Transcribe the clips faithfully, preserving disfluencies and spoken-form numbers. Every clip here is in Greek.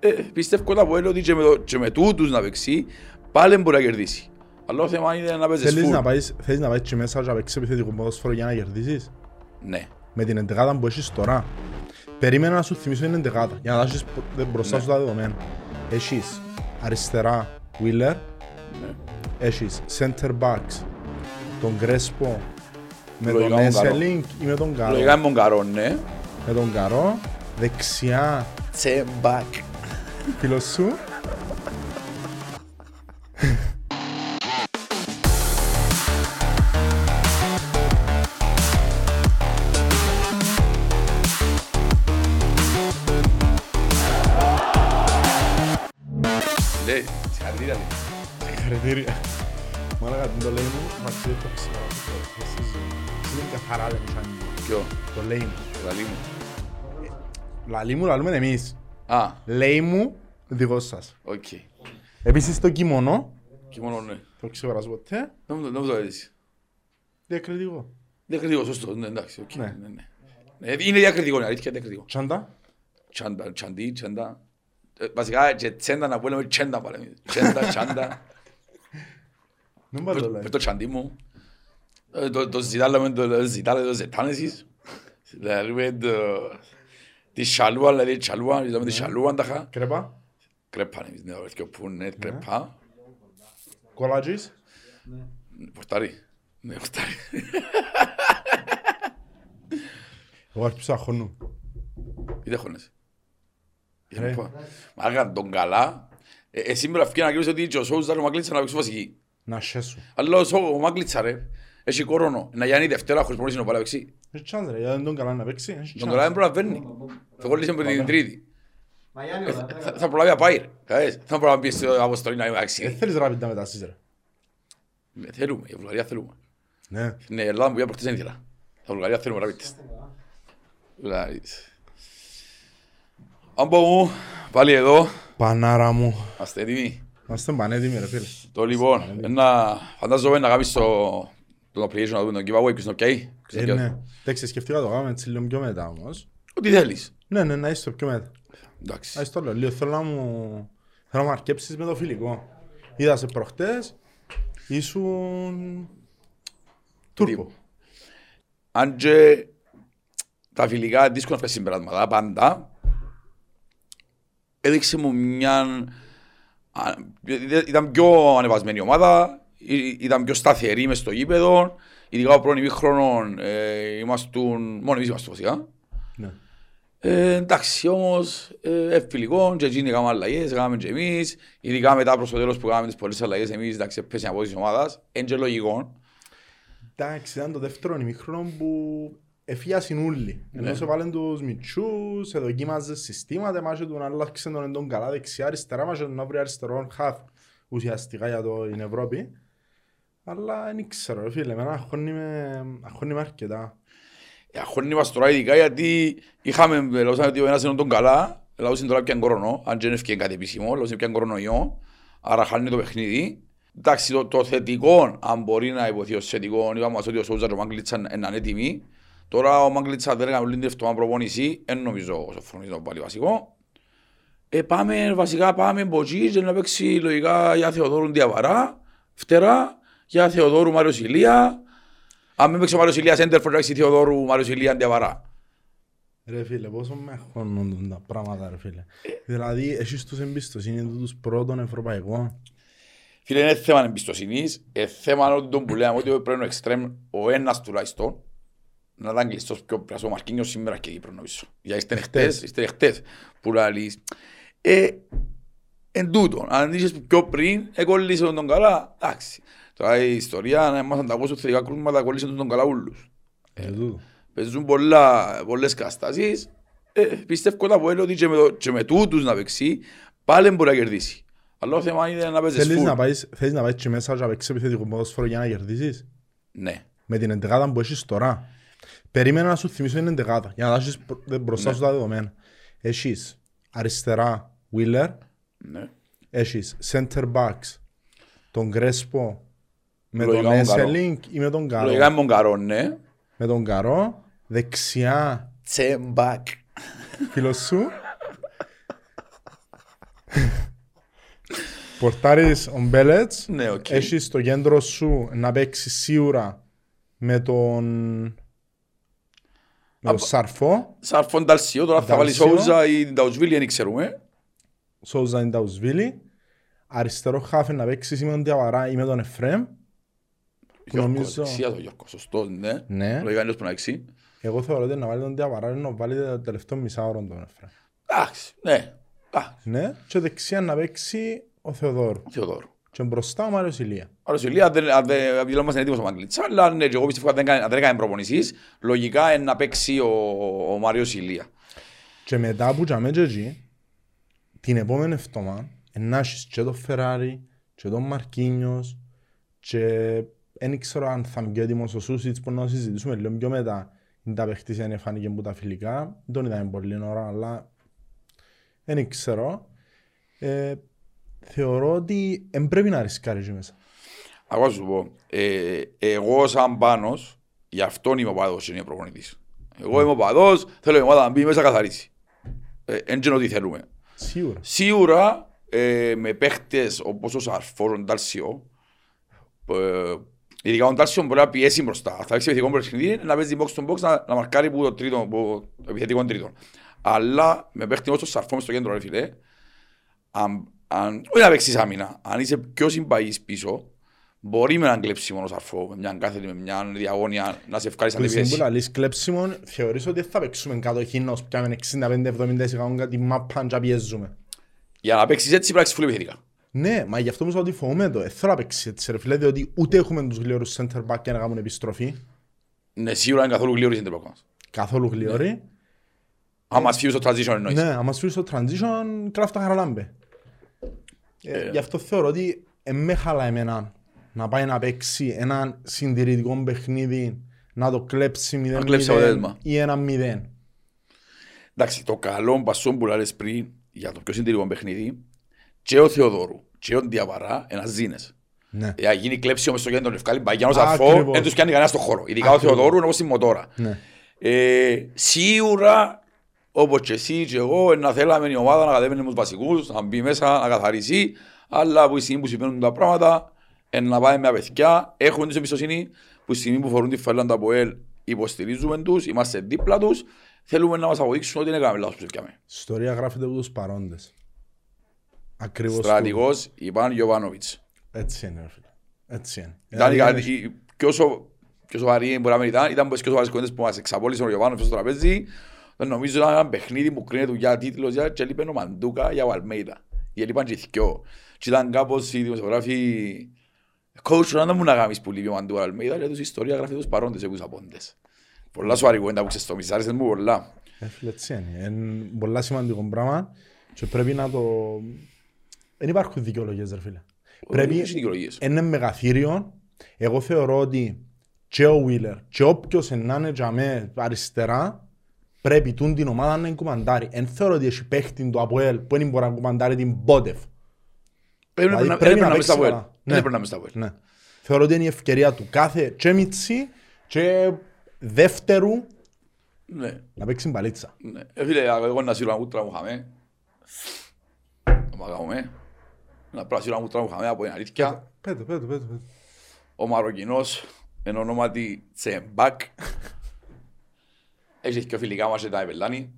ε, πιστεύω να πω ότι και με, το, και με τούτους να παίξει, πάλι μπορεί να κερδίσει. Αλλά το θέμα είναι να παίζεις φουλ. Θέλεις να πάει και μέσα και να παίξεις επιθετικό ποδόσφαιρο για να κερδίσεις. Ναι. Με την εντεκάδα που έχεις τώρα. Περίμενα να σου θυμίσω την εντεκάδα, για να δάσεις μπροστά σου τα δεδομένα. Έχεις αριστερά Wheeler, έχεις center backs, τον Κρέσπο, με τον Έσελινγκ ή με τον Καρό. Λογικά με τον Καρό, ναι. Με τον Καρό, δεξιά. Τσεμπακ. Φίλος σου. Λέει, συγχαρητήρια. Συγχαρητήρια. Μάλακα την το λέει μου, μας λέει το ξεχαρητήρια. Είναι καθαρά λεμισάνι. Ποιο? Το λέει μου. Λαλή μου. Λαλή μου λαλούμε εμείς. Α. Λέει μου, δικός σας. Οκ. Επίσης το κιμωνό. Κιμωνό, ναι. Το ξεχωράζω ποτέ. Να μου το έδειξε. Διακριτικό. Διακριτικό, σωστό. Ναι, εντάξει. Είναι διακριτικό, αλήθεια διακριτικό. Τσάντα. Τσάντα, τσάντι, τσάντα. Βασικά και τσέντα να πω, λέμε τσέντα πάλι. Τσέντα, τσάντα. Πες το τσάντι μου. Το ζητάλαμε, το ζητάλε, το ζητάνε εσείς. Δηλαδή, τη σαλούα, δηλαδή τη σαλούα, δηλαδή τη σαλούα ανταχά. Κρέπα. Κρέπα, εμείς ναι, και όπου είναι κρέπα. Κολάτζεις. Πορτάρι. Ναι, πορτάρι. Εγώ άρχιψα χωνού. Είτε χωνέσαι. Μάγαν τον καλά. Εσύ μπρος αυκεί να κρύψε ότι ο Σόουζα ο Μαγκλίτσα να παίξουν βασική. Να σέσου. Αλλά ο Μαγκλίτσα ρε. Έχει κορόνο. Να γιάνει Δευτέρα χωρίς προνήσινο πάλι παίξει. Έχει τσάνς ρε, δεν τον καλά να παίξει. Τον καλά δεν προλαβαίνει. Θα κολλήσει με την Τρίτη. Θα προλάβει να πάει ρε. Θα προλάβει να πει στην αποστολή να παίξει. Δεν θέλεις Ράπιντα μετά εσείς ρε. Θέλουμε, η Βουλγαρία θέλουμε. Ναι, η Ελλάδα που έπρεπε δεν ήθελα. Τα Βουλγαρία θέλουμε Ράπιντες. Άμπο μου, πάλι εδώ. Πανάρα μου. Είμαστε έτοιμοι. Είμαστε πανέτοιμοι ρε φίλε. Το λοιπόν, φαντάζομαι να κάνεις το... τον application να δούμε τον giveaway, ποιος είναι ok. Ε, ναι. Εντάξει, σκεφτήκα το κάνουμε έτσι λίγο πιο μετά όμως. Ό,τι θέλεις. Ναι, ναι, να είσαι το πιο μετά. Εντάξει. Ας το λέω, λίγο θέλω να μου... θέλω να μου αρκέψεις με το φιλικό. Είδα σε προχτές, ήσουν... Τούρκο. Αν και τα φιλικά δύσκολα φες συμπεράσματα πάντα, έδειξε μου μια... ήταν πιο ανεβασμένη ομάδα. Ήταν πιο σταθερή μες στο γήπεδο, ειδικά ο πρώην ημίχρονο ε, ήμαστουν, μόνο εμείς είμαστε βασικά. Ναι. Ε, εντάξει όμως, ε, ευφυλικό, και εκείνοι κάναμε αλλαγές, κάναμε και εμείς, ειδικά μετά προς το τέλος που κάναμε τις πολλές αλλαγές εμείς, εντάξει, πέσει από τις ομάδας, εν και λογικό. Εντάξει, ήταν το δεύτερο ημίχρονο που εφιάσουν όλοι, ενώ σε βάλουν τους μητσούς, σε δοκίμαζε συστήματα, μάζε τον άλλαξε τον εντών καλά δεξιά, αριστερά, μάζε τον αύριο αριστερόν χαφ, ουσιαστικά για την Ευρώπη. Αλλά δεν ξέρω φίλε, εμένα αγχώνουμε αρκετά. Αγχώνουμε μας τώρα ειδικά γιατί είχαμε, λαούσαμε ότι ο ένας είναι τον καλά, λαούσαν τώρα πιαν κορονό, αν δεν έφυγε κάτι επίσημο, λαούσαν πιαν κορονοϊό, άρα χάνει το παιχνίδι. Εντάξει, το, το θετικό, αν μπορεί να υποθεί ως θετικό, είπαμε μας ότι ο Σόουζα και ο Μάγκλητσαν είναι έτοιμοι. Τώρα ο Μάγκλητσαν δεν έκανε πολύ τελευταία προπόνηση, εν νομίζω ο Σοφρονής ήταν πάλι βασικό. Ε, πάμε, βασικά πάμε μποτσί και να παίξει λογικά για Θεοδόρου Διαβαρά, φτερά. Για Θεοδόρου Μάριος Ηλία. Αν μην παίξει ο Μάριος Ηλίας έντερφορ, ρίξει Θεοδόρου Μάριος Ηλία Αντιαβαρά. Ρε φίλε, πόσο με αγχώνουν τα πράγματα ρε φίλε. Δηλαδή, έχεις τους εμπιστοσύνη τους πρώτων ευρωπαϊκών. Φίλε, είναι θέμα εμπιστοσύνης. Είναι θέμα ότι τον που λέμε ότι πρέπει να εξτρέμουν ο ένας τουλάχιστον. Να ήταν κλειστός πιο πλάσο ο Μαρκίνιος σήμερα και η προνομίσω. Για είστε χτες, είστε χτες που λαλείς. Εν τούτον, αν είσαι πιο πριν, εκολλήσε τον καλά, εντάξει. Τώρα η ιστορία να μάθαν τα πόσο θετικά κρούσματα κολλήσαν τον καλά ούλους. Παίζουν πολλές καταστάσεις. Πιστεύω να πω ότι και με τούτους να παίξει, πάλι μπορεί να κερδίσει. Αλλά το θέμα είναι να παίζεις φουλ. Θέλεις να πάεις και μέσα και να παίξεις επιθετικό ποδόσφαιρο για να κερδίσεις. Ναι. Με την εντεκάδα που έχεις τώρα. Περίμενα να σου θυμίσω την εντεκάδα, για να δάσεις μπροστά σου τα δεδομένα. Έχεις αριστερά Wheeler, έχεις center backs, τον Κρέσπο, με τον Έσελινγκ ή με τον Καρό. Λογικά με τον Καρό, ναι. Με τον Καρό, δεξιά. Τσεμπακ. Φίλος σου. Πορτάρεις ο Μπέλετς, ναι, okay. Έχεις το κέντρο σου να παίξεις σίγουρα με τον, με τον Σαρφό. Σαρφό Νταλσιό, τώρα θα βάλει Σόουζα ή Νταουσβίλη, δεν ξέρουμε. Σόουζα ή Νταουσβίλη. Αριστερό χάφε να παίξεις ή με τον Διαβαρά ή με τον Εφραίμ. Γιώργο, νομίζω... δεξιά το Γιώργο, σωστός, ναι. Ναι. Λογικανίως που να δεξί. Εγώ θεωρώ ότι να βάλει τον Διαβαρά είναι να βάλει το τελευταίο μισάωρο τον Εφραίμ. Εντάξει, ναι. Ναι, και δεξιά να παίξει ο Θεοδόρου. Και μπροστά ο Μάριος Ηλία. Μάριος Ηλία, αν δεν είμαστε έτοιμος ο Μαγκλίτσα, αλλά ναι, εγώ πιστεύω ότι αν δεν έκανε προπονησίες, λογικά είναι να παίξει ο Μάριος Ηλία. Και μετά που είχαμε και εκεί, την επόμενη εβδομάδα, να έχεις και τον Φεράρι, και τον Μαρκίνιος, και δεν ξέρω αν θα είμαι έτοιμος ο Σούσιτς που να συζητήσουμε λίγο πιο μετά. Τα παίχτης είναι φάνηκε που τα φιλικά, δεν είδαμε πολλή ώρα, αλλά δεν ξέρω. Ε, θεωρώ ότι δεν πρέπει να ρισκάρεις μέσα. Ακόμα σου πω, ε, εγώ σαν Πάνος, γι' αυτόν είμαι ο παδός, είναι προπονητής. Εγώ είμαι ο παδός, θέλω η ομάδα να μπει μέσα καθαρίσει. Εν και ό,τι θέλουμε. Σίγουρα. Σίγουρα ε, με παίχτες όπως ο Σαρφός, ο Ντάλσιο, ε, ειδικά ο Ντάλσιο μπορεί να πιέσει μπροστά. Θα έχεις επιθετικό παιχνίδι, να παίζει box to box, να, να μαρκάρει που το τρίτο, που το επιθετικό τρίτο. Αλλά με παίχτη όσο Σαρφό στο κέντρο, ρε φίλε, αν, αν, όχι να παίξεις άμυνα, αν είσαι πιο συμπαγής πίσω, μπορεί με έναν κλέψιμο Σαρφό, με μια κάθετη, με μια διαγώνια, να σε ευκάλεις αντιπιθέσεις. Πριν που λαλείς κλέψιμον, θεωρείς ότι θα παίξουμε κατοχή να πιάμε εξήντα πέντε εβδομήντα τοις εκατό τη μάπα και πιέζουμε. Για να παίξεις έτσι πρέπει να φουλή επιθετικά. Ναι, μα γι' αυτό όμως ότι φοβούμε το, θέλω να παίξεις έτσι ρε φίλε, διότι ούτε έχουμε τους γλυόρους center back για να κάνουν επιστροφή. Ναι, σίγουρα είναι καθόλου γλυόροι center back μας. Καθόλου γλυόροι. Αν μας φύγει στο transition εννοείς. Ναι, αν μας φύγει στο transition, κράφτα χαραλάμπε. Ε, γι' αυτό θεωρώ ότι εμέχαλα εμένα να πάει να παίξει έναν συντηρητικό παιχνίδι, να το κλέψει μηδέν μηδέν ή ένα μηδέν. Εντάξει, το καλό πασόν που λες πριν για το πιο συντηρητικό παιχνίδι, και ο Θεοδόρου και ο Διαβαρά ένας ζήνες. Ναι. Για γίνει κλέψη όμως στο κέντρο, ευκάλλει παγιάνος αρφό, δεν τους κάνει κανένα στο χώρο. Ειδικά ακριβώς. Ο Θεοδόρου είναι όπως στη μοτόρα. Ναι. Ε, σίγουρα, όπως και εσύ και εγώ, να θέλαμε η ομάδα να κατέβαινε τους βασικούς, να μπει μέσα, να καθαρίσει. Αλλά από τη στιγμή που συμβαίνουν τα πράγματα, να πάμε με απαιτιά. Έχουμε την εμπιστοσύνη που στη στιγμή που φορούν τη φαλάντα από ελ, υποστηρίζουμε τους, είμαστε δίπλα τους. Θέλουμε να μας αποδείξουν ότι είναι κανένα λάθος που ψηφιάμε. Η ιστορία γράφεται από τους παρόντες. Ακριβώς. Στρατηγός Ιβάν Γιοβάνοβιτς. Έτσι είναι. Έτσι είναι. Ήταν η πιο σοβαρή που ήταν, ήταν πιο σοβαρές κοντές που μας εξαπόλυσαν ο Γιοβάνοβιτς στο τραπέζι. Νομίζω ότι είναι ένα παιχνίδι που κρίνεται για τίτλος και έλειπε ο Μαντούκα για ο Αλμέιδα. Και έλειπαν και θυκιό. Και ήταν κάπως οι δημοσιογράφοι coach να μου να γάμεις που λείπει ο Μαντούκα Αλμέιδα και τους ιστορία γράφει τους παρόντες εκούς απόντες. Πολλά σου αρικουέντα που ξεστομίσεις, άρεσες μου πολλά. Έτσι είναι. Είναι πολλά σημαντικό πράγμα και πρέπει να το... Δεν υπάρχουν δικαιολογίες ρε φίλε. Πρέπει... Είναι μεγαθύριο. Εγώ θεωρώ ότι και ο Βίλερ και όποιος ενάνε για με αριστερά πρέπει την ομάδα να κουμαντάρει. Εν θεωρώ ότι έχει παίχτη του ΑΠΟΕΛ που δεν μπορεί να κουμαντάρει την Πότεφ. Πρέπει, δηλαδή, να, πρέπει να, να παίξει ΑΠΟΕΛ. Ναι. Ναι. Θεωρώ ότι είναι η ευκαιρία του κάθε και Μιτσί και δεύτερου ναι. Να παίξει μπαλίτσα. Ναι. Φίλε, εγώ να σύρω ένα κούτρα που είχαμε. Να πρέπει να σύρω ένα κούτρα που είχαμε από την αλήθεια. Πέτω, πέτω, πέτω. Ο Μαροκινός εν ονόματι Τσεμπάκ. Έχει και ο φιλικά μας και τα επελάνη.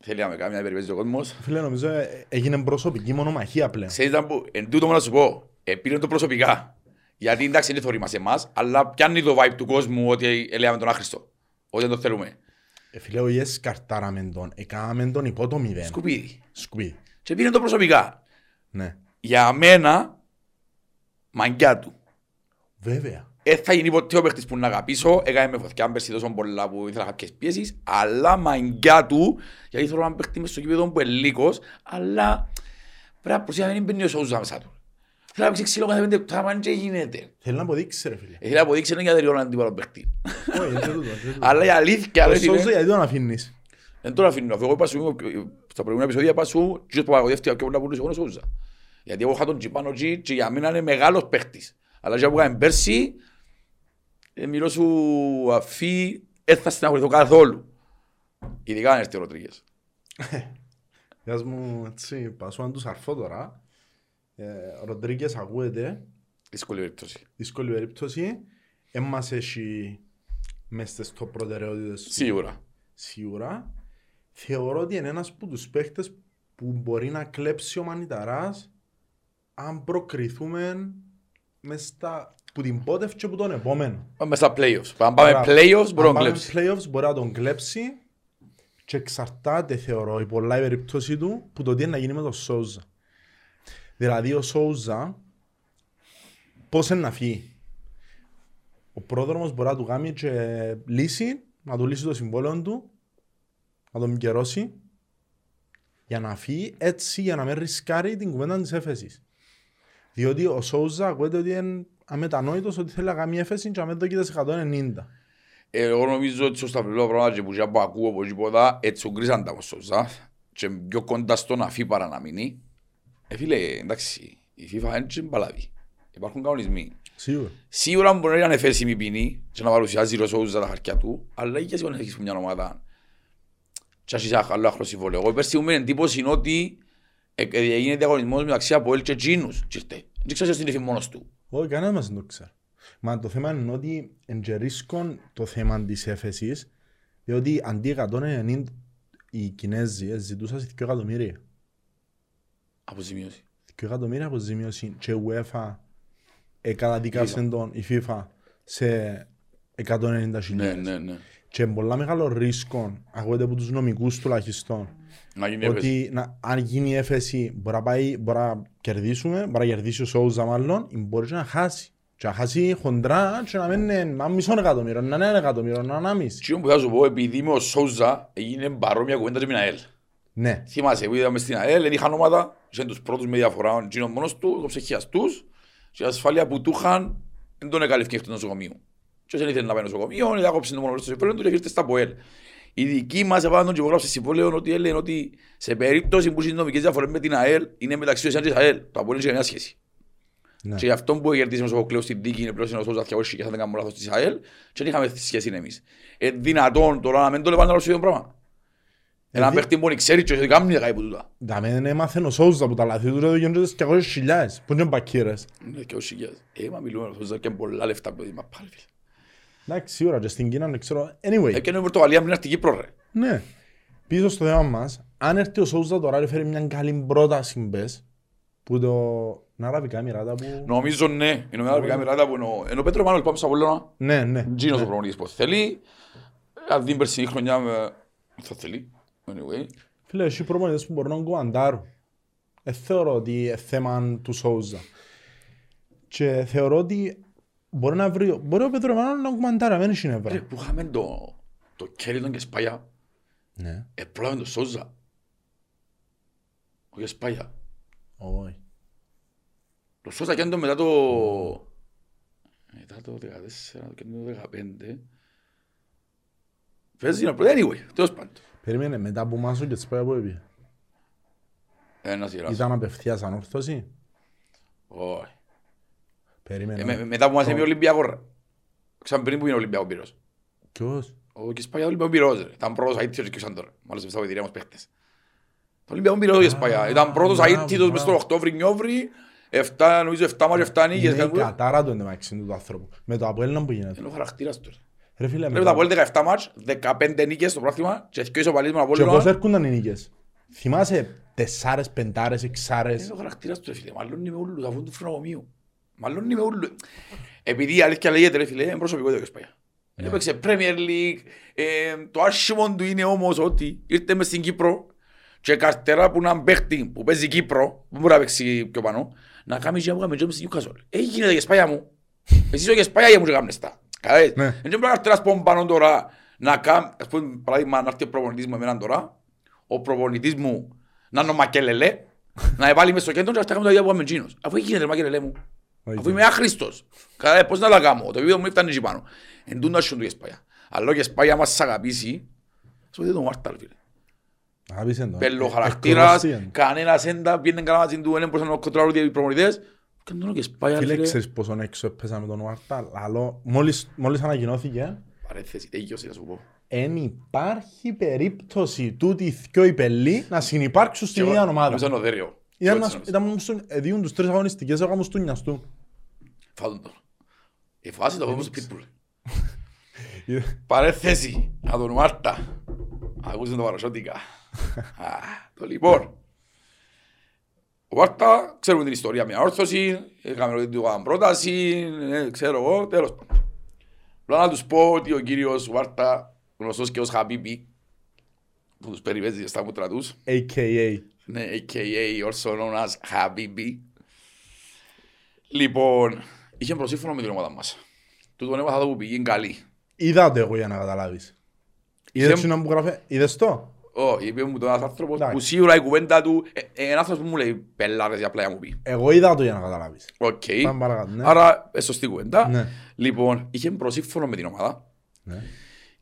Θέλει να με κάνει μια περιπέτεια ο κόσμος. Φίλε, νομίζω έγινε προσωπική μονομαχία πλέον. Σε ήταν που, εν τούτο μου να σου πω, επήρε το προσωπικά. Γιατί εντάξει είναι θωρήμα σε εμάς, αλλά πιάνει το vibe του κόσμου ότι έλεγαμε τον άχρηστο. Ότι δεν το θέλουμε. Ε, φίλε, ο Ιες καρτάραμε τον, έκαναμε τον υπό το μηδέν. Σκουπίδι. Σκουπίδι. Και πήρε το προσωπικά. Ναι. Για μένα, μαγκιά του. Βέβαια. Δεν θα γίνει ποτέ ο παίχτης που να αγαπήσω, έκανε με φωτιά, πέρσι τόσο πολλά που ήθελα κάποιες πιέσεις, αλλά μαγκιά του, γιατί θέλω να παίχτη μες στο κήπεδο που είναι λίγος, αλλά πρέπει να προσέχει να μην παίρνει ο Σόουζα μέσα του. Θέλω να παίξει ξύλο κάθε πέντε λεπτά, πάνε και γίνεται. Θέλω να αποδείξει ρε φίλε. Θέλω να αποδείξει έναν γιατριόν αντίπαλο παίχτη. Αλλά η αλήθεια ρε φίλε. Ο Σόουζα γιατί τον αφήνεις. Δεν τον αφήνω, εγώ είπα σου, στα προηγούμενα επεισόδια είπα σου, και το μιλώ σου αφή, έθα συναχωρηθώ καθόλου. Ειδικά είναι στεροτρικές. Γεια μου, έτσι, πασού αν τους αρθώ τώρα. Ροντρίγκες ακούγεται. Δύσκολη περίπτωση. Δύσκολη περίπτωση. Έμας έχει μέσα στο προτεραιότητες. Σίγουρα. Σίγουρα. Θεωρώ ότι είναι ένας από τους παίχτες που μπορεί να κλέψει ο Μανιταράς αν προκριθούμε στα... που την πότευ και που τον επόμενο. Μέσα στα play-offs. Αν πάμε play-offs μπορεί να κλέψει. Αν πάμε play-offs μπορεί να τον κλέψει και εξαρτάται θεωρώ η πολλά η περίπτωση του που το τι είναι να γίνει με τον Σόουζα. Δηλαδή ο Σόουζα πώς είναι να φύγει. Ο πρόδρομος μπορεί να του κάνει και λύσει, να του λύσει το συμβόλαιο του, να τον καιρώσει για να φύγει έτσι για να μην ρισκάρει την κουβέντα της έφεσης. Διότι ο Σόουζα ακούγεται ότι είναι αμετανόητος ότι θέλει να κάνει έφεση και να μην το κοίτας εκατόν ενενήντα. Εγώ νομίζω ότι στο σταυλό πράγμα που και που ακούω από τίποτα έτσι ογκρίσαν τα Σόουζα και πιο κοντά στο να φύγει παρά να μείνει. Ε φίλε, εντάξει, η FIFA είναι και μπαλάβη. Υπάρχουν κανονισμοί. Σίγουρα. Σίγουρα μπορεί να είναι εφέσιμη ποινή και να παρουσιάζει ο Σόουζα τα χαρτιά του, αλλά και σίγουρα να έχεις μια ομάδα. Και έχεις άλλο άχρος συμβόλαιο. Εγώ πέρσι μου εντύπωση είναι ότι έγινε διαγωνισμός μεταξύ από Αποέλ και Τζίνους. Δεν ξέρω ότι είναι μόνος του. Όχι, κανένας μας δεν το ξέρει. Μα το θέμα είναι ότι εντζερίσκουν το θέμα της έφεσης, διότι αντί εκατόν ενενήντα οι Κινέζοι ζητούσαν δύο εκατομμύρια. Αποζημίωση. δύο εκατομμύρια αποζημίωση. Και η UEFA καταδικάσε τον, η FIFA, σε εκατόν ενενήντα χιλιάδες. Ναι, ναι, ναι. Και πολλά μεγάλο ρίσκο, ακούγεται από τους νομικούς τουλάχιστον, ότι να, αν γίνει η έφεση μπορεί να, πάει, μπορεί να κερδίσουμε, μπορεί να κερδίσει ο Σόουζα μάλλον, μπορεί και να χάσει. Και να χάσει χοντρά και να μένει ένα μισό εκατομμύριο, να είναι ένα εκατομμύριο, να είναι ένα μισό. Τι που θα σου πω, επειδή είμαι ο Σόουζα, έγινε παρόμοια κουβέντα και με την ΑΕΛ. Ναι. Θυμάσαι, που είδαμε στην ΑΕΛ, δεν είχαν ομάδα, είχαν τους πρώτους με διαφορά, γίνον μόνος του, υποψυχίας τους και η ασφάλεια που του είχαν δεν τον εκαλευκεί αυτό το νοσοκομείο. Και όσοι δεν ήθελε να πάει νοσοκομείο, δεν άκοψε το μονοπλό στο συμβόλαιο του και ήρθε στα ΠΟΕΛ. Οι δικοί μας έβαλαν τον υπογράψει συμβόλαιο ότι έλεγαν ότι σε περίπτωση που οι νομικές διαφορές με την ΑΕΛ είναι μεταξύ του ΕΣΑ και της ΑΕΛ. Το ΑΠΟΕΛ είχε μια σχέση. Ναι. Και γι' αυτό που κερδίσαμε ως αποκλέος στην δίκη είναι πλέον συνολικός διακόσια και θα δεν κάνουμε λάθος της ΑΕΛ και δεν είχαμε σχέση εμείς. Ε, δυνατόν τώρα να μην το λεβάνε άλλο στο ίδιο πράγμα. Ένα παίχτη μόνοι ξέρει και δεν κάνουν κάτι που τούτα. Δεν έμαθαν ο Σόουζα από τα λάθη του, δεν γίνονται και αγόρες χιλιάδες. Πού είναι μπακίρες. Ναι, και όσοι χιλιάδες. Ε, μα μιλούμε ο Σόουζα και πολλά λεφτά που έδιμα πάλι. Εντάξει, σίγουρα και στην Κίνα, δεν ξέρω. Anyway. Έκανε η Πορτογαλία πριν έρθει Κύπρο, ρε. Ναι. Πίσω στο θέμα μας, αν έρθει ο Σόουζα τώρα, έφερε μια καλή πρόταση, μπες, που το... Είναι αραβικά μοιράτα που... Νομίζω ναι. Είναι αραβικά μοιράτα που ενώ ο Πέτρο Μάνολ πάμε στα Πολώνα. Ναι, ναι. Τζίνος ο προπονητής πως θέλει. Αν δίνει περσινή χρονιά θα θέλει. Anyway. Φίλε, εσύ προπονητές που μπορούν να κουβαντάρουν. Ε, θεωρώ ότι θέμα του Σόουζα. Και θεωρώ ότι μπορεί να βρει, μπορεί ο Πέτρο Μάνολ να κουβαντάρει, δεν έχει νεύρα. Ρε, που είχαμε το, το Κέριτον και Σπάγια. Ναι. Επρόλαβε το Σόουζα. Όχι Σπάγια. Όχι. Το Σόουζα και μετά το... Μετά το δεκατέσσερα και το δεκαπέντε. Φέζει να προλάβει, anyway, τέλος πάντων. Περίμενε, μετά από Μάσο και Σπάγια που έπιε. Ένα σειράς. Ήταν απευθείας ανόρθωση. Όχι. Περίμενε. Μετά από Μάσο έπιε Ολυμπιακό. Ξαν πριν που είναι Ολυμπιακό Πύρος. Ποιος? Ο και Σπάγια Ολυμπιακό Πύρος. Ήταν πρώτος αίτητος και Ξαντόρ. Μάλλον σε φτάω ιδηρία παίχτες. Το Ολυμπιακό Πύρος και Σπάγια. Ήταν πρώτος αίτητος μες τον Οκτώβρη, Νιόβρη. Εφτά, νομίζω εφτά μάρια εφτά νίγες. Είναι η κατάρα του εντεμαξινού του άνθρωπου. Με το Αποέλ που γίνεται. Είναι ο χαρακτήρας του. Πρέπει το Αποέλ δεκαεφτά μάρτς, δεκαπέντε νίκες στο πράθυμα και έχει και ισοπαλίες με Αποέλ. Και πώς έρχονταν οι νίκες. Θυμάσαι τεσσάρες, πεντάρες, εξάρες. Είναι ο χαρακτήρας του, φίλε. Μάλλον είμαι ούλου, αφού του φρονομίου. Μάλλον είμαι ούλου. Επειδή η αλήθεια λέγεται, φίλε, είναι προσωπικό το Ισπανία. Έπαιξε Premier League. Το άσχημο του είναι όμως ότι ήρθε μες στην Κύπρο και καρτερά που έναν παίχτη που παίζει Κύπρο, που μπορεί να παίξει πιο πάνω, να κάνει και να μου κάνουμε στην Newcastle. Ε, γίνεται και σπάγια μου. Εσείς όχι σπάγια για μου και κάνουν στα. Καταλάβεις. Δεν πρέπει να καρτεράς πάνω πάνω τώρα, να κάνουν, ας πούμε, παράδειγμα, να έρθει ο προπονητής μου εμένα τώρα, ο προπονητής μου να είναι ο Μακελελέ, να βάλει μέσα στο κέντρο και να κάνουμε το ίδιο που κάνουμε Τζίνος. Αφού γίνεται ο Μακελελέ μου, αφού είμαι άχρηστος. Καταλάβεις, πώς να τα κάνω, το επίπεδο μου έφτανε και πάνω. Εν τούτο ασχούν του και σπάγια. Αλλά και σπάγια μας αγαπήσει, πέλο χαρακτήρας, κανένας έντα, πιένε καλά μαζί του, έναν προσανό κοτράρου και οι προμονητές. Φίλε, ξέρεις πόσον έξω έπαιζα με τον Μαρτάλ, αλλά μόλις ανακοινώθηκε... Παρέθεση, τέγιος είναι να σου πω. Εν υπάρχει περίπτωση τούτη οι δυο υπελοί να συνυπάρξουν στην ίδια ομάδα. Νομίζω είναι ο Δέριο. Ήταν όμως δύο τους τρεις αγωνιστικές, έκαμε στους νιάς του. Φάτον τον. Εφάσι το πόδι του Πίτπουλ. Παρέθεση, να τον Μάρτα. Ακούσαν το παρασιώτικα. Το λοιπόν. Ο Μάρτα, ξέρουμε την ιστορία, μια όρθωση, έκαμε ρωτή του κάνουν πρόταση, ξέρω εγώ, τέλος πάντων. Πλά να τους πω ότι ο κύριος Μάρτα, γνωστός και ως Χαμπίπι, που τους περιπέζει στα μούτρα τους. έι κέι έι. Ναι, έι κέι έι also known as Habibi. Λοιπόν, είχε προσύμφωνο με την ομάδα μας. Του τον έμαθα το που πήγε καλή. Είδατε εγώ για να καταλάβεις. Είδες να μου γράφε, είδες το. Όχι, είπε μου τον άνθρωπο που σίγουρα η κουβέντα του, ένα άνθρωπο που μου λέει πελάρες για πλάια μου πει. Εγώ είδα το για να καταλάβεις. Οκ, άρα σωστή κουβέντα. Λοιπόν, είχε προσύμφωνο με την ομάδα.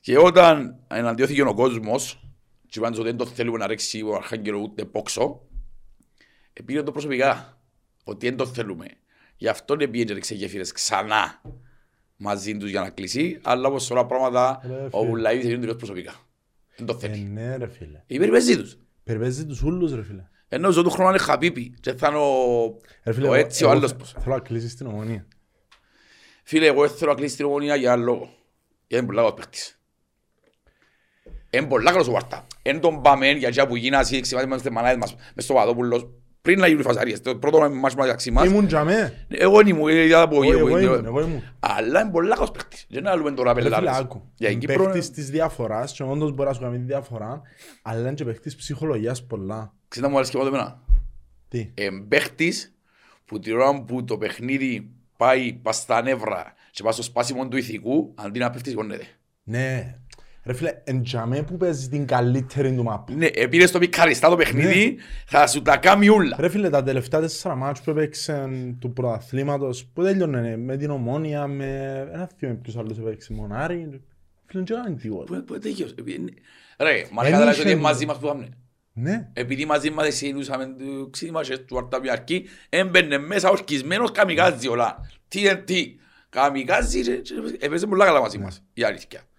Και όταν εναντιώθηκε ο κόσμος, και πάντως ότι δεν το θέλουμε να ρίξει ο Αρχάγγελο ούτε πόξο, επήγαινε το προσωπικά, ότι δεν το θέλουμε. Γι' αυτό δεν πήγαινε ρίξει γέφυρες ξανά μαζί τους για να κλείσει, αλλά όπως όλα πράγματα ο Βουλαίδης δεν είναι τελειώς προσωπικά. Δεν το θέλει. Ναι ρε φίλε. Ή περιπέζει τους. Περιπέζει τους ούλους ρε φίλε. Ενώ ζω του χρόνου είναι Χαπίπι και θα είναι ο έτσι ο άλλος πως. Θέλω να κλείσεις την Ομονία. Φίλε, εγώ θέλω να κλείσεις την Ομονία για λόγο. Γιατί δεν είναι πολλά καλός ο Βάρτα. Εν τον πάμε για αυτά που γίνασαι, ξεμάτιμαστε στις μανάδες μας, μες στο Παδόπουλος, πριν να γίνουν οι φασαρίες. Το πρώτο μάτς μεταξύ μας. Ήμουν για με. Εγώ ήμουν, εγώ ήμουν. Αλλά είναι πολλά καλός παίκτης. Δεν άλλουμε τώρα πελάρες. Παίκτης της διαφοράς και όντως μπορεί να σου κάνει τη διαφορά, αλλά είναι παίκτης ψυχολογίας πολλά. Ξέρετε μου αρέσει και εμένα. Τι. Παίκτης που την ώρα που το παιχνίδι πάει πας στα νεύρα και πας στο σπάσιμο του ηθικού, αντί να πέφτει σηκώνεται. Ναι. Ρε φίλε, εν τζαμέ που παίζεις την καλύτερη του μάπα. Ναι, επήρες το πικαριστά το παιχνίδι, θα σου τα κάνει ούλα. Ρε φίλε, τα τελευταία τέσσερα μάτς που έπαιξαν του πρωταθλήματος, που τελειώνανε με την Ομόνια, με ένα θείο με ποιους άλλους έπαιξε Μονάρι. Φίλε, δεν είναι τίποτα. Πού τελείωσε. Ρε, μας καταλάβεις ότι μαζί μας που είχαμε. Ναι. Επειδή μαζί μας συνούσαμε το ξύμα και του αρταπιαρκή, έμπαινε μέσα ορκισμένος καμικάζι όλα. τι εν τι, καμικάζι, έπαιζε πολλά καλά μαζί μας, η αλήθεια.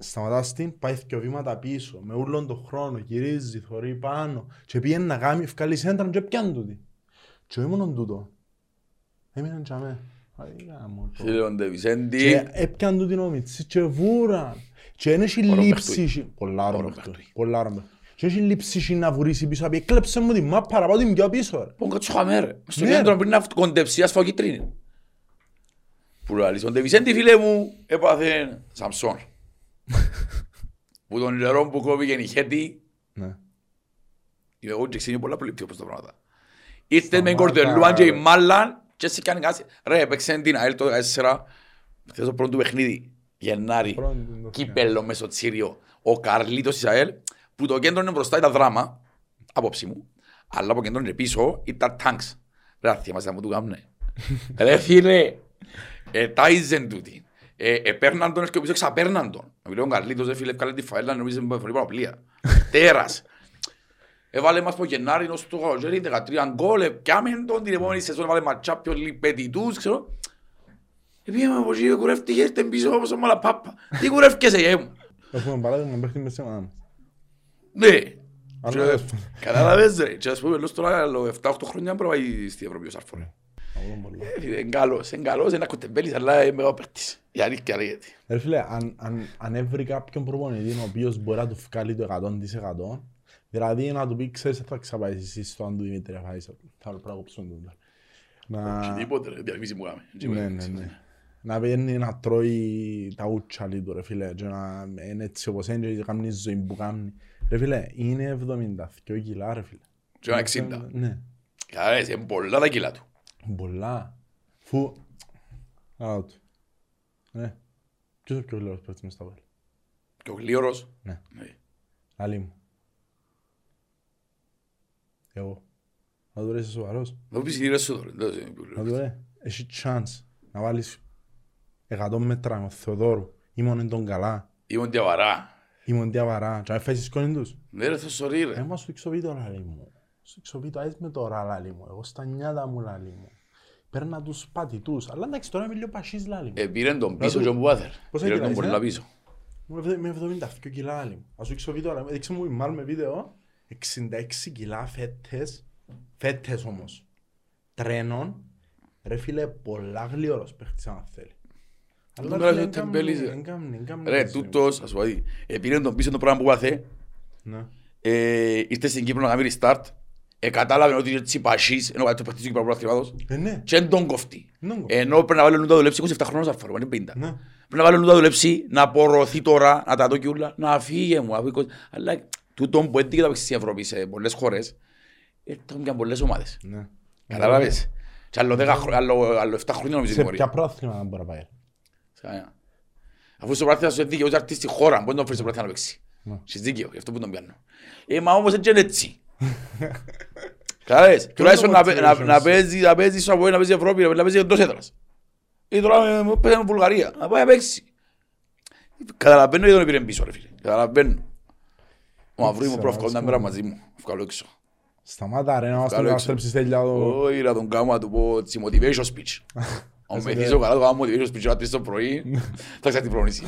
Σταματάς την, πάει δύο βήματα πίσω, με όλον τον χρόνο, γυρίζει, θωρεί πάνω και πήγαινε να γάμει, βγάλει σέντρα και πιάνε τούτη. Και ήμουν τούτο. Έμειναν και αμέ. Φίλονται Βισέντη. Έπιαν τούτη νόμιτσι και βούραν. Και δεν έχει λείψη. Πολλά ρόμπεχτου. Και έχει λείψη να βουρήσει πίσω, να πει «Εκλέψε μου τη μάπα, να πάω την πιο πίσω». Πον κατσοχαμέ ρε. Στο κέντρο πριν να κοντέψει, ας φάω κιτρίνη. Φίλονται Βισέντη φίλε μου, έπαθε Σαμσόν. Που τον λερό που κόβηκε νυχέτη. Εγώ και ξύνει πολλά πολύ πιο προς τα πράγματα. Ήρθες με κορδελούαν και η μάλλαν. Και σε κάνει κάτι. Ρε παίξε την ΑΕΛ το δεκατέσσερα. Θες το πρώτο παιχνίδι Γενάρη. Κύπελλο μέσω Τσίριο. Ο Καρλίτος της ΑΕΛ. Που το κέντρο είναι μπροστά ήταν δράμα. Απόψη μου. Αλλά από κέντρο είναι πίσω ήταν τάγκς. Ρε θυμάσαι να μου του κάμνε. Ρε φίλε. Ετάιζεν τούτη. Επέρναν τον και πίσω εξαπέρναν τον. Να μιλώ ο Καρλίτος, δεν φίλε, έφκαλε τη φαέλα, νομίζεις με φορή παραπλία. Τέρας. Έβαλε μας από Γενάρη ως το Χαλογέρι, δεκατρία γκόλ, πιάμεν τον, την επόμενη σεζόν έβαλε ματσάπιο λιπέτητούς, ξέρω. Επήγαμε από εκεί, κουρεύτηκε, έρθε πίσω όπως ο Μαλαπάπα. Τι κουρεύκεσαι, γε μου. Έχουμε παράδειγμα, παίχνει μέσα μάνα. Ναι. Κατάλαβες ρε, και ας πούμε, λόγω τώρα εφτά οκτώ χρόνια προβάει στην Ευρωπαϊκή Σαρφόνη. Είναι καλός, είναι καλός, είναι κοτεμπέλης, αλλά είναι μεγάλο παίκτης. Η αλήθεια λέγεται. Ρε φίλε, αν έβρει κάποιον προπονητή ο οποίος μπορεί να του βγάλει το εκατό τοις εκατό, δηλαδή να του πει, ξέρεις, θα ξαπάει εσείς στον Δημήτρη, θα πρέπει να κόψουν τον τόντρα. Οτιδήποτε, διαφήμιση μου κάμε. Να παίρνει να τρώει τα ούτσαλή του, ρε φίλε, και να είναι έτσι όπως είναι και κάνει ζωή που κάνει. Ρε φίλε, είναι εβδομήντα δύο κιλά, ρε φίλε. Και εξήντα. Ναι. Κατάλαβες, είναι πολλά τα κιλά του. Πολλά. Φου. Out. Ναι. Ποιος είναι ο πιο γλύρος παίκτης μες στα βάλη. Πιο γλύρος. Ναι. Άλλη μου. Εγώ. Να το ρε είσαι σοβαρός. Να το πεις γλύρος σου τώρα. Να το ρε. Έχει chance. να βάλεις εκατό μέτρα με Θεοδόρου, ήμουν τον καλά. Ήμουν διαβαρά. Ήμουν διαβαρά. Και αν έφεσαι σκόνη τους. Ναι ρε θα σωρεί ρε. Έμα σου εξοβεί το λαλί μου. Σου εξοβεί το αίσθημα τώρα λαλί μου. Εγώ στα νιάτα μου λαλί μου. Παίρνα τους πατητούς. Αλλά εντάξει τώρα είμαι λίγο πασίς λαλί μου. Ε, πήραν τον πίσω John Water. Πώς θα κυλάεις, ε? Με εβδομήντα δύο κιλά λαλί μου. Ας σου εξοβεί τώρα. Δείξε μου μάλλον βίντεο. εξήντα έξι κιλά φέτες. Φέτες όμως. Τρένων. Ρε φίλε, πολλά γλυόρος παίχτης αν θέλει. Ρε, τούτος, ας πω, πήραν τον πίσω το πράγμα που πάθε. Ήρθε στην Κύπρο να κάνει restart. Εκατάλαβε ότι έτσι πασίς, ενώ το παίχτης του Κύπρου Αθλημάτος. Και εν τον κοφτεί. Ενώ πρέπει να βάλει νου τα δουλέψει, είκοσι επτά χρόνος αφού, είναι πενήντα. Πρέπει να βάλει νου τα δουλέψει, να απορροθεί τώρα, να τα δω και ούλα, να φύγε μου. Αλλά τούτον που έτυχε τα παίξει στην Ευρώπη σε πολλές χώρες, έρχονται και πολλές ομάδες. Καταλάβες. Και άλλο επτά χρόνια νομίζω την πορεία. Σε ποια πρόθυμα να μπορεί να πάει. Αφού στο πρόθυμα σου είναι δίκαιο, ούτε αρτίστη χώρα, μπορεί να φέρει στο πρόθυμα να παίξει. Είσαι δίκαιο, γι' αυτό που τον πιάνω. Ε, μα όμως έτσι είναι έτσι. Καταλάβες, τουλάχιστον να παίζει στο Αποέλ, να παίζει Ευρώπη, να παίζει εντός έδρας. Ή τώρα παίζει με Βουλγαρία, να πάει να παίξει. Καταλαβαίνω γιατί τον πήρε πίσω ρε φίλε, καταλαβαίνω. Ο Μαυρού μου πρόφκαλε μια μέρα μαζί μου, βγάλω έξω. Σταμάτα ρε να μας τον αστρέψεις τέλεια το... Όχι να τον κάνω να του πω τσι motivation speech. Ο Μεθύς ο καλά του κάνω motivation speech, όταν τρεις το πρωί, θα ξέρω την πρόνηση.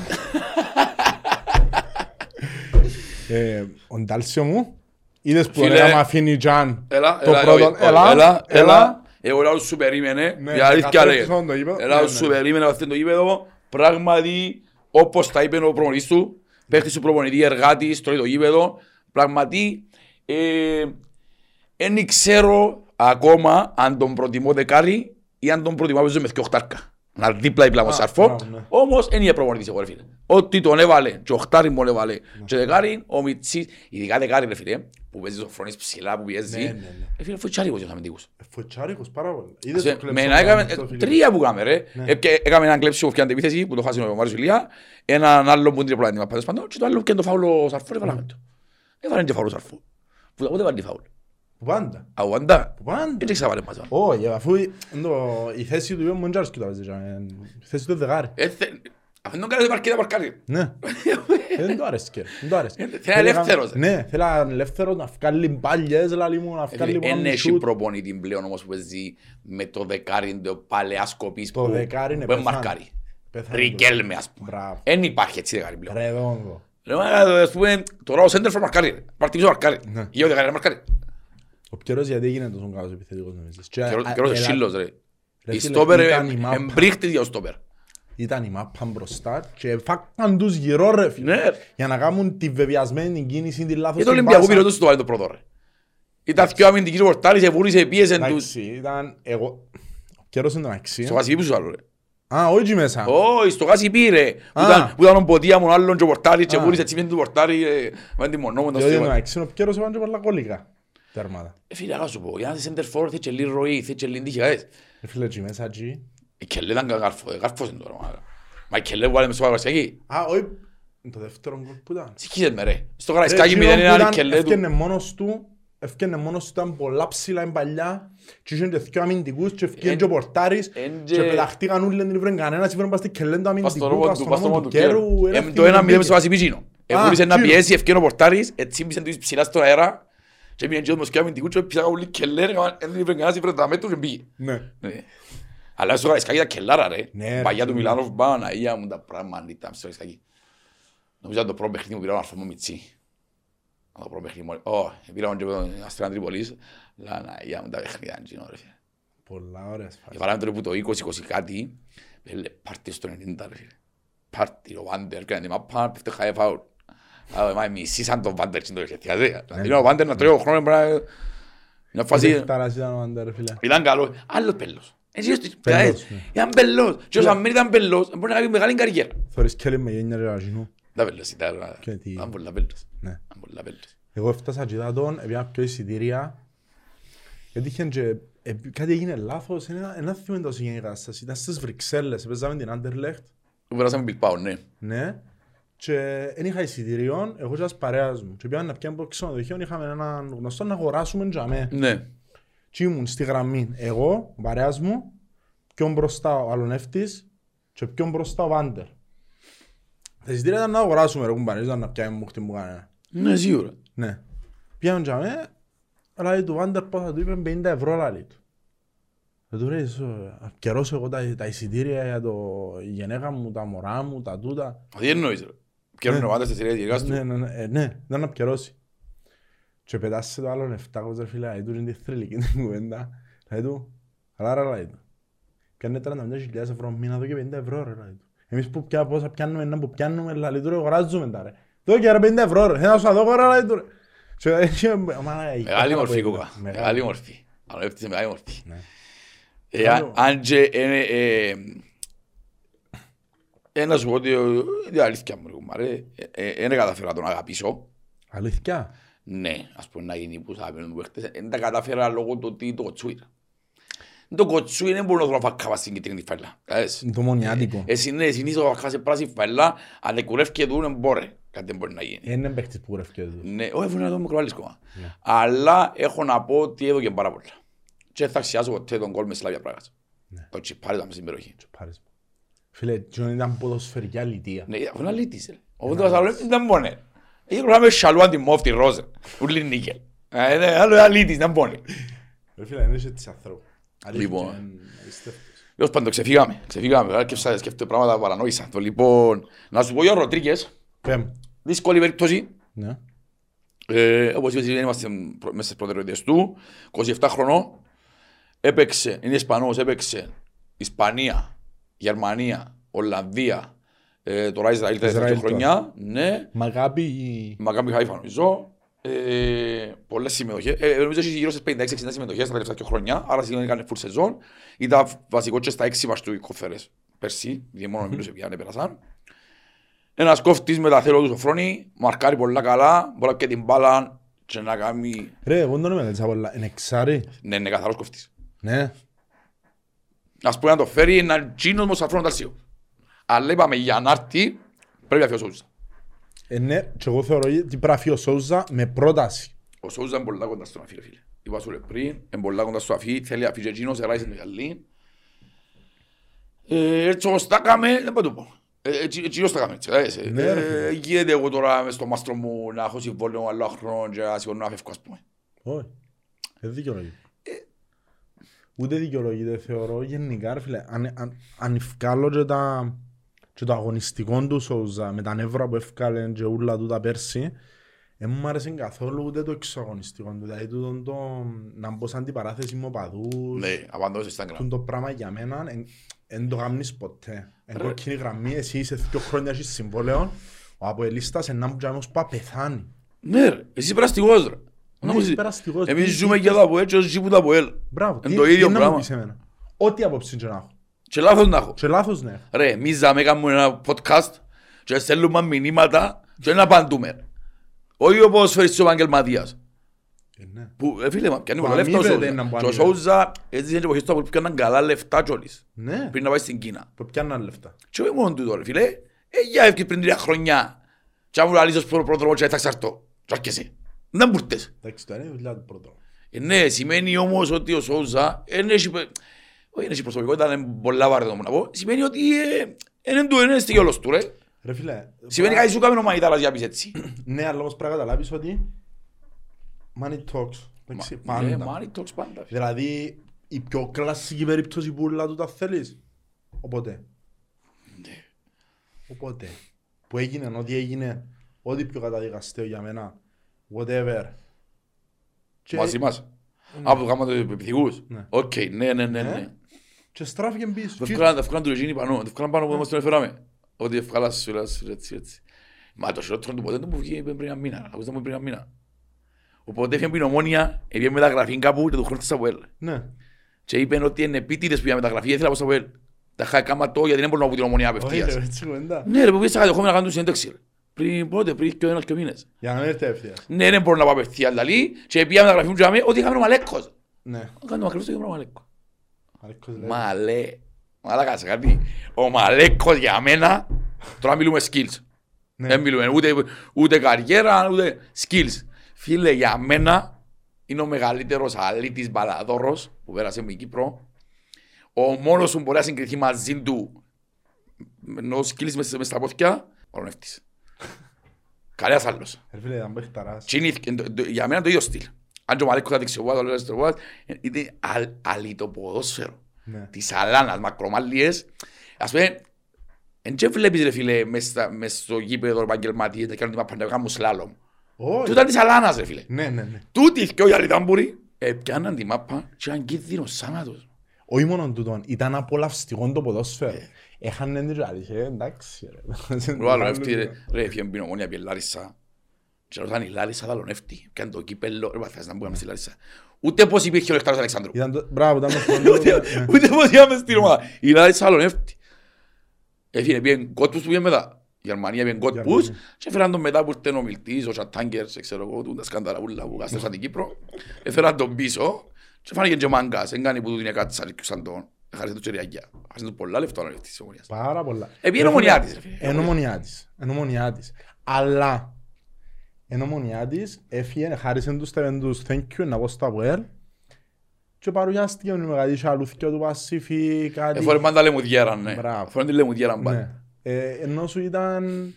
Ο Ντάλσιο μου, είδες που έλεγα μ' αφήνει Τζαν το πρώτο... Έλα, έλα, εγώ λάω σου περίμενε, διαδίκτυα λέγε. Λάω σου περίμενε να το γήπεδο, πράγματι όπως τα είπε ο προπονητής του, παίχτης του προπονητή, εργάτης, τρώει το γήπεδο, πράγματι. Δεν ξέρω ακόμα αν τον προτιμώ δεκάρι ή αν τον προτιμώ με οχτάρκα. Να δίπλα ή πλάμω σαρφό. Όμως δεν είναι προπονητής εγώ ρε φίλε. Ότι τον έβαλε και οχτάρι μου έβαλε και δεκάρι, ο Μιτσής, ειδικά δεκάρι ρε φίλε, που παίζει σοφρονείς ψηλά, που πιέζει. Ρε φίλε, φωτσάρικος είναι αμυντικός. Φωτσάρικος πάρα πολύ. Είδες το κλέψο. Τρία που κάμε ρε. Έκαμε έναν κλέψο που φτιάνε την επίθεση που το χάσει ο Μάριος Ηλία. Έναν άλλο που είναι πλάνημα πάντως πάντως και το άλλο και το φαύλο σαρφό έβαλαμε το. Έβαλε και φαύλο σαρφό. Πότε βάλει φαύλο. Που πάντα. Από πάντα. Που πάντα. Έτσι ξαβάλε μας. Όχι, αφού η θέση του είπε ο Μοντζάρσκι το έπαιζε. Η θέση του δεκάρι. Αφού δεν κάνετε παρκή, θα παρκάρει. Ναι. Δεν το άρεσκε. Θέλα ελεύθερος. Ναι, θέλα ελεύθερος να βγάλει μπάλιες, να βγάλει μόνο σούτ. Εν έχει προπονητή πλέον όμως που παίζει με το δεκάρι το παλαιάς κοπής που δεν μαρκάρει. Ρικέλμε ας πούμε. Εν υπάρχει έτσι δεκάρι πλέον. Ρεδόγκο. Τώρα ο Σέντερφορ μαρκάρει. Παρτίζο μαρκάρει. Ή ο δεκάρι μαρκάρει. Ο Πιέρος γιατί έγινε τόσο καλός επιθετικός νομίζεις. Ο Πιέρος είναι σύλλος ρε. Η στόπερ εμπρίχτης για ο στόπερ. Ήταν η μάπα μπροστά και φάκαν τους γυρό ρε φίλε. Για να κάνουν τη βεβαιασμένη κίνηση, τη λάθος. Για το Ολυμπιακό πήρε τους το βάλει το πρώτο ρε. Ήταν πιο αμυντικής πορτάρης, εβούρισε, πίεσεν τους. Ήταν εγώ. Ο Πιέρος είναι τον αξία. Στο Κασιπί που σου άλλο ρε. Α, όχι μέσα. Όχι, στο Κασιπί ρε. Που ήταν ο ποτία μου άλλον και ο πορτάρης και εβούρισε τσιμήν του πορτάρη. Τερμάτα. Φίλε, θα σου πω, για να είσαι center forward, θέλει λίγο ροή, θέλει λίγο τύχη. Φίλε, και μέσα εκεί. Η Κελέ ήταν γάρφος, γάρφος είναι τώρα. Μα η Κελέ που βάλε μες στο Καραϊσκάκι. Α, όχι, το δεύτερο γκολ που ήταν. Συχίζεσαι με ρε. Στο Καραϊσκάκι μηδέν είναι άλλη Κελέ του. Έφτιανε μόνος του, έφτιανε μόνος του, ήταν πολλά ψηλά είναι παλιά. Και είχε δυο αμυντικούς και έφτιανε και ο Πορτάρης. Και πεταχτήκαν ούλοι, δεν βρήκαν κανένας, βρήκαν πας στην Κελέ του αμυντικού, πας στον νόμο του Κέρου. Το ένα μηδέν στο Βασιπίζινο. Εβούρισε να πιέσει, έφτιανε ο Πορτάρης, ετσίμπησε τους ψηλά στον αέρα. Και πήγαινε και όμως και αμυντικού και πήγαινε όλοι κελέρ, δεν είπε κανένας ήφερε τα μέτρου και πήγε. Αλλά στο Καραϊσκάκι ήταν κελάρα ρε. Παγιά του Μιλάνοφ, Παναγία μου τα πράγματα ήταν στο Καραϊσκάκι. Νομίζω το πρώτο παιχνίδι μου πήραμε αρφό μου Μιτσί. Το πρώτο παιχνίδι μου, ω, πήραμε και τον Αστραν Τρίπολης. Παναγία μου τα παιχνίδια είναι κοινό ρε. Πολλά ωραίες φάσεις. Βάλαμε τώρα που το είκοσι είκοσι κάτι, πέλε πάρτι στο ενενήντα ρε. Πάρτι ο Βάντερ, έκανε μα πάνω, πέφτει χαέ φάουλ. Μα μισήσαν τον Βάντερ στην τοριχετιαζία. Δηλαδή ο Βάντερ να τρώει ο χρόνος να... Μια φάση... Ήταν καλό. Άλλος πέλος. Ήταν πέλος. Και όσο αν μην ήταν πέλος, μπορεί να κάνει μεγάλη καριέρα. Θωρείς και έλεγε με γένια ρε αγινού. Τα πέλος, ήταν πολλά πέλος. Εγώ έφτασα και είδα τον, έπιανα πιο εισιτήρια. Έτυχε και κάτι έγινε λάθος. Ένα θυμέντο όσο γίνει η κατάσταση. Ήταν στις Βρυξέλλες, παίζαμε την Άντερλεχτ. Και δεν είχα εισιτηριών, εγώ και ένας παρέας μου. Και πήγαν να πιάνε από ξενοδοχείο, είχαμε έναν γνωστό να αγοράσουμε τζαμέ. Ναι. Και ήμουν στη γραμμή, εγώ, ο παρέας μου, πιο μπροστά ο Αλονεύτης και πιο μπροστά ο Βάντερ. Θα ζητήρετε να αγοράσουμε ρε κουμπανίζοντας να πιάμε μου χτιμού κανένα. Ναι, σίγουρα. Ναι. Πιάμε και αμέ, λάδι του Βάντερ πώς θα του είπε πενήντα ευρώ λάδι του. Θα του λέει, καιρός εγώ τα εισιτήρια για η γενέκα μου, τα μωρά μου, τα τούτα. Τι εννοείς ρε. Πιέρουν ο Βάντερ στη σειρά της γεγάς του. Ναι, ήταν να πιερώσει. Και πετάσσε το άλλον εφτάκος φίλα, γιατί του είναι θρυλική την κουβέντα. Λάδι του, αλλά λάδι του. Πιάνε τριάντα πέντε χιλιάδες ευρώ μήνα, εδώ και πενήντα ευρώ ρε λάδι του. Εμείς που πια πόσα πιάνουμε, ένα που πιάνουμε, λάδι του ρε, γοράζουμε τα ρε. Εδώ και πενήντα ευρώ ρε, θα σου τα δω γορά λάδι του ρε. Μεγάλη μορφή κούκα, μεγάλη μορφή. Αλλά έφτιαξε μεγάλη μορφή. Αν και ένα σου πω ότι είναι αλήθεια μου, δεν καταφέρω να τον αγαπήσω. Αλήθεια? Ναι, ας πούμε να γίνει που θα παίρνουν παίχτες, δεν τα καταφέρα λόγω του ότι το κοτσού ήταν. Το κοτσού είναι πολύ να φακάβας στην κυτρινή φαίλα. Το μονιάτικο. Συνήθως θα φακάβας σε πράσινη φαίλα, αν δεν κουρεύκε του δεν μπορεί. Κάτι δεν μπορεί να γίνει. Είναι παίχτης που κουρεύκε του. Ναι, όχι να το μικροβάλλεις κόμμα. Αλλά έχω να πω ότι έδωκε πάρα πολλά. Και θα αξιάσω ποτέ τον κόλ με Σλάβια Πράγας. Το τσιπάρι ήταν στην περιοχή. Φίλε, τσιόν ήταν ποδοσφαιρικά λιτία. Ναι, αφού να λίτησε. Ο Βασαλονεύτης ήταν πόνε. Είχε κουράμε σαλουάντι μόφτη ρόζε. Ούλη νίκελ. Άλλο ήταν λίτης, ήταν πόνε. Φίλε, δεν είσαι της ανθρώπου. Λοιπόν, έως πάντο ξεφύγαμε. Ξεφύγαμε, σκέφτομαι πράγματα που παρανόησα. Λοιπόν, να σου πω για ο Ροντρίγκες. Δύσκολη περίπτωση. Όπως είπες, είμαστε μέσα στις προτεραιότητες του. είκοσι επτά χρονών. Έπαιξε, είναι Ισπανός, έπαιξε Ισπανία, Γερμανία, Ολλανδία, ε, τώρα Ισραήλ τελευταία χρονιά. Ναι. Μακάμπι Χάιφα νομίζω. Ε, πολλές συμμετοχές. Ε, νομίζω ότι είχε γύρω στις πενήντα έξι εξήντα συμμετοχές τα τελευταία χρονιά. Άρα σημαίνει ότι έκανε full σεζόν. Ήταν βασικό και στα έξι μας του κοφέρες πέρσι, γιατί μόνο μίλουσε πια, πέρασαν. Ένας κόφτης με τα θέλω του Σοφρόνη, μαρκάρει πολλά καλά, μπορεί και την μπάλα και να κάνει. Ρε, εγώ δεν είμαι πολλά. Είναι εξάρι. Ναι, είναι καθαρός κόφτης. Ναι. Ας πούμε να το φέρει έναν τσίνος με σαφρόνο ταλσίου. Αλλά είπαμε για να έρθει πρέπει να φύγει ο Σόουζα. Ε, ναι, και εγώ θεωρώ ότι πρέπει να φύγει ο Σόουζα με πρόταση. Ο Σόουζα είναι πολλά κοντά στον αφή ρε φίλε. Είπα σου ρε πριν, είναι πολλά κοντά στον αφή, θέλει να φύγει ο τσίνος, εράζει τον γυαλί. Έτσι όπως τα κάμε, δεν παντού πω. Έτσι όπως τα κάμε έτσι. Γίνεται εγώ τώρα μες στο μάστρο μου να έχω συμβόλαιο άλλο χρόνο και να σηκώνω να φεύγω ας πούμε. Όχι, δεν δικαιολογεί. Ούτε δικαιολογείται, θεωρώ γενικά ρε φίλε, αν, αν, αν ευκάλλω και, τα, και το αγωνιστικό του Σόουζα με τα νεύρα που ευκάλλαν και ούλα του τα πέρσι, δεν μου άρεσε καθόλου ούτε το εξωαγωνιστικό του, δηλαδή το, το, να μπω σε αντιπαράθεση με οπαδούς. Ναι, απαντώ σε Instagram. Το πράγμα για μένα δεν το γαμνείς ποτέ. Εν κόκκινη γραμμή, εσύ είσαι δύο χρόνια έχεις συμβόλαιο, ο αποελίστας ενάμου και αμέσως πάει πεθάνει. Ναι ρε, εσύ πραστηγός ρε. Εμείς ζούμε και εδώ από έτσι όσοι ζήμουν από έλα. Μπράβο, τι είναι να μου πεις εμένα. Ό,τι απόψη είναι να έχω. Και λάθος να έχω. Και λάθος να έχω. Ρε, εμείς ζάμε κάνουμε ένα podcast και στέλνουμε μηνύματα και να απαντούμε. Όχι όπως φέρεις ο επαγγελματίας. Που φίλε, μα πιάνει πολλά λεφτά ο Σόουζα. Και ο Σόουζα έζησε και εποχές του που πιάνναν καλά λεφτά κιόλις. Πριν να πάει στην Κίνα. Που πιάνναν λεφτά. Και όχι μόνο τούτο ρε φίλε. Έγια έφυγε πριν τρία χρόνια. Και άμουν αλήθως πρόδρομο και θα ξαρτώ. Και αρκεσαι. Δεν μπορείς. Εντάξει, το είναι δουλειά του πρώτα. Ναι, σημαίνει όμως ότι ο Σόουζα δεν έχει προσωπικότητα, είναι πολλά βαρετό μου να πω. Σημαίνει ότι δεν έστηκε όλος του ρε. Ρε φίλε. Σημαίνει κάτι σου κάνει ο Μανιτάρας για πεις έτσι. Ναι, αλλά όμως πρέπει να καταλάβεις ότι money talks. Ναι, money talks πάντα. Δηλαδή η πιο κλασική περίπτωση που όλα του τα θέλεις. Οπότε. Ναι. Οπότε. Που έγινε, ό,τι έγινε, ό,τι πιο καταδικαστέο για μένα. Whatever. Μαζί μας. Από το γάμμα του επιθυγούς. Οκ, ναι, ναι, ναι. Και στράφηκε πίσω. Δευκάλαν του Ρεζίνη πάνω. Δευκάλαν πάνω που μας τον έφεραμε. Ότι ευκάλα σου λες έτσι έτσι. Μα το σειρότερο του ποτέ δεν μου βγήκε πριν ένα μήνα. Ακούσαμε πριν ένα μήνα. Οπότε έφυγε ποινομόνια, έφυγε μεταγραφή κάπου και του χρώτησα από έλ. Και είπαν ότι είναι επίτηδες που για μεταγραφή ήθελα από έλ. Τα είχα κάμα το γιατί δεν μπορούν να βγουν ομονία απευθείας. Ναι ρε, που πήγες κατεχόμενα να κάνουν συνέντευξη. Πριν πότε, πριν και ο ένας και ο μήνες. Για να μην έρθει ευθείας. Ναι, δεν μπορώ να πάω ευθείας λαλί και πήγαμε να γραφήμουν και να μην ότι είχαμε ο Μαλέκκος. Ναι. Κάντε μακριβώς το γεμρό Μαλέκκο. Μαλέκκος λέει. Μαλέ. Μαλά κάσε κάτι. Ο Μαλέκκος για μένα. Τώρα μιλούμε skills. Δεν μιλούμε ούτε καριέρα, ούτε skills. Φίλε, για μένα είναι ο μεγαλύτερος αλήτης μπαλαδόρος που πέρασε με Κύπρο. Ο μόνος που μπορεί να συγκριθεί μαζί του ενώ σκύλεις μες στα πόθηκια, παρονεύτης. Καλέας άλλος. Για μένα το ίδιο στυλ. Αν και ο Μαλέκος θα δεξιοβάζει, είναι αλυτοποδόσφαιρο. Τις αλάνας, μακρομάλιες. Ας πούμε, εν και βλέπεις ρε φίλε μες στο γήπεδο επαγγελματίες να κάνουν την παντευγά μου σλάλομ. Του ήταν της αλάνας ρε φίλε. Τούτοι και όλοι οι αλυτάμπουροι πιάναν την μάπα και ήταν κίνδυνο σάνατος. Όχι μόνο τούτο, ήταν απολαυστικό το ποδόσφαιρο. Έχανε την ραλήχε, εντάξει ρε. Λαλονεύτη ρε, έφυγε μπίνω μόνοι από η Λάρισα. Και ρωτάνε η Λάρισα λαλονεύτη, πιάνε το κύπελλο, ρε παθάς να μπούγαμε στη Λάρισα. Ούτε πώς υπήρχε ο Λεκτάρος Αλεξάνδρου. Ούτε πώς είχαμε στην ομάδα. Η Λάρισα λαλονεύτη. Έφυγε, πήγαν Κότπους που πήγαν μετά. Η Γερμανία πήγαν Κότπους και έφεραν τον μετά που ήρθαν ο Μιλτής, ο Σατάγκερς, ξέρω εγώ, τα σκανδαλαβούλα που κάστρεψαν την Κύπρο. Έφεραν τον πίσω και φάνηκε και μάγκας, δεν κάνει που του δίνει κάτι σαν τον. Χάρισε του τσιριάκια. Χάρισε του πολλά λεφτά να της Ομονιάς. Πάρα πολλά. Επί Ομονιά της. Εν Ομονιά της. Αλλά εν Ομονιά της έφυγε, χάρισε τους τεβεντούς. Thank you, να πω στα πουέρ. Και παρουσιάστηκε με μεγαλύτερη αλούθηκιο του Πασίφη. Εφόρε πάντα λεμουδιέραν, ναι. Εφόρε την λεμουδιέραν πάντα. Ενώ σου ήταν...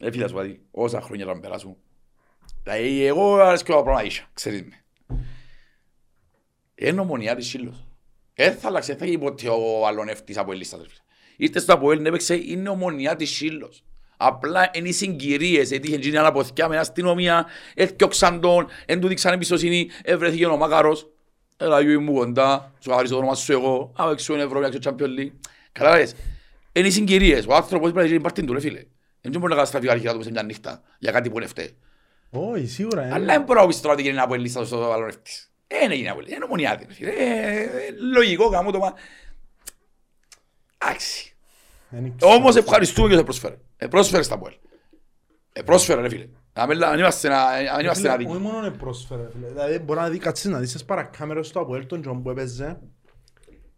Έφυγε σου κάτι, όσα χρόνια ήταν πέρα σου. Δηλαδή εγώ αρέσκω να προγραμματίσω, ξέρεις με. Εν Ομονιά της σύλλος. Έθα αλλάξε, θα γίνει ποτέ ο αλωνεύτης από η λίστα. Ήρθε στο Αποέλ, έπαιξε, είναι Ομονιά της Σύλλος. Απλά είναι οι συγκυρίες, γιατί είχε γίνει αναποθηκιά με την αστυνομία, έφτιαξαν τον, δεν του δείξαν εμπιστοσύνη, βρέθηκε ο Μακάρος. Έλα, Ιούι μου κοντά, σου καθαρίζω το όνομα σου εγώ, άμα έξω είναι Ευρώπη, έξω Champions League. Καταλάβες, είναι οι συγκυρίες, ο άνθρωπος πρέπει να γίνει παρτίν του, ρε φίλε. Δεν μπορεί να καταστραφεί η αρχή του σε μια νύχτα για κάτι που είναι φταί. Όχι, σίγουρα είναι. Αλλά δεν πρόβησε τώρα ότι γίνει από η λίστα στο αλωνεύτης. Δεν έγινε πολύ, είναι Ομονιάτη. Λογικό γάμο το μα... Άξι. Όμως ευχαριστούμε και θα προσφέρω. Επρόσφερε στα πόλη. Επρόσφερε ρε φίλε. Αν είμαστε να δει. Όχι μόνο επρόσφερε ρε φίλε. Δηλαδή μπορεί να δει κατσίς να δεις σας παρακάμερα στο Αποέλ τον Τζον που έπαιζε.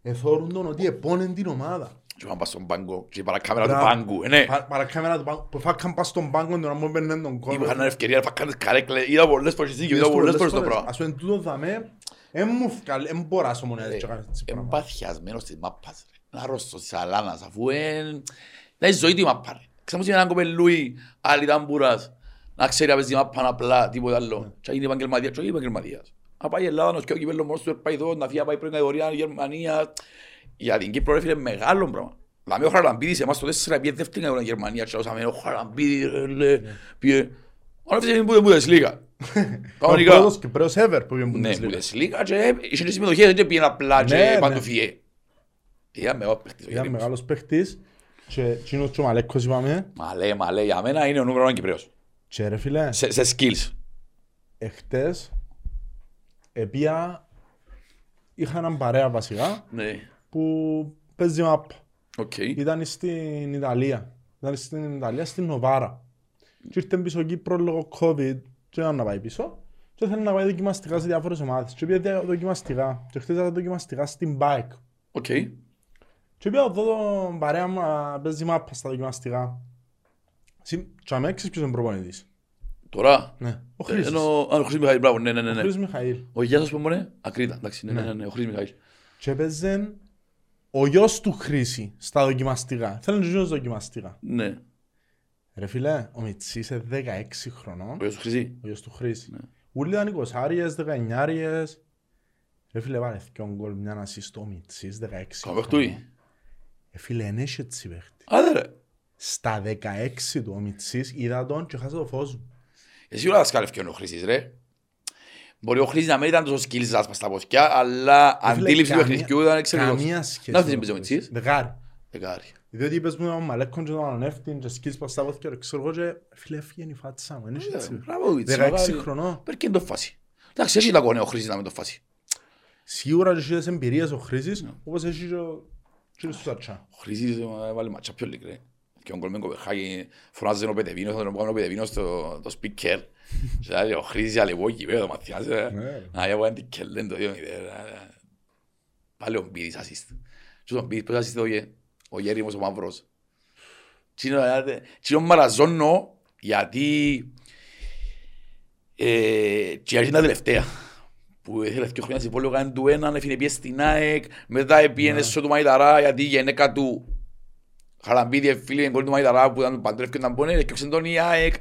Εθώρουν τον ότι επώνεν την ομάδα. Και πάνε πας στον πάγκο και παρακάμερα του πάγκου. Παρακάμερα του πάγκου. Φάκαν πας στον πάγκο και να μου παίρνουν τον κόλο. Είχαν ευκαιρία, φάκαν καρέκλες. Είδα πολλές φορές το πράγμα. Ας πούμε τούτο δαμε, εν μποράς όμως να έτσι κάνεις τις πράγματα. Εμπαθιασμένος της μάπας. Είναι αρρώστος της αλάνας αφού είναι η ζωή του η μάπα. Ξαμώς είναι έναν κοπελούι, άλλη ταμπούρας. Να ξέρει απέζει μάπαν απλά, τίποτα άλλο. Και είναι επαγγελματίας. Να πάει η Ελλάδα να σκιώκει πέλο μόνος του Ερπαϊδόν, να φύγει να πάει πριν κατηγορία, Γερμανία. Για την Κύπρο έφυγε μεγάλο πράγμα. Δηλαδή ο Χαραλαμπίδης εμάς το τέσσερα πήγε δεύτερη κατηγορία Γερμανία και όσαμε ο Χαραλαμπίδης πήγε... Άρα έφυγε την Μπουντεσλίγα. Ο πρώτος Κυπρέος ever που πήγε Μπουντεσλίγα και είχε και συμμετοχές, δεν πήγαινε απλά και παντοφυγέ. Ήταν μεγάλος παίχτης και εκείνος και ο Μαλέκος είπαμε. Μαλέ, μαλέ, για μένα είναι ο νούμερο έναν Κυπρέος. Και ρε φίλε. Σε skills. Εχτες επία είχα έναν παρέα βασικά. Που παίζει μάπ. Okay. Ήταν στην Ιταλία. Ήταν στην Ιταλία, στην Νοβάρα. Και ήρθε πίσω Κύπρο λόγω COVID. Και ήταν να πάει πίσω. Και ήθελε να πάει δοκιμαστικά σε διάφορες ομάδες. Και πήγε δοκιμαστικά. Και χτες ήταν δοκιμαστικά στην bike. Okay. Και πήγε εδώ τον παρέα μου να παίζει μάπ στα δοκιμαστικά. Και αμέ έξεις ποιος είναι προπονητής. Τώρα. Ναι. Ο Χρήστος. Ο Χρήστος Μιχαήλ, μπράβο. Ναι, ναι, ναι. Ο Χρήστος Μιχαήλ. Ο γιος σας που μόνε, Ακρίτα. Εντάξει, ναι, ναι, ναι. Ο Χρήστος Μιχαήλ. Και έπαιζε ο γιος του Χρήση στα δοκιμαστικά. Θέλω να ζήσω δοκιμαστικά. Ναι. Ρε φίλε, ο Μιτσής είναι δεκαέξι χρονών. Ο γιος του Χρήση. Ο γιος του Χρήση. Ναι. Ούλοι ήταν είκοσι άριες, δεκαεννιά άριες. Ρε φίλε, βάλε δυο γκολ μια να σεις το Μιτσής δεκαέξι χρονών. Ρε φίλε, εν έχει έτσι παίχτη. Άντε ρε. Στα δεκαέξι του ο Μιτσής είδα τον και χάσα το φως μου. Εσύ όλα δασκάλευκε ο Χρήσης ρε. Μπορεί ο Χρήστης να μην ήταν τόσο σκύλης άσπας στα ποθηκιά, αλλά αντίληψη του παιχνιδιού ήταν εξαιρετικός. Καμία σχέση. Να θυμίζεις ο Μιτσής. Δεκάρι. Δεκάρι. Διότι είπες μου τον Μαλέκον και τον Ανέφτην και σκύλης πας στα ποθηκιά, ξέρω εγώ και φίλε έφυγε η φάτσα μου. δεκαέξι χρονών. Περ' και είναι το φάση. Εντάξει, έχει λακωνέ ο Χρήστης να μην το φάση. Σίγουρα και στις εμπειρίες ο Χρήστης, όπως έχει και ο Σατσα. Ο Χρήστης έβαλε ματσά πιο λίγκ. Και ο Κολμένκο Πεχάκη φωνάζε ο Πετεβίνος, θα τον πω ο Πετεβίνος στο σπίκερ. Και ο Χρήσης αλεβό εκεί πέρα, το μαθιάζε. Να για πάνε την κελέν το δύο μηδέν. Πάλι ο Μπίδης ασίστ. Και ο Μπίδης πώς ασίστ ο Γέριμος ο Μαύρος. Τσίνο μαραζώνω γιατί... Και αρχήν τα τελευταία. που ήθελε δύο χρόνια στην πόλη, έκανε του έναν, έφυγε πιες στην ΑΕΚ, μετά πήγαινε στο του Μαϊταρά, γιατί η γενέκα του Χαραμπίδη, φίλη εγκόλη του Μαϊταρά, που ήταν παντρεύκη όταν πόνε, και ξεντώνει η ΑΕΚ.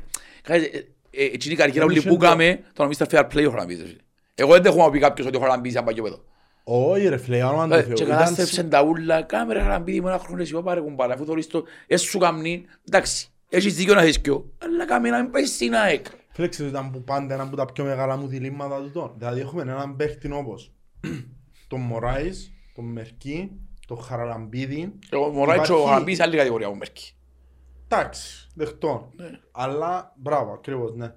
Εκείνη η καριέρα όλοι που κάμε, το να μην στα fair play ο Χαραμπίδης. Εγώ δεν έχω πει κάποιος ότι ο Χαραμπίδης θα πάει και πέτω. Όχι ρε φίλε, άμα το φεύγω. Και κατάστευσαν τα ούλα, κάμε ρε Χαραμπίδη με ένα χρόνο, εσύ πάρε κουμπάρα, αφού θωρείς το έσου καμνή, εντάξει, έχεις δίκιο να θες κοιό, αλλά κάμε να μην πάει στην ΑΕΚ. Φίλε, ξέρετε, ήταν πάντα ένα από τα πιο μεγάλα μου διλήμματα του τώρα. Δηλαδή έχουμε έναν παίχτη όπως τον Μωράης, τον Μερκή, τον Χαραλαμπίδη. Ο Μωράης και ο Χαραλαμπίδης άλλη κατηγορία από Μερκή. Εντάξει, δεχτώ. Αλλά μπράβο, ακριβώς, ναι.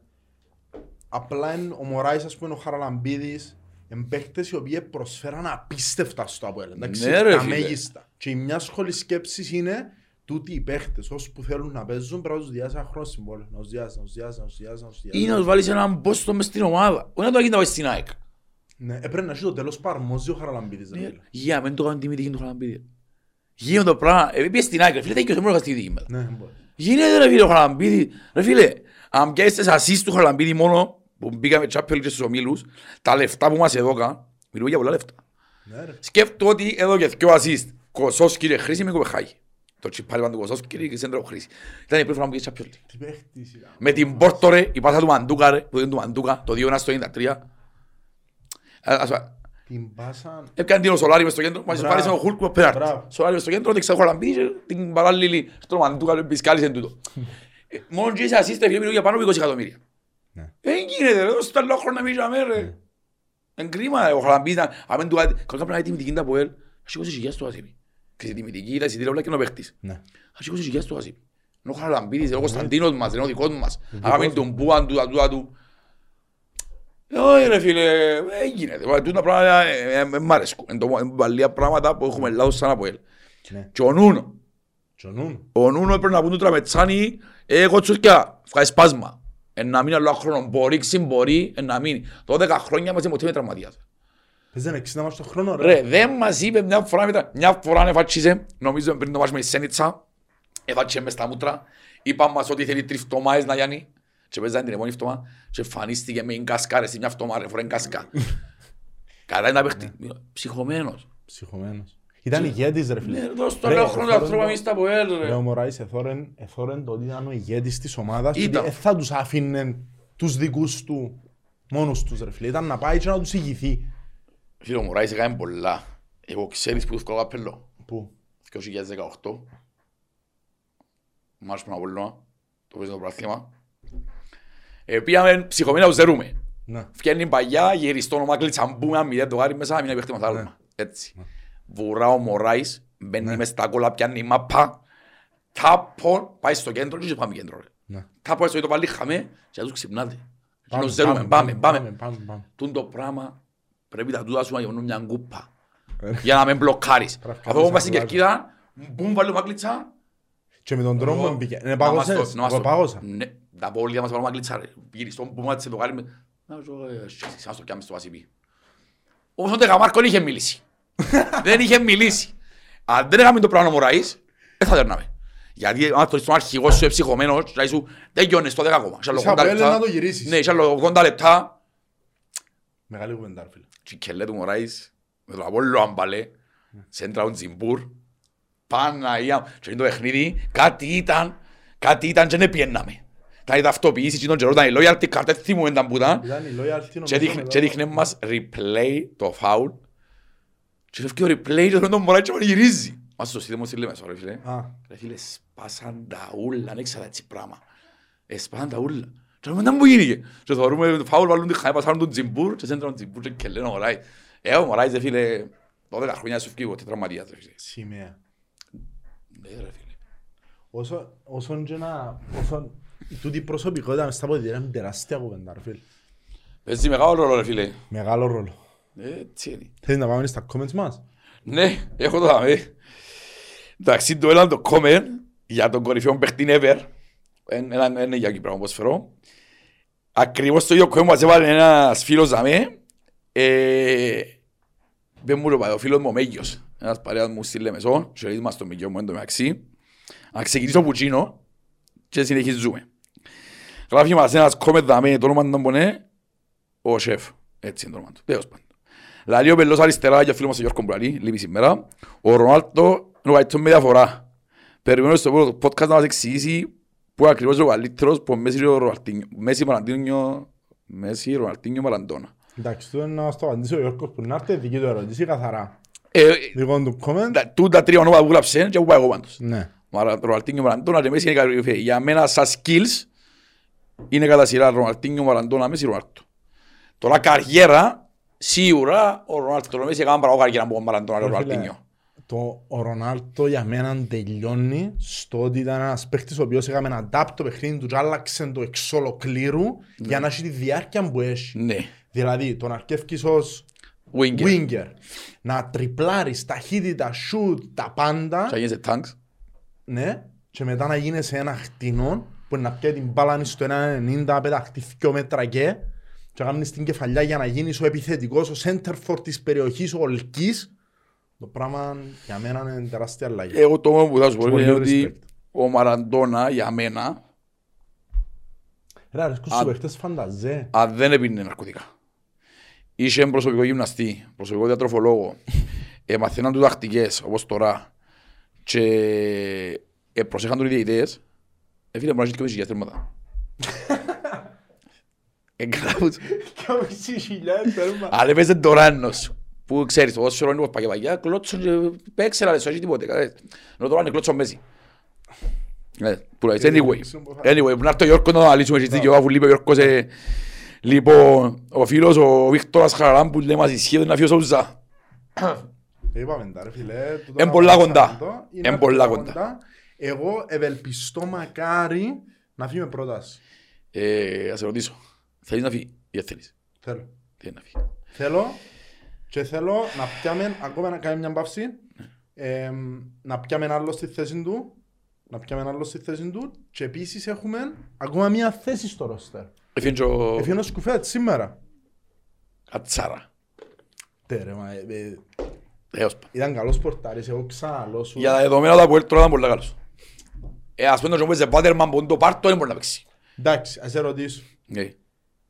Απλά ο Μωράης, ας πούμε, ο Χαραλαμπίδης, είναι παίχτες οι οποίοι προσφέραν απίστευτα στο ΑΠΟΕΛ. Εντάξει, τα μέγιστα. Και η μια σχολή σκέψης είναι τούτοι οι παίχτες, όσοι που θέλουν να παίζουν, πρέπει να τους διάσει ένα χρόνο στην πόλη. Να τους διάσει, να τους διάσει, να τους διάσει, να τους διάσει. Ή να τους βάλεις έναν πόστο μες στην ομάδα. Όχι να το αγίνεται στην ΑΕΚ. Ναι, έπρεπε να έχει το τέλος παρμόζει ο Χαραλαμπίδης. Γεια, μην το κάνουν τη μύτη του Χαραλαμπίδη. Γίνεται το πράγμα, επειδή στην ΑΕΚ, φίλε, και ο Μόρας τη δική μετά. Γίνεται ρε φίλε ο Χαραλαμπίδη. Ρε φίλε, αν πιάσεις τις ασίς του Χαραλαμπίδη μόνο, που μπήκαμε τσάπελ και στους ομίλους, τα λεφτά που μας έδωκα, μιλούμε για πολλά λεφτά. Σκέφτομαι ότι εδώ και δυο ασίστ, Κοσός κύριε Χρήση με κουπεχάει. Το τσιπάλι πάνω του Κοσός κύριε και σέντρα ο Χρήση. Ήταν η πρώτη φορά που πήγε τσάπελ. Με την Πόρτο ρε, η πάσα του Μαντούκα ρε, που δεν του Μαντούκα, το δύο ένα στο ενενήντα τρία. Ας πα, έπιαν την ο Σολάρι μες στο κέντρο, μας πάρει σαν ο Χουλκ με πέρα. Σολάρι μες στο κέντρο, δεξα Χαραμπίδη και την παράλληλη στον Μαντούκα που πισκάλισε τούτο. Μόνο και σε ασίστ δεν γίνεται ρε, δώσε τα λόγχρονα μίλησαμε ρε. Είναι κρίμα, ο Χαραμπίδης ήταν, αμέν του κάτι, καλά πρέπει να είναι τιμητική από ελ, ας είκοσι χιλιάς του Ασίμι. Και σε τιμητική ήταν συντήρα όλα και να παίχτης. Ας είκοσι χιλιάς του Ασίμι. Είναι ο Χαραμπίδης, είναι ο Κωνσταντίνος μας, είναι ο δικός μας. Αγαπήν τον Πούαν του, ατού, ατού. Όχι ρε φίλε, δεν γίνεται. Τούτα πράγματα μ' αρέσκουν. Είναι παλιά πράγματα που έχουμε λάθος σαν από ελ. Και ο Νούνο. Ο Νούνο έπρεπε να πούν του τραμετσάνι, έχω τσουρκιά, βγάζει σπάσμα. Εν να μείνει άλλο χρόνο, μπορεί, ξυμπορεί, εν να μείνει. Το δέκα χρόνια μας είμαστε τραυματίας. Πες δεν εξήντα μας το χρόνο ρε. Ρε, δεν μας είπε μια φορά μετά. Μια φορά εφάτσισε, νομίζω πριν το μάσουμε η Σένιτσα. Εφάτσισε μες τα μούτρα. Είπαν μας ότι θέλει τριφτωμάες να γιάνει. Και παίζανε την επόμενη φτωμά. Και εμφανίστηκε με κάσκα ρε, σε μια φτωμά ρε, φορέν κάσκα. Καλά είναι να παίχτη. Ψυχωμένος. Ψυχωμένος. Ήταν ηγέτης ρε φίλε. Δώσ' το άλλο χρόνο του ανθρώπου εμείς τα ποέλ ρε. Ρε ο Μωράης εθώρεν το ότι ήταν ο ηγέτης της ομάδας και θα τους άφηνε τους δικούς του μόνος τους ρε φίλε. Ήταν να πάει και να τους ηγηθεί. Φίλε ο Μωράης έκανε πολλά. Εγώ ξέρεις που έφυγα καπέλο. Πού? δύο χιλιάδες δεκαοκτώ. Μάρς πριν από όλο. Το πέσαμε το πράθλημα. Πήγαμε ψυχομένα που ζερούμε. Φκένει παγιά, γυριστό όνομα κλειτσαμπούμε. Μηδέν το γάρι μέσα, μην επέχτημα θάλμα. Έτσι. Βουρά ο Μωράης, μπαίνει μες τα κόλλα, πιάνει η μάπα, τάπο, πάει στο κέντρο και πάμε κέντρο. Τάπο έστω και το πάλι χαμε και τους ξυπνάτε. Πάμε, πάμε, πάμε. Τούν το πράγμα πρέπει να του δάσουμε να γεμνούν μια κούπα για να με μπλοκάρεις. Αφού εγώ μέσα στην κερκίδα, μπούμ βάλει ο Μακλίτσα. Και με τον τρόμο μπήκε. Είναι παγώσες, εγώ παγώσα. Τα πόλια μας βάλουν Μακλίτσα ρε. Γυριστόν που μάτσε το γάρι με... Όπως ο Τεγαμάρκον είχε μιλήσει. Δεν είχε μιλήσει. Αν δεν έκαμε το πράγμα ο Μωράης, δεν θα τερνάμε. Γιατί αν το είσαι τον αρχηγό σου εψυχωμένος, θα είσαι δεν γιώνες το δέκα ακόμα. Είσαι από έλεγα να το γυρίσεις. Ναι, είσαι από ογδόντα λεπτά. Μεγάλη κουβεντάρ, φίλε. Τι κελέ του Μωράης, με το απόλυτο άμπαλε, σέντρα ο Τζιμπούρ, Παναγία, και είναι το παιχνίδι, κάτι ήταν, κάτι ήταν και δεν πιέναμε. Τα είδα αυτοποιήσεις και τον καιρό ήταν η Loyalty, καρτέθη μου ήταν που ήταν και δείχνε μας replay το φάουλ. Και φεύγει ο replay και τον Μωράης και τον γυρίζει. Μας το σύνδεμο στη Λέμεσο ρε φίλε. Ρε φίλε, σπάσαν τα ούλα, αν έξαρα έτσι πράγμα. Σπάσαν τα ούλα. Και δεν ήταν που γίνηκε. Και θεωρούμε το φάουλ βάλουν τη χαμέ, πασάρουν τον Τζιμπούρ και σέντραν τον Τζιμπούρ και κελένε ο Μωράης. Ε, ο Μωράης ρε φίλε, δώδεκα χρόνια σου φύγει ποτέ τραυματίας ρε φίλε. Σημαία. Ναι ρε φίλε. Όσον και να... Τούτη προσωπικότητα μες τα ποδητήρια είναι τεράστια κουβέντα ρε φίλε. Παίζει μεγάλο ρόλο ρε φίλε. Μεγάλο ρόλο. Θέλεις να πάμε στα comments μας. Ναι, έχω το δάμε. Εντάξει, το έλα το comment για τον κορυφαίο παίχτη ever. Είναι για Κύπρο, όπως φέρω. Ακριβώς το ίδιο comment μας έβαλε ένας φίλος δάμε. Δεν μου το πάει, ο φίλος μου ο Μέγιος. Ένας παρέας μου στη Λεμεσό. Χαιρετίζει μας τον Μέγιο μου εν τω μεταξύ. Αν ξεκινήσω που γίνω και συνεχίζουμε. Γράφει μας ένας comment δάμε, το όνομα να τον πονέ. Ο Σεφ. Έτσι είναι το όνομα του. Τέλος πάντων. Λαλεί ο Πελός αριστερά και ο φίλος μας ο Γιώργος Μπραλή, λείπει σήμερα. Ο Ρονάλτο νοητό με διαφορά. Περιμένω στο πρώτο podcast να μας εξηγήσει που ακριβώς ο καλύτερος που Μέση, Ροναλντίνιο, Μαραντόνα. Εντάξει, του να μας το απαντήσει ο Γιώργος που να έρθει, δική του ερώτηση καθαρά. Δικών του comment. Του τα τρία ονόματα που γράψε και που πάει εγώ πάντως. Ροναλντίνιο, Μαραντόνα και Μέση είναι καλή. Για μένα σαν skills είναι κατά σειρά Ροναλντίνιο, Μαραντόνα, Μέση, Ρονάλντο. Τώρα καριέρα, σίγουρα ο Ρονάλντο Μέση έκανα παραγωγή καριέρα από Μαραντόνα και Ροναλντίνιο. Ο Ρονάλντο για μένα τελειώνει στο ότι ήταν ένας παίκτης ο οποίος έκαμε να adapt το παιχνίδι του και άλλαξε το εξ ολοκλήρου ναι. για να έχει τη διάρκεια που έχει. Ναι. Δηλαδή τον αρκεύκεις ως winger. winger, να τριπλάρεις ταχύτητα, shoot, τα πάντα και, γίνεσαι tanks. Ναι, και μετά να γίνεσαι ένα χτινό που να πιέει την μπάλα στο ένα ενενήντα, πεταχτεί δυο μέτρα και και να κάνεις την κεφαλιά για να γίνεις ο επιθετικός, ο centerford της περιοχής, ο ολκής. Το πράγμα για μένα είναι τεράστια αλλαγή. Εγώ το μόνο που θα σου πω είναι ότι ο Μαραντόνα για μένα αν δεν έπινε ναρκωτικά. Είχε προσωπικό γυμναστή, προσωπικό διατροφολόγο, μαθαίναν του τακτικές όπως τώρα και προσέχαν τους διαιτητές, έφυγε να γίνει και τέρματα. Εγκατάβουτσο. Αλλά έπαιζε το ράνο σου. Που ξέρεις, ο Σερόνι που παγιά παγιά, κλώτσον και παίξε να λες, όχι τίποτε. Ενώ τώρα είναι κλώτσον μέση. Anyway, anyway, να έρθω ο Γιώργος να λύσουμε και δίκαιο, αφού λείπει ο Γιώργος. Λοιπόν, ο φίλος, ο Βίκτορας Χαραράμπου, λέει μας ισχύεται να φύγω σαουζά. Είπαμε τα ρε φίλε. Εν πολλά κοντά, εν πολλά κοντά. Εγώ ευελπιστώ μακάρι να φύγει με πρόταση. Θα σε ρωτήσω, θέλεις να φύγει ή δεν θέλεις? Θέλω. Θέλω. Και θέλω να πιάμε, ακόμα να κάνουμε μια παύση, ε, να πιάμε άλλο στη θέση του, να πιάμε άλλο στη θέση του και επίσης έχουμε ακόμα μια θέση στο ρόστερ. Έφυγε ο Σκουφέτ σήμερα. Κατσάρα. Τέρε, μα... Ε, ε, ήταν καλός πορτάρις, εγώ ξαναλώ σου. Για τα δεδομένα τα Πουέλτ τώρα ήταν πολύ καλός. Ε, ας πούμε, νομίζω, σε Βάτερμαν που το πάρτο δεν μπορεί να παίξει. Εντάξει, ας σε ρωτήσω.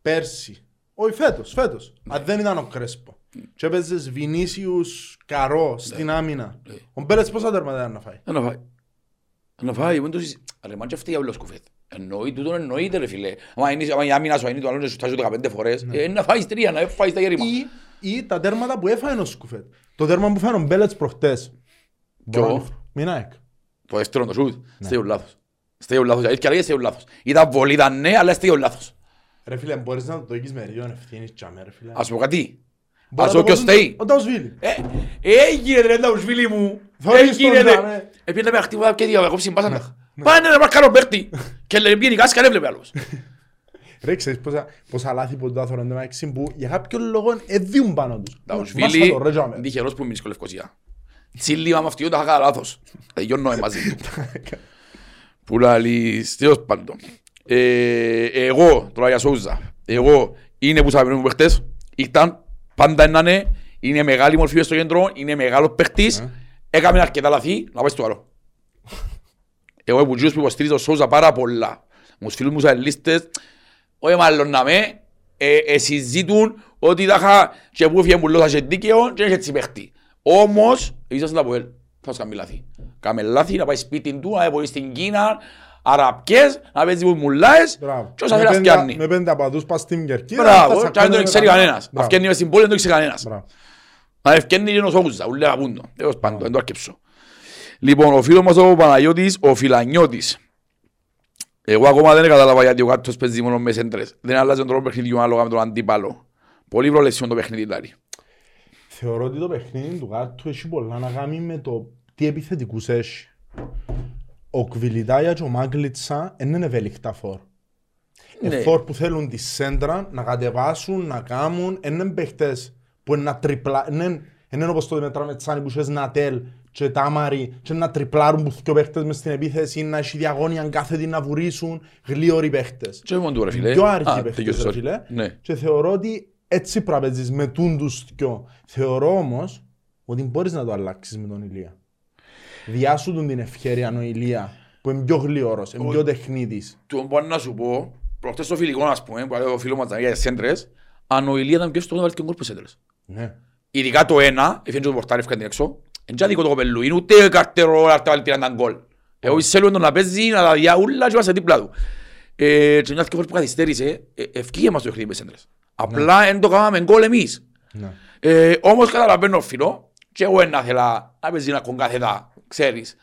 Πέρσι, όχι φέτος, φέτος, αν δεν ήταν ο Κρέσπο. Και έπαιζες Βινίσιους Καρό στην άμυνα. Ο Πέλετς πόσα τέρματα να φάει? Να φάει. Να φάει. Ρε μάτια αυτή για Σκουφέτ. Εννοεί, τούτον εννοείται ρε φίλε. Άμα η άμυνα σου είναι το άλλο και σου φτάσει δεκαπέντε φορές. Να φάεις τρία, να φάεις τα γερήμα. Ή τα τέρματα που έφαγε ο Σκουφέτ. Το τέρμα που φάει ο Πέλετς προχτές. Ποιο? Μινάεκ. Το δεύτερο το σούτ. Στέγιο λάθος. Ήταν βολή, ήταν ναι, αλλά στέγιο λάθος. Ρε φίλε, μπορείς να το δεις με ριόν ευθύνης τσάμε ρε φίλε. Ας πω κάτι. Ας όποιος στέει. Ο Νταουσβίλη. Έγινε ρε Νταουσβίλη μου. Έγινε ρε. Επίσης με ακτιβά και διακόψη μπάσαντα. Πάνε ρε μακάρο παίχτη. Και λέει πιένει κάσκα ρε βλέπε άλλος. Ρε ξέρεις πόσα λάθη που τα θωρώνται με έξι που για κάποιον λόγο εδίουν πάνω τους. Νταουσβίλη τυχερός που μείνει στο Λευκοσία. Τσίλιμα με αυτοί όταν είχα λάθος. Γιώνω εμαζί. Που λαλείς τέλος πάντων. Εγώ τώρα για Σόουζα. Εγώ είναι που σαβενούμε παίχτες. Ήταν πάντα είναι, είναι μεγάλη μορφή στο κέντρο, είναι μεγάλος παίχτης, έκαμε αρκετά λαθή, να πάει στο άλλο. Εγώ από τους που υποστηρίζω Σόουζα πάρα πολλά, με τους φίλους μου σαελίστες, όχι μάλλον να με, συζήτουν ότι τα είχα και που έφυγε μπουλός και δίκαιο και έτσι παίχτη. Όμως, ήσασταν από ελ, θα τους κάνουμε λάθη. Κάμε λάθη, να πάει σπίτι του, να πάει στην Κίνα, αραπικές, να παίζει που μουλάες και όσα θέλει να σκιάνει. Με πέντε απαντούς πας στην Κερκίδα. Μπράβο, και αν δεν ξέρει κανένας. Αυκένει μες στην πόλη, δεν ξέρει κανένας. Αν ευκένει και νοσόμουν σας, ούλε αγαπούν το. Έως πάντο, δεν το αρκεψω. Λοιπόν, ο φίλος μας ο Παναγιώτης, ο Φιλανιώτης. Εγώ ακόμα δεν κατάλαβα γιατί ο κάτος παίζει μόνο με σέντρες. Δεν αλλάζει τον τρόπο παιχνιδιού ανάλογα με τον αντίπαλο. Πολύ προλεσιόν το παιχνίδι δηλαδή. Θεωρώ ότι το παιχνίδι του κάτου έχει πολλά να κάνει με το τι επιθετικούς έχει. Ο Κβιλιτάια και ο Μάγκλιτσα είναι ευέλικτα φορ. Ναι. Φορ που θέλουν τη σέντρα να κατεβάσουν, να κάνουν. Είναι παίχτες που είναι να τριπλάρουν. Είναι όπως το μετράμε τσάνι που είσαι Νατέλ και Τάμαρι και να τριπλάρουν που πιο παίχτες μες στην επίθεση να έχει διαγώνια κάθετη να βουρήσουν. Γλίωροι παίχτες. Και μόνο ρε φίλε. Πιο άριχοι παίχτες ρε φίλε. Ναι. Και θεωρώ ότι έτσι πραπέζεις με τούντους πιο. Θεωρώ όμως ότι μπορείς να το αλλάξεις με τον Ηλία. Διάσουν την ευκαιρία ο Ηλία που είναι πιο γλυόρος, είναι πιο τεχνίτης. Του μπορώ να σου πω, προχτές στο φιλικό ας πούμε, που ο φίλος μας ήταν για τις σέντρες, αν ο Ηλία ήταν πιο στο να βάλει και κόρπος έντρες. Ειδικά το ένα, εφήνει το πορτάρι ευκάνει έξω, εν τσά δικό το κοπελού, είναι ούτε καρτερό να βάλει τριάντα γκολ. Εγώ εισέλω να παίζει, να τα διάουλα και βάζει δίπλα του. Και μια φορά που καθυστέρησε, ευκήγε μας το χρήμα πες έντρες. Απλά δεν το κάναμε γκολ εμείς. Όμως καταλαβαίνω φίλο, και εγώ να θέλα να παίζει να κογκαθετά, ξέρεις.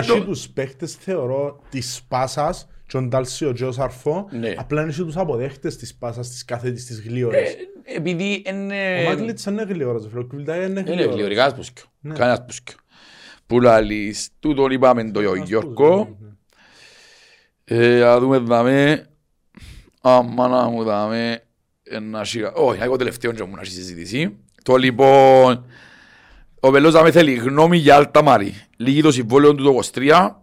Εσύ τους παίχτες θεωρώ της πάσας και ο Ντάλσιο και ο Σαρφό, απλά είναι τους αποδέχτες της πάσας, της κάθετης, της γλίωρας. Επειδή είναι... Ο Μάγκλητς είναι γλίωρας, ο Φιλοκυβιλτά είναι γλίωρας. Είναι γλίωρικάς πουσκιο, κανένας πουσκιο. Που λαλείς, τούτον είπαμε τον Γιώργο. Α δούμε δάμε, άμα να μου δάμε, να σίγα... Όχι, εγώ τελευταίον και ήμουν να συζητήσει. Το λοιπόν... Ο Πελός θα με θέλει γνώμη για Αλταμάρι. Λίγη το συμβόλαιο του είκοσι τρία,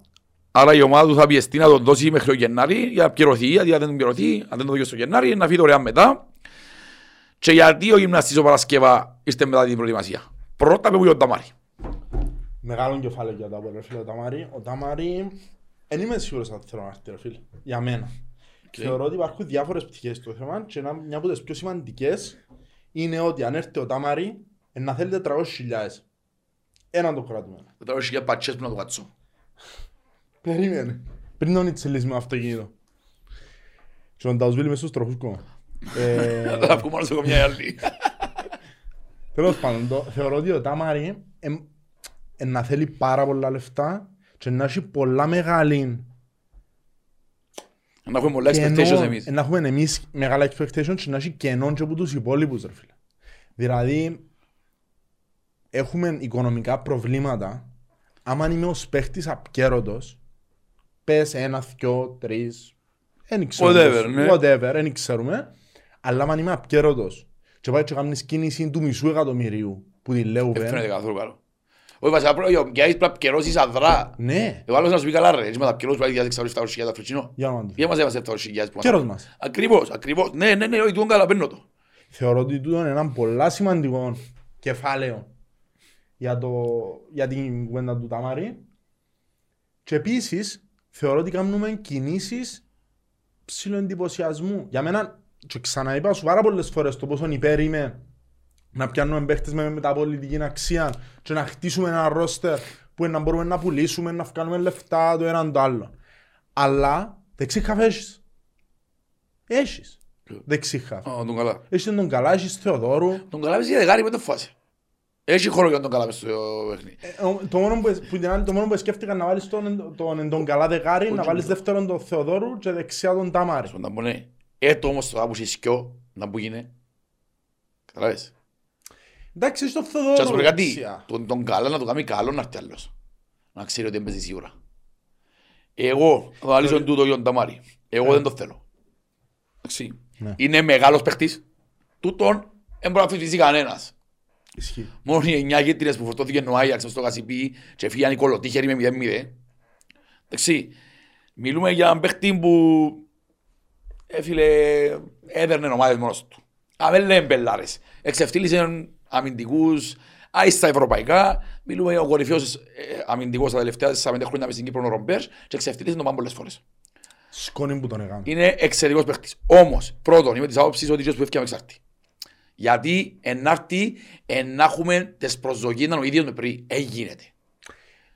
άρα η ομάδα του θα πιεστεί να τον δώσει μέχρι το Γενάρη για να πληρωθεί, γιατί αν δεν τον πληρωθεί, αν δεν τον δώσει στο Γενάρη, να φύγει δωρεάν μετά. Και γιατί ο γυμναστής ο Παρασκευά ήρθε μετά την προετοιμασία. Πρώτα με πού ο Ταμάρι. Μεγάλο κεφάλαιο για το Πελόφιλο ο Ταμάρι. Ο Ταμάρι, δεν είμαι σίγουρος αν θέλω να έρθει ρε φίλε, για μένα. Okay. Θεωρώ ότι υπάρχουν διάφορες πτυχές στο θέμα και μια από τις πιο σημαντικές είναι ότι αν έρθει ο Ταμάρι, να θέλει τετρακόσιες χιλιάδες. Έναν το κρατούμενο. τετρακόσιες χιλιάδες πατσές που να το κάτσω. Περίμενε. Πριν τον Ιτσελής με αυτοκίνητο. Και να τα ουσβίλει μες στους τροχούς κόμμα. Να τα βγούμε όλες εγώ μια άλλη. Τέλος πάντων, θεωρώ ότι ο Τάμαρη να θέλει πάρα πολλά λεφτά και να έχει πολλά μεγάλη. Να έχουμε πολλά expectations εμείς. Να έχουμε εμείς μεγάλα expectations και να έχει κενών και από τους υπόλοιπους. Δηλαδή, έχουμε οικονομικά προβλήματα. Άμα είμαι ως παίχτης απκέρωτος, πες ένα, δυο, τρεις, δεν ξέρουμε, whatever, δεν ξέρουμε. Αλλά αν είμαι απκέρωτος και πάει και κάνεις κίνηση του μισού εκατομμυρίου που τη λέω πέρα. Φαίνεται καθόλου καλό. Όχι βασικά πρέπει να έχεις απκαιρώσεις αδρά. Ναι. Εγώ άλλος να σου πει καλά ρε, έτσι με τα απκαιρώσεις πρέπει να έχεις εξακόσια επτά χιλιάδες φρυτσινό. Για μας. Για μας έβασε επτά χιλιάδες που μας έβασε. Ακριβώς, ακριβώς. Ναι, ναι, ναι, όχι τούτον καλαπαίνω το. Θεωρώ ότι τούτον είναι έναν πολλά σημαντικό κεφάλαιο. Για, το, για την κουβέντα του Ταμάρη. Και επίσης θεωρώ ότι κάνουμε κινήσεις ψιλοεντυπωσιασμού. Για μένα, και ξαναείπα σου πάρα πολλές φορές το πόσο υπέρ είμαι να πιάνουμε παίχτες με μεταπολιτική αξία και να χτίσουμε ένα ρόστερ που να μπορούμε να πουλήσουμε, να κάνουμε λεφτά το έναν το άλλο. Αλλά δεξί χαφέ έχεις. Έχεις. Δεξί χαφέ. Έχεις τον Καλά, έχεις Θεοδόρου. Τον Καλά για δεκάρι με το φάση. Έχει χώρο για να τον καλά μες στο παιχνίδι. Το μόνο που σκέφτηκα να βάλεις τον καλά δεκάρι, να βάλεις δεύτερον τον Θεοδόρου και δεξιά τον Ταμάρη. Έτω όμως το άπουσες σκιό να που γίνε. Καταλάβες. Εντάξει, είσαι τον Θεοδόρου. Και ας πω κάτι, τον καλά να το κάνει καλό να έρθει άλλος. Να ξέρει ότι έμπαιζε σίγουρα. Εγώ θα βάλεις τον τούτο για τον Ταμάρη. Εγώ δεν το θέλω. Είναι μεγάλος παίχτης. Τούτον δεν μπορεί να αφήσει κανένας. Μόνο οι εννιά γέτρινες που φορτώθηκε ο Άγιαξ στο Κασιπί και φύγαν οι κολοτύχεροι με μηδέν μηδέν. Εντάξει, μιλούμε για έναν παίχτη που έφυλε, έδερνε ομάδες μόνος του. Αμέλε μπελάρες, εξεφτύλισαν αμυντικούς, άιστα ευρωπαϊκά. Μιλούμε για ο κορυφιός αμυντικός τα τελευταία τέσσερα πέντε χρόνια μες στην Κύπρο ο Ρομπέρς και εξεφτύλισαν το πάνω πολλές φορές. Σκόνη που τον έκανε. Είναι εξαιρετικός παίχτης. Όμως, πρώτον, είμαι της άποψης ότι ίσως που έφυγε με εξάρτη. Γιατί ενάρτη να έχουμε τις προσδοκίες να ο ίδιος με πριν έγινεται.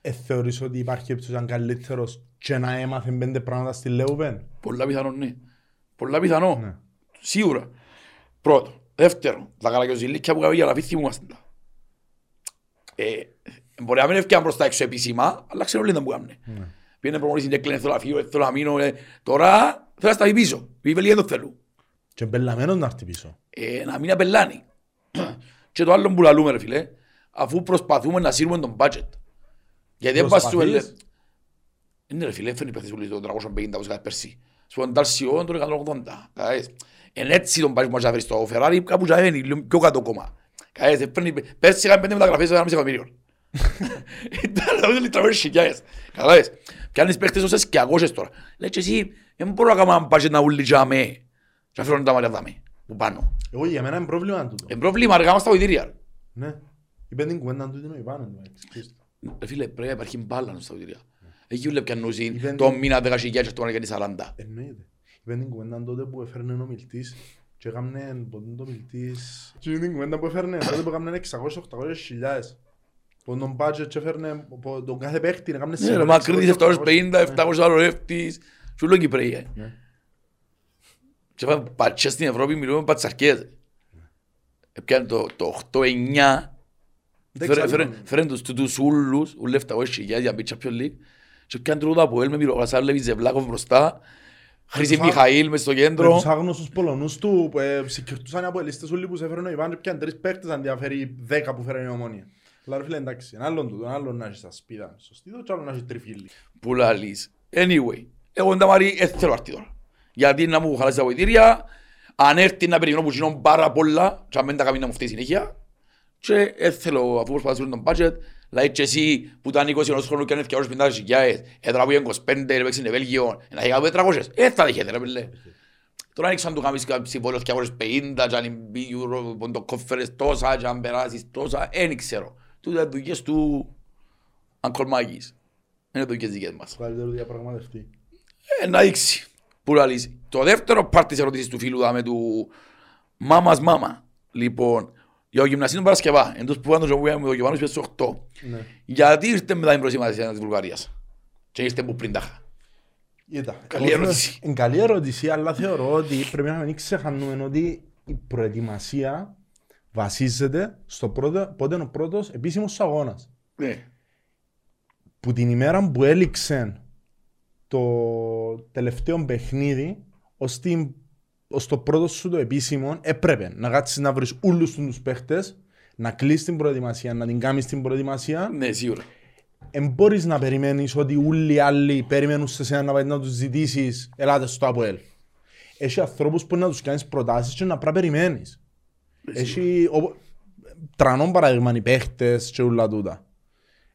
Ε, θεωρείς ότι υπάρχει έψος καλύτερος και να έμαθε πέντε πράγματα στη Λεουπέν. Πολλά πιθανό ναι. Πολλά πιθανό. Ναι. Σίγουρα. Πρώτο. Δεύτερο. Τα καλακιοζηλίκια που καβήγε αλλά φύθη μου μας. Ε, μπορεί να μην έφτιαν προς τα έξω επίσημα, αλλά ξέρω λίγα που κάνουν. Ναι. Πήγαινε προμονήσεις και κλαίνε θέλω να φύγω, θέλω να μείνω. Ε, τώρα θέλω να σταθεί πίσω. Και μπελαμένος να έρθει πίσω. Ε, να μην απελάνει. Και το άλλο που λαλούμε ρε φίλε, αφού προσπαθούμε να σύρουμε τον budget. Γιατί προσπαθείς. Είναι ρε φίλε, έφερνει παίχτες που λύτω τον τριακόσια πενήντα πέρσι. Στον Ταλσιόν τον εκατόν ογδόντα. Εν έτσι τον budget που θα φέρεις το Φεράρι, κάπου θα είναι πιο κάτω κόμμα. Πέρσι είχαν πέντε μεταγραφές ένα μισή εκατομμύριο. Ήταν και αφήνω τα μάτια δάμε, που πάνω. Εγώ για μένα είναι πρόβλημα τούτο. Είναι πρόβλημα, αργά μας τα οδητήρια. Ναι, είπε την κουβέντα τούτο ή πάνω. Φίλε, πρέπει να υπάρχει μπάλα στα οδητήρια. Έχει ούλε πια νούση, το μήνα δεκασυγιά και αυτό να κάνει σαράντα. Εννοείται. Είπε την κουβέντα τότε που έφερνε ο μιλτής και έκαναν το μιλτής. Και την κουβέντα που έφερνε, τότε που έκαναν εξακόσιες με οχτακόσιες χιλιάδες. Τον μπάτζετ έφερνε, τον κάθε παίχτη έκαναν σε... Ναι, μα κρίνεις επτακόσιες πενήντα, επτακόσιες άλλο έφτης, σου λέω Κυπρέια. Και πατσές στην Ευρώπη μιλούμε πατσαρκές. Επιάνε το οκτώ εννιά, φέρνουν τους ούλους, ούλες επτακόσιες χιλιάδες για πίτσα πιο λίγη. Και πιάνε τρώτα από ελ με Μυρογασάρ, Λέβη Ζεβλάκοφ μπροστά. Χρήση Μιχαήλ μες στο κέντρο. Τους άγνωσους Πολωνούς του συγκερτούσαν από ελίστες όλοι που σε φέρουν ο Ιβάν και πιάνε τρεις παίκτες αν διαφέρει δέκα που φέρουν η Ομόνια. Λάρε φίλε εντάξει, έναν άλλον του, έναν άλλον να έχεις ασπίδα, σωστή το και άλλον να έχεις τριφύλλη. Που λαλείς. Anyway, εγώ εν τα μάρει έτσι θέλω αρτή τώρα. Γιατί να μου χαλάσει τα βοηθήρια, αν έρθει να περιμένω που γίνω πάρα πολλά και αν μέντα καμήν να μου φταίει συνέχεια. Και έτσι θέλω αφού προσπαθούν τον budget. Δηλαδή και εσύ που ήταν είκοσι ενός χρόνου και αν έφτιαξε πεντάδες χιλιάδες, έτραβε είκοσι πέντε, έπαιξε είναι Βέλγιο, να είχε κάπου τετρακόσιες, έτσι θα δέχεται ρε πέλε. Τώρα ανοίξαν του κάνεις συμβόλαιο διακόσιες πενήντα και αν μπει το κόφερες τόσα και αν περάσεις τόσα, δεν ξέρω. Του ήταν δουλειές του Αγκολμάκης, είναι δουλειές δικές μας. Καλύτερο διαπραγματευτή. Να δείξει, που λαλήσει. Το δεύτερο πάρτι της ερωτήσης του φίλου δάμε του μάμας μάμα. Λοιπόν, για ο γυμνασίου Παρασκευά, εντός που πάντως με το Γιωβάνος πες οκτώ. Γιατί ήρθε μετά την προσήμανση της Βουλγαρίας και ήρθε που πριν τάχα. Καλή ερώτηση. Είναι καλή ερώτηση, αλλά θεωρώ ότι πρέπει να μην ξεχανούμε ότι η προετοιμασία βασίζεται στο πρώτο, πότε είναι ο πρώτος επίσημος αγώνας. Που την ημέρα που έληξε το τελευταίο παιχνίδι ως την ως το πρώτο σου το επίσημο έπρεπε να κάτσεις να βρεις όλους τους παίχτες, να κλείσεις την προετοιμασία, να την κάνεις την προετοιμασία. Ναι, σίγουρα. Εν μπορείς να περιμένεις ότι όλοι οι άλλοι περιμένουν σε σένα να, να τους ζητήσεις ελάτε στο ΑΠΟΕΛ. Έχει ανθρώπους που να τους κάνεις προτάσεις και να πρέπει να περιμένεις. Ναι, έχει ο... τρανών παραδείγμα οι παίχτες και όλα τούτα.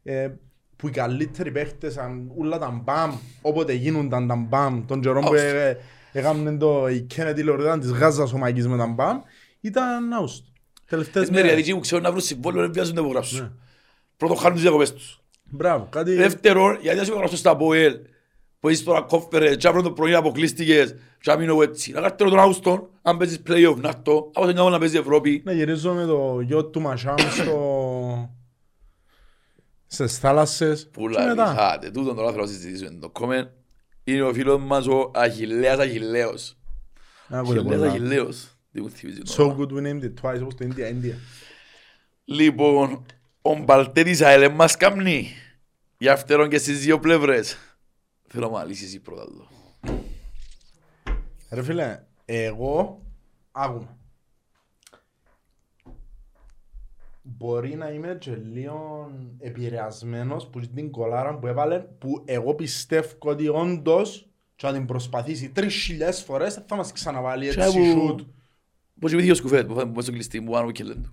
Ε, που οι καλύτεροι παίχτες, όλα τα μπαμ, όποτε γίνονταν τα μπαμ, τον καιρό που ε, έκαναν το η Κένετη Λορδάν της Γάζας ο Μαϊκής με τα μπαμ, ήταν άουστο. Τελευταίες μέρες. Είναι διαδικοί που ξέρουν να βρουν συμβόλαιο, δεν βιάζουν να υπογράψουν. Ναι. Πρώτον χάνουν τις διακοπές τους. Μπράβο, κάτι... Δεύτερον, γιατί να σου υπογράψουν στα ΑΠΟΕΛ, που είσαι τώρα κόφερες, και αύριο το πρωί αποκλείστηκες, και να μείνω έτσι. Να κάνεις τον Άουστον, αν παίζεις play-off, να έρθω, από τον να παίζει Ευρώπη. Να γυρίζω με το γιο του Μασάμ στο... στις θάλασσες. Πουλαρισάτε, τούτον τώρα θέλω να συζητήσουμε το comment. Είναι ο φίλος μας ο Αχιλέας Αχιλέος. Αχιλέας Αχιλέος. So good we named it twice, όπως το India, India. Λοιπόν, ο Μπαλτέτης ΑΕΛ μας καμνεί. Για αυτέρον και στις δύο πλευρές. Θέλω να λύσεις εσύ πρώτα εδώ. Ρε φίλε, εγώ άκουνα. Μπορεί να είμαι και λίγο επηρεασμένος που την κολάρα που έβαλε που εγώ πιστεύω ότι όντως και να την προσπαθήσει τρεις χιλιάδες φορές θα μας ξαναβάλει έτσι σιούτ. Πώς γεμίθηκε ο σκουφέτ που έφτασε τον κλειστή μου, αν και λένε του.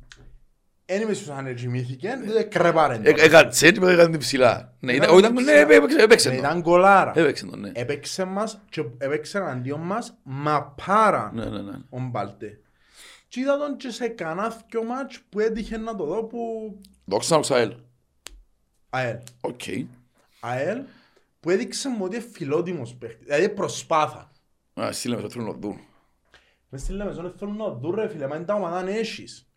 Εν είμαι στους αν γεμίθηκε, δεν κρεπάρεν. Έκατσε έτσι μετά έκανε την ψηλά. Ναι, έπαιξε τον. Ήταν κολάρα. Έπαιξε τον, ναι. Έπαιξε μας και έπαιξε αντίον μας μα πάρα ο Μπαλτέ. Και είδα τον και σε κανένα δυο μάτς που έτυχε να το δω που... Δόξα να ΑΕΛ. ΑΕΛ. Οκ. ΑΕΛ που έδειξε μου ότι είναι φιλότιμος παίχτης. Δηλαδή προσπάθα. Α, στη Λεμεσόν θέλουν να δουν. Με στη Λεμεσόν θέλουν να δουν ρε φίλε, μα είναι τα ομάδα να έχεις.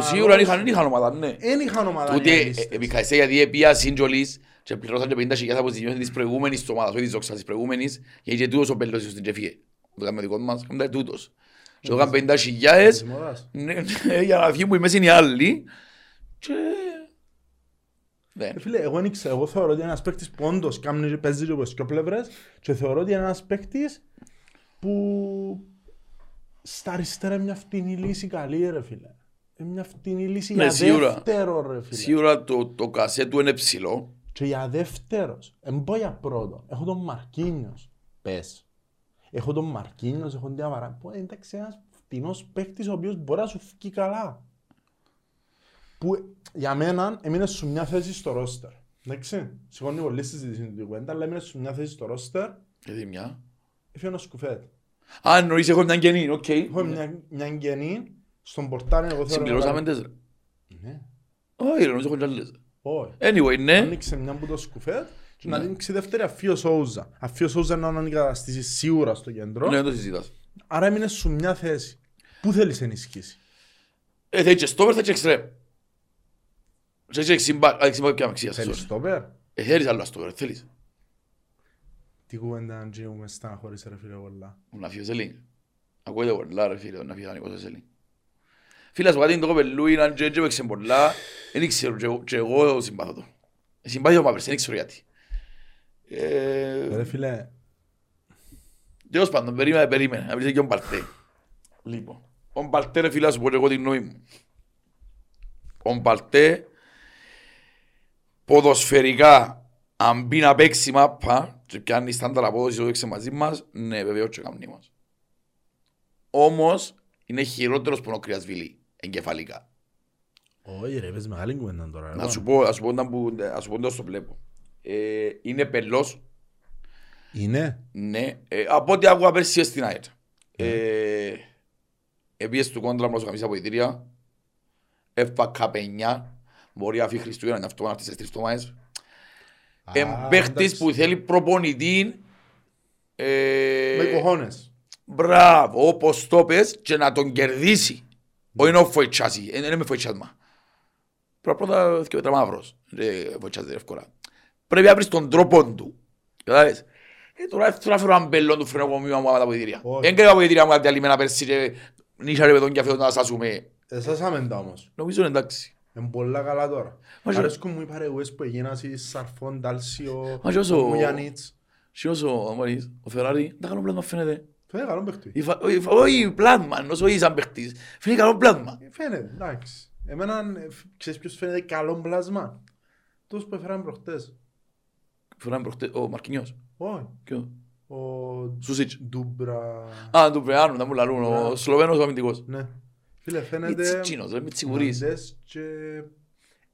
Σίγουρα δεν είχαν ομάδα, ναι. Δεν είχαν ομάδα. Ούτε επικαστεί γιατί έπια σύντζολης και πληρώσαν και πενήντα χιλιάδες από τις δημιώσεις της προηγούμενης ομάδας, όχι της Δόξας της προηγούμενης, γιατί τούτος ο Πελώσιος στην Τζεφιέ. Το κάνουμε δικό μας, κάνουμε τούτος. Και έκανα πενήντα χιλιάδες για να βγει που είμαι στην άλλη και... Φίλε, εγώ θεωρώ ότι είναι ένας παίκτης που όντως παίζει και από τις δυο πλευρές και θεωρώ ότι είναι ένας παίκτης που στα αριστερά είναι μια φτηνή λύση καλή ρε φίλε. Είναι μια φτηνή λύση για δεύτερο ρε φίλε. Σίγουρα το κασέ του είναι ψηλό. Και για δεύτερος, εμπώ για πρώτο, έχω τον Μαρκίνιος, πες. Έχω τον Μαρκίνιος, έχω τον Διαβαρά. Εντάξει, ένας φτηνός παίκτης ο οποίος μπορεί να σου φύγει καλά. Που για μένα έμεινε σου μια θέση στο ρόστερ. Εντάξει, σηκώνει πολλές συζητήσεις του κουβέντα, αλλά έμεινε σου μια θέση στο ρόστερ. Γιατί μια? Έφυγε ένα σκουφέτ. Α, εννοείς, έχω μια γενή, οκ. Έχω μια γενή, στον πορτάρι εγώ θέλω... Συμπληρώσαμε τέσσερα. Ναι. Όχι, εννοείς, έχω τέσσερα. Όχι. Anyway, ναι. Άνοιξε μια που το σκουφέτ. Και να δείξει δεύτερη αφήω Σόουζα. Αφήω Σόουζα να ανακαταστήσει σίγουρα στο κέντρο. Ναι, το συζητάς. Άρα έμεινε σου μια θέση. Πού θέλεις να ενισχύσεις? Ε, θέλεις και στόπερ, θέλεις και εξτρέμ. Θέλεις και εξυμπάρει πια μαξία. Θέλεις στόπερ? Ε, θέλεις άλλο στόπερ, θέλεις. Τι κουβέντα αν γίνουμε στάχωρες ρε φίλε πολλά. Να φύγω σε λίγη. Ακούγεται πολλά ρε φίλε, να φύγω ανήκω σε λίγη. Φίλας μου κάτι είναι το κοπελούι, αν γίνουμε πολλά, δεν ξέρω και εγώ συμπάθω το. Συμπάθω πάπερς, δεν ξέρω γιατί. Ρε φίλε. Τέλος πάντων, περίμενε, περίμενε, να βρήσε και ο Μπαλτέ. Λοιπόν, ο Μπαλτέ ρε φίλα σου πω εγώ την γνώμη μου. Ο Μπαλτέ, ποδοσφαιρικά, αν πει να παίξει μάπα, και πιάνει η στάνταρα απόδοση που παίξει μαζί μας, ναι βεβαίως και καμνή μας. Όμως, είναι χειρότερος πονοκριάς βιλή, εγκεφαλικά. Όχι ρε, πες μεγάλη κουβέντα τώρα. Να σου πω, να σου πω, να σου πω εντός το βλέπω. Ε, είναι πελός. Είναι. Ναι. Ε, από ό,τι άκουγα πέρσι στην ΑΕΤ. Επίσης του κόντρα μου να σου καμίσα από ιδρία. Έφακα πενιά. Μπορεί να φύγει Χριστούγεννα είναι αυτό, να αυτές τις τρεις τομάδες. Εμπαίχτης που θέλει προπονητή. Με κοχώνες. Μπράβο, όπως το πες και να τον κερδίσει. Όχι να φοητσάσει, δεν είμαι φοητσάσμα. Πρώτα και πέτρα μαύρος. Φοητσάζει εύκολα. Πρέπει να βρεις τον τρόπο του. Κατάλαβες. Τώρα έφερα έναν πελόν του φρενοκομείου μου από ιδρία. Δεν κρέβαια από ιδρία μου κάτι άλλη μένα πέρσι και νύχα ρε παιδόν και αφιόταν να σας αζούμε. Εσάς αμέντα όμως. Νομίζω είναι εντάξει. Είναι πολλά καλά τώρα. Αρέσκουν μου οι παρεγωές που έγιναν Σαρφόν, Τάλσιο, Μουγιανίτς. Και όσο ο Φεράρι, δεν κάνω πλάσμα φαίνεται. Φαίνεται καλό παίχτη. Όχι πλάσμα, όσο είσαι σαν παίχτης. Φαίνεται καλό πλάσμα. Φαίνεται, εντάξει. Εμένα ξέρεις ποιος φαίνεται καλό πλάσμα. Τους που έφεραν προχτές. Φέραμε προχτές, ο Μαρκινιός. Όχι. Ποιο? Ο Σουσίτς. Ντουμπρα... Α, Ντουμπρεάνου, να μου λαλούν, ο Σλοβένος ο αμυντικός. Ναι. Φίλε, φαίνεται... Τσίνος, μην τσιγουρείς.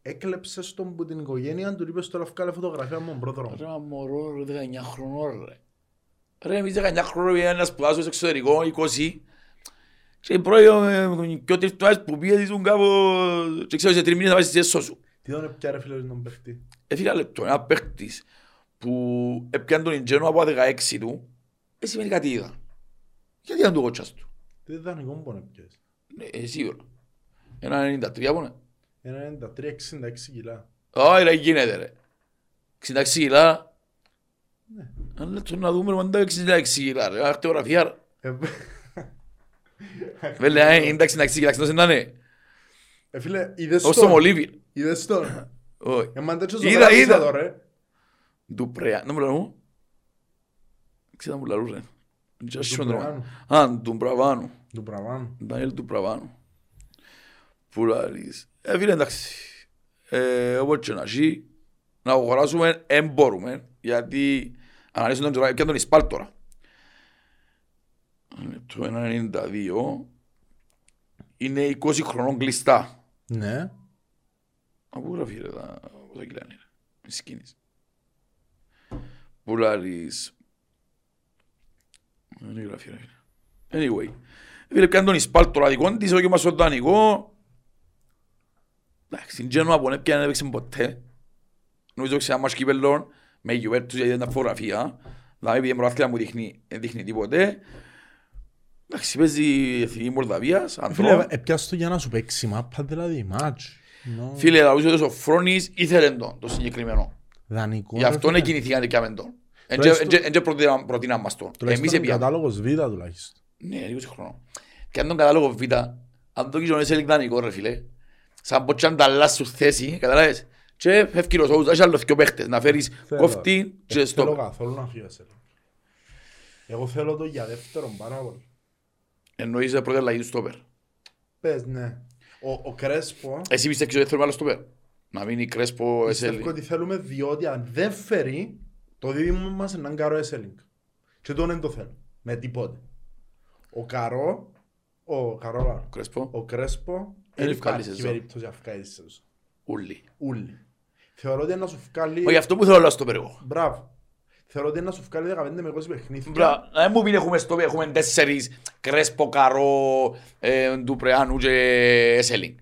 Έκλεψες τον που την οικογένεια, του είπες τώρα βγάλε φωτογραφία με τον πρόδρομο. Ρε μα μωρό ρε, δεκαεννιά χρονών ρε. Ρε, εμείς δεκαεννιά χρονών πήγαινε να σπουδάσω σε εξωτερικό, είκοσι. Και πρώην και ο τριφτουάς που πήγαινε κάπου... Και ξέρω σε τριμήνες να πάει στη σέσο σου. Τι δώνε πια ρε φίλε τον παίχτη. Έφυγα λεπτό, ένα παίχτης που έπιαν τον Ιντζένο από τα δεκαέξι του, εσύ μείνει κάτι είδα. Γιατί ήταν το κότσας του. Τι διδανικό μου πόνε πιες. Ναι, σίγουρα. Ένα ενενήντα τρία πόνε. Ένα ενενήντα τρία, εξήντα έξι κιλά. Ω, ρε, γίνεται ρε. εξήντα έξι κιλά. Ναι. Αν λέτε να δούμε, μαντά εξήντα έξι κιλά ρε, αρτεογραφία ρε. Βέβαια, εξήντα έξι κιλά, ξεντός είναι να είναι. Ε, φίλε, είδες τον. Ως το Μολύβι. Είδες τον. Όχι. Είδα, είδα. Ντουμπρεάνου, να μου λαλούν. Ξέρω να μου λαλούν ρε. Ντουμπρεάνου. Α, Ντουμπραβάνου. Ντουμπραβάνου. Ντανιέλ Ντουμπραβάνου. Που λαλείς. Ε, φίλε, εντάξει. Όπως και να ζει, να αγοράσουμε, εν μπορούμε. Γιατί αναλύσουν τον Τζοράκη, πια τον Ισπάλ τώρα. Το ενενήντα δύο είναι είκοσι χρονών κλειστά. Ναι. Από γραφή ρε, τα κυλάνε ρε. Μισκίνης. Πουλάρις. Δεν είναι γραφή ρε. Anyway. Φίλε πιάνε τον Ισπάλτο ραδικών της, όχι μας ο Δανικό. Εντάξει, Γένωμα που έπιανε έπαιξε ποτέ. Νομίζω ξένα μας κύπελλον με γιουέρτους γιατί ήταν φωτογραφία. Δηλαδή επειδή μπροστά μου δείχνει τίποτε. Εντάξει, παίζει εθνική Μολδαβίας. Φίλε, έπιασε το για να σου παίξει μάπα δηλαδή, μάτσο. Φίλε, δηλαδή ο Φρόνης ήθελε το συγκεκριμένο. Γι' αυτό είναι κινηθήκαν δικάμεν τον. Εν και προτείναν μας τον. Εμείς επί κατάλογος Β τουλάχιστον. Ναι, είκοσι χρονών. Και αν τον κατάλογο Β, αν το κοινωνείς έλεγε δανεικό ρε φίλε, σαν ποτσάν τα λάσσου θέση, καταλάβες. Και φεύγει ο σώους, έχεις άλλο δυο παίχτες, να φέρεις κόφτη και στο. Θέλω καθόλου να φύγω εσένα. Εγώ θέλω το για δεύτερον πάρα πολύ. Εννοείς πρώτη αλλαγή του στόπερ. Πες ναι. Ο Κρέσπο... Εσύ πιστεύεις ότι θέλουμε άλλο στόπερ. Να μείνει Κρέσπο Έσελινγκ. Πιστεύω ότι θέλουμε διότι αν δεν φέρει το δίδυμο μας έναν Καρό Έσελινγκ. Και τον δεν το θέλω. Με τίποτε. Ο Καρό... Ο Καρό... Κρέσπο. Ο Κρέσπο... Δεν υπάρχει περίπτωση να φκάλεις σε τους. Ούλη. Ούλη. Θεωρώ ότι είναι να σου φκάλει... Όχι αυτό που θέλω να στο περίγω. Μπράβο. Θεωρώ ότι είναι να σου φκάλει δεκαπέντε με είκοσι παιχνίδια. Δεν μου πει έχουμε στόπερ, έχουμε τέσσερις Κρέσπο, Καρό, Ντουμπρεάνου και Έσελινγκ.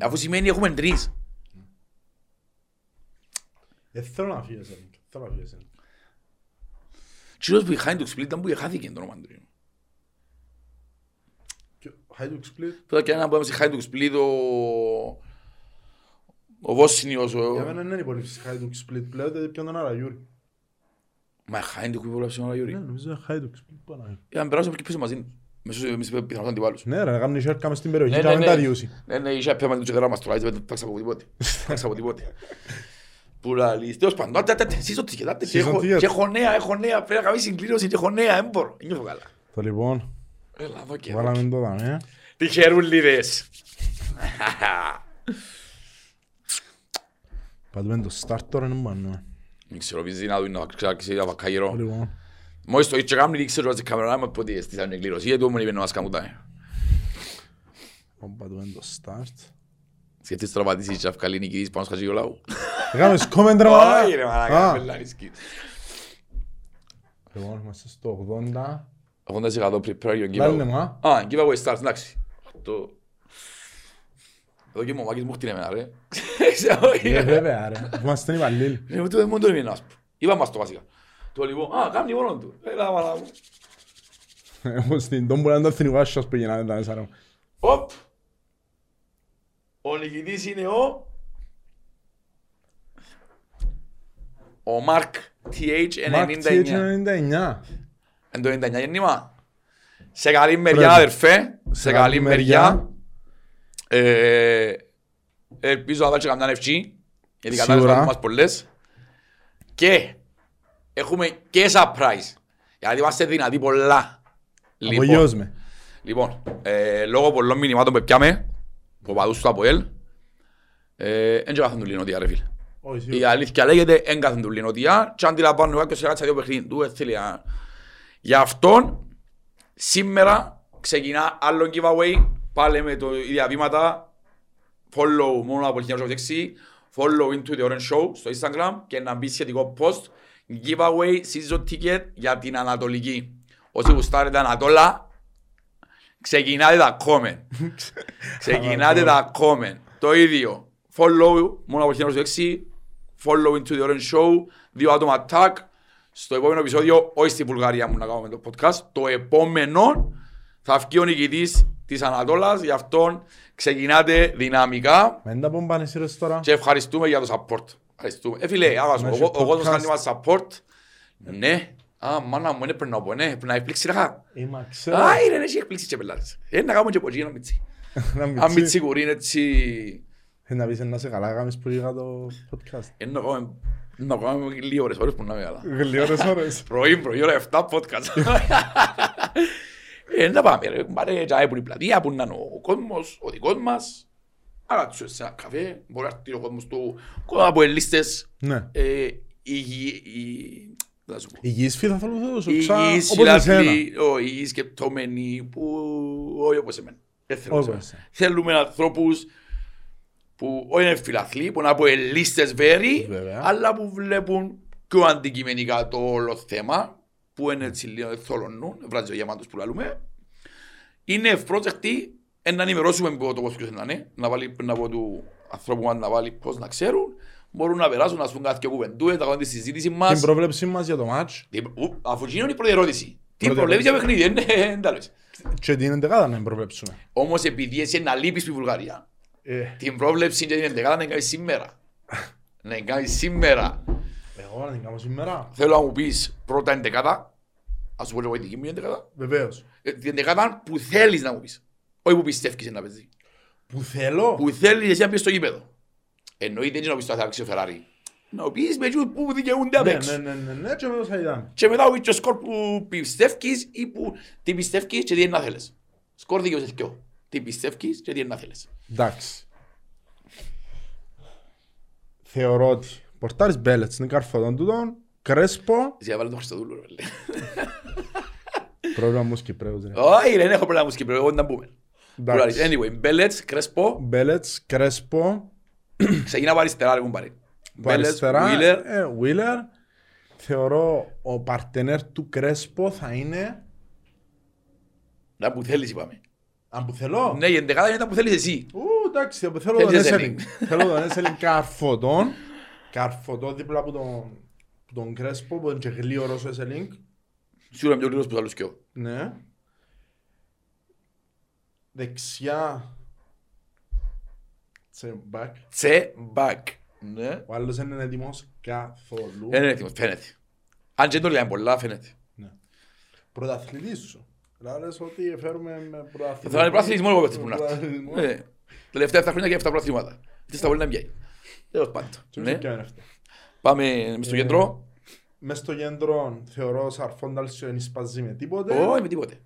Αφού σημαίνει έχουμε τρεις. Δεν θέλω να φύγω εσένα, θέλω να φύγω εσένα. Κύριος που είχαν το σπλίτ ήταν που χάθηκε το όνομα του. Τώρα και να πάμε σε Χάιντουκ Σπλίτ, ο... ο Βόσνιος... Ο... Για μένα δεν είναι Χάιντουκ Σπλίτ πλέον, δεν πιάνε τον Άρα Γιούρι. Μα Χάιντουκ που υπόλαψε τον Άρα Γιούρι. Ναι, νομίζω είναι Χάιντουκ Σπλίτ πάνω. Για να περάσουμε και πίσω μαζί, μέσω εμείς πιθανόταν αντιβάλλους. Ναι, να κάνουν ισχυρ κάμε στην περιοχή, να μην τα διούσει. Ναι, ναι, είχε πέρα μαζί του γράμμα στο λάδι, τάξα από τίποτε. Πουραλής, τέλος πάντων, εσείς ό,τι σχεδάτε και έχω νέα, έχω νέα, πρέπει να κάνει συγκλήρωση και έχω νέα, δεν μπορώ, νιώθω καλά. Το λοιπόν, βάλαμε το δάμε. Τι χερούλιδες. Πατούμε το start τώρα, δεν μπορούμε. Μην ξέρω, πεις να δουν να ξάξει να βακάγερο. Μόλις το είχε κάνει, ξέρω ότι η καμερά μου πότε στις ανεκλήρωση, γιατί όμως είπε να μας καμπούτανε. Πατούμε το start. Σκεφτείς τραυματίσεις και αυκαλή νικητής πάνω στο Χατζηγιολάου. Κάνεις κόμμεν τραυματά. Όχι ρε μαλάκα, πελάνεις κίτς. Λοιπόν, είμαστε στο ογδόντα. ογδόντα τοις εκατό πριν giveaway. Α, giveaway starts, εντάξει. Εδώ και ο Μάκης μου χτύνε εμένα ρε. Ναι βέβαια ρε, είμαστε την υπαλλήλ. Δεν μου τον είμαι ένας. Είπα μας το βασικά. Του λοιπόν, α, κάνει μόνο του. Έλα μαλάκα. Εγώ στην τόμπολα δεν το θυνικάσω ας πήγαιναν τα μέσα ρε. Οπ. Ο νικητής είναι ο... ο Μάρκ τι έιτς ενενήντα εννιά. Εν το ενενήντα εννιά γεννήμα. Σε καλή μεριά αδερφέ, σε καλή μεριά. Ελπίζω να βάλεις και καμιά ευχή, γιατί κατάλαβες να μας πολλές. Και έχουμε και surprise, γιατί είμαστε δυνατοί πολλά. Απογειώσουμε. Λοιπόν, λόγω πολλών μηνυμάτων που πιάμε, που παδούς του από ελ, δεν και πάθουν του λινωτία ρε φίλε. Η αλήθεια λέγεται, δεν κάθουν του λινωτία και αντιλαμβάνουν κάποιος σε κάτσα δύο παιχνίδι του, έτσι λέει. Γι' αυτόν, σήμερα ξεκινά άλλο giveaway, πάλι με το ίδια βήματα, follow μόνο από χίλια εννιακόσια εξήντα έξι, follow into the Orange Show στο Instagram και να μπει σχετικό post, giveaway season ticket για την Ανατολική. Όσοι γουστάρετε Ανατόλα, ξεκινάτε τα comment. Ξεκινάτε τα comment. Το ίδιο. Follow, μόνο από χιλιάδες έξι, follow into the Orange Show, δύο άτομα tag. Στο επόμενο επεισόδιο, όχι στη Βουλγαρία μου να κάνουμε το podcast, το επόμενο θα βγει ο νικητής της Ανατόλας, γι' αυτόν ξεκινάτε δυναμικά. Μην τα πούμε πανεσύρες τώρα. Και ευχαριστούμε για το support. Ευχαριστούμε. Ε, φίλε, άβασμα, ο κόσμος κάνει μας support. Ναι. Α, μάνα μου, είναι πριν να πω, ναι, πριν να εκπλήξει ρε χάρ. Είμα ξέρω. Άι ρε, έχει εκπλήξει και πελάτες. Είναι να κάνουμε και ποτζί, ένα μιτσί. Αν μιτσί κουρεί, είναι έτσι... Να πεις να σε καλά, κάνεις πολύ για το podcast. Είναι να κάνουμε λίγο ώρες, ώρες που να είμαι καλά. Λίγο ώρες, ώρες. Πρωί, πρωί, ώρα εφτά podcast. Είναι να πάμε ρε, πάρε και άι που είναι η πλατεία, που είναι ο κόσμος, ο δικός μας. Άρα τους σε ένα καφέ, μπορεί να έρθει ο κόσμος του, από ελίστες. Υγιείς φίλοι θα θέλουν να θέλουν όπως εσένα. Υγιείς σκεπτόμενοι που όχι όπως εμένα. Θέλουμε ανθρώπους που όχι είναι φιλαθλοί, που είναι από ελίστες βέροι, αλλά που βλέπουν πιο αντικειμενικά το όλο θέμα, που είναι έτσι λίγο θολωνούν, βράζει ο γεμάτος που λαλούμε. Είναι ευπρόσεκτοι να ενημερώσουμε το πώς ποιος να είναι, να βάλει πριν από του ανθρώπου να βάλει πώς να ξέρουν. Μπορούν να περάσουν, να σου κάτι και κουβεντούες, να κάνουν τη συζήτηση μας. Την προβλέψη μας για το μάτς. Αφού είναι η πρώτη ερώτηση. Τι προβλέψεις για παιχνίδι, δεν τα λες. Και την εντεκάδα να προβλέψουμε. Όμως επειδή εσύ να λείπεις στη Βουλγαρία, την προβλέψη και την εντεκάδα να κάνεις σήμερα. Να κάνεις σήμερα. Εγώ να την κάνω σήμερα. Θέλω να μου πεις πρώτα εντεκάδα. Ας σου πω εγώ η δική μου εντεκάδα. Βεβαίως. Την εντεκάδα που θέλεις να μου πεις. Όχι που πιστεύεις να παίζει. Που θέλω. Που θέλεις εσύ να πεις στο γήπεδο. Εννοείται να πεις το θα παίξει ο Φεράρι. Να πεις με τους που δικαιούνται απέξω. Ναι, ναι, ναι, και μετά θα ήταν. Και μετά ο ίδιος σκορ που πιστεύεις ή που τι πιστεύεις και τι είναι να θέλεις. Σκορ δικαιούς εθκιό. Τι πιστεύεις και τι είναι να θέλεις. Εντάξει. Θεωρώ ότι πορτάρεις μπέλετς στην καρφωτών τούτον, Κρέσπο. Διαβάλλω τον Χριστοδούλου. Πρόβλημα μου Κυπρέους. Όχι, δεν έχω πρόβλημα μου Κυπρέους, εγώ δεν μπούμε. Anyway, Μπέλετς, Κρέσπο. Μπέλετς, Κρέσπο. Ξεκινά από αριστερά, λοιπόν πάρει. Μπέλες, Βίλερ. Θεωρώ ο παρτενέρ του Κρέσπο θα είναι... Να που θέλεις είπαμε. Αν που θέλω. Ναι, η εντεκάδα είναι τα που θέλεις εσύ. Ού, εντάξει, θέλω τον Έσελιν. Θέλω τον Έσελιν καρφωτόν. Καρφωτό δίπλα από τον Κρέσπο, που είναι και γλύωρος ο Έσελιν. Σίγουρα πιο γλύωρος που θα λουσκιώ. Ναι. δεξιά. Τσεμπακ. Τσεμπακ. Ναι. Ο άλλος είναι έτοιμος καθόλου. Είναι έτοιμος, φαίνεται. Αν και το λέμε πολλά, φαίνεται. Ναι. Πρωταθλητής σου. Λάρες ότι φέρουμε με πρωταθλητισμό. Θα είναι πρωταθλητισμό εγώ πέφτει που να έρθει. Τελευταία εφτά χρόνια και εφτά πρωταθλήματα. Τι στα πολύ να πιάει. Τέλος πάντων. Πάμε μες στο κέντρο. Μες στο κέντρο θεωρώ ο Σαρφόνταλς δεν εισπαζεί με τίποτε. Όχι με τίποτε.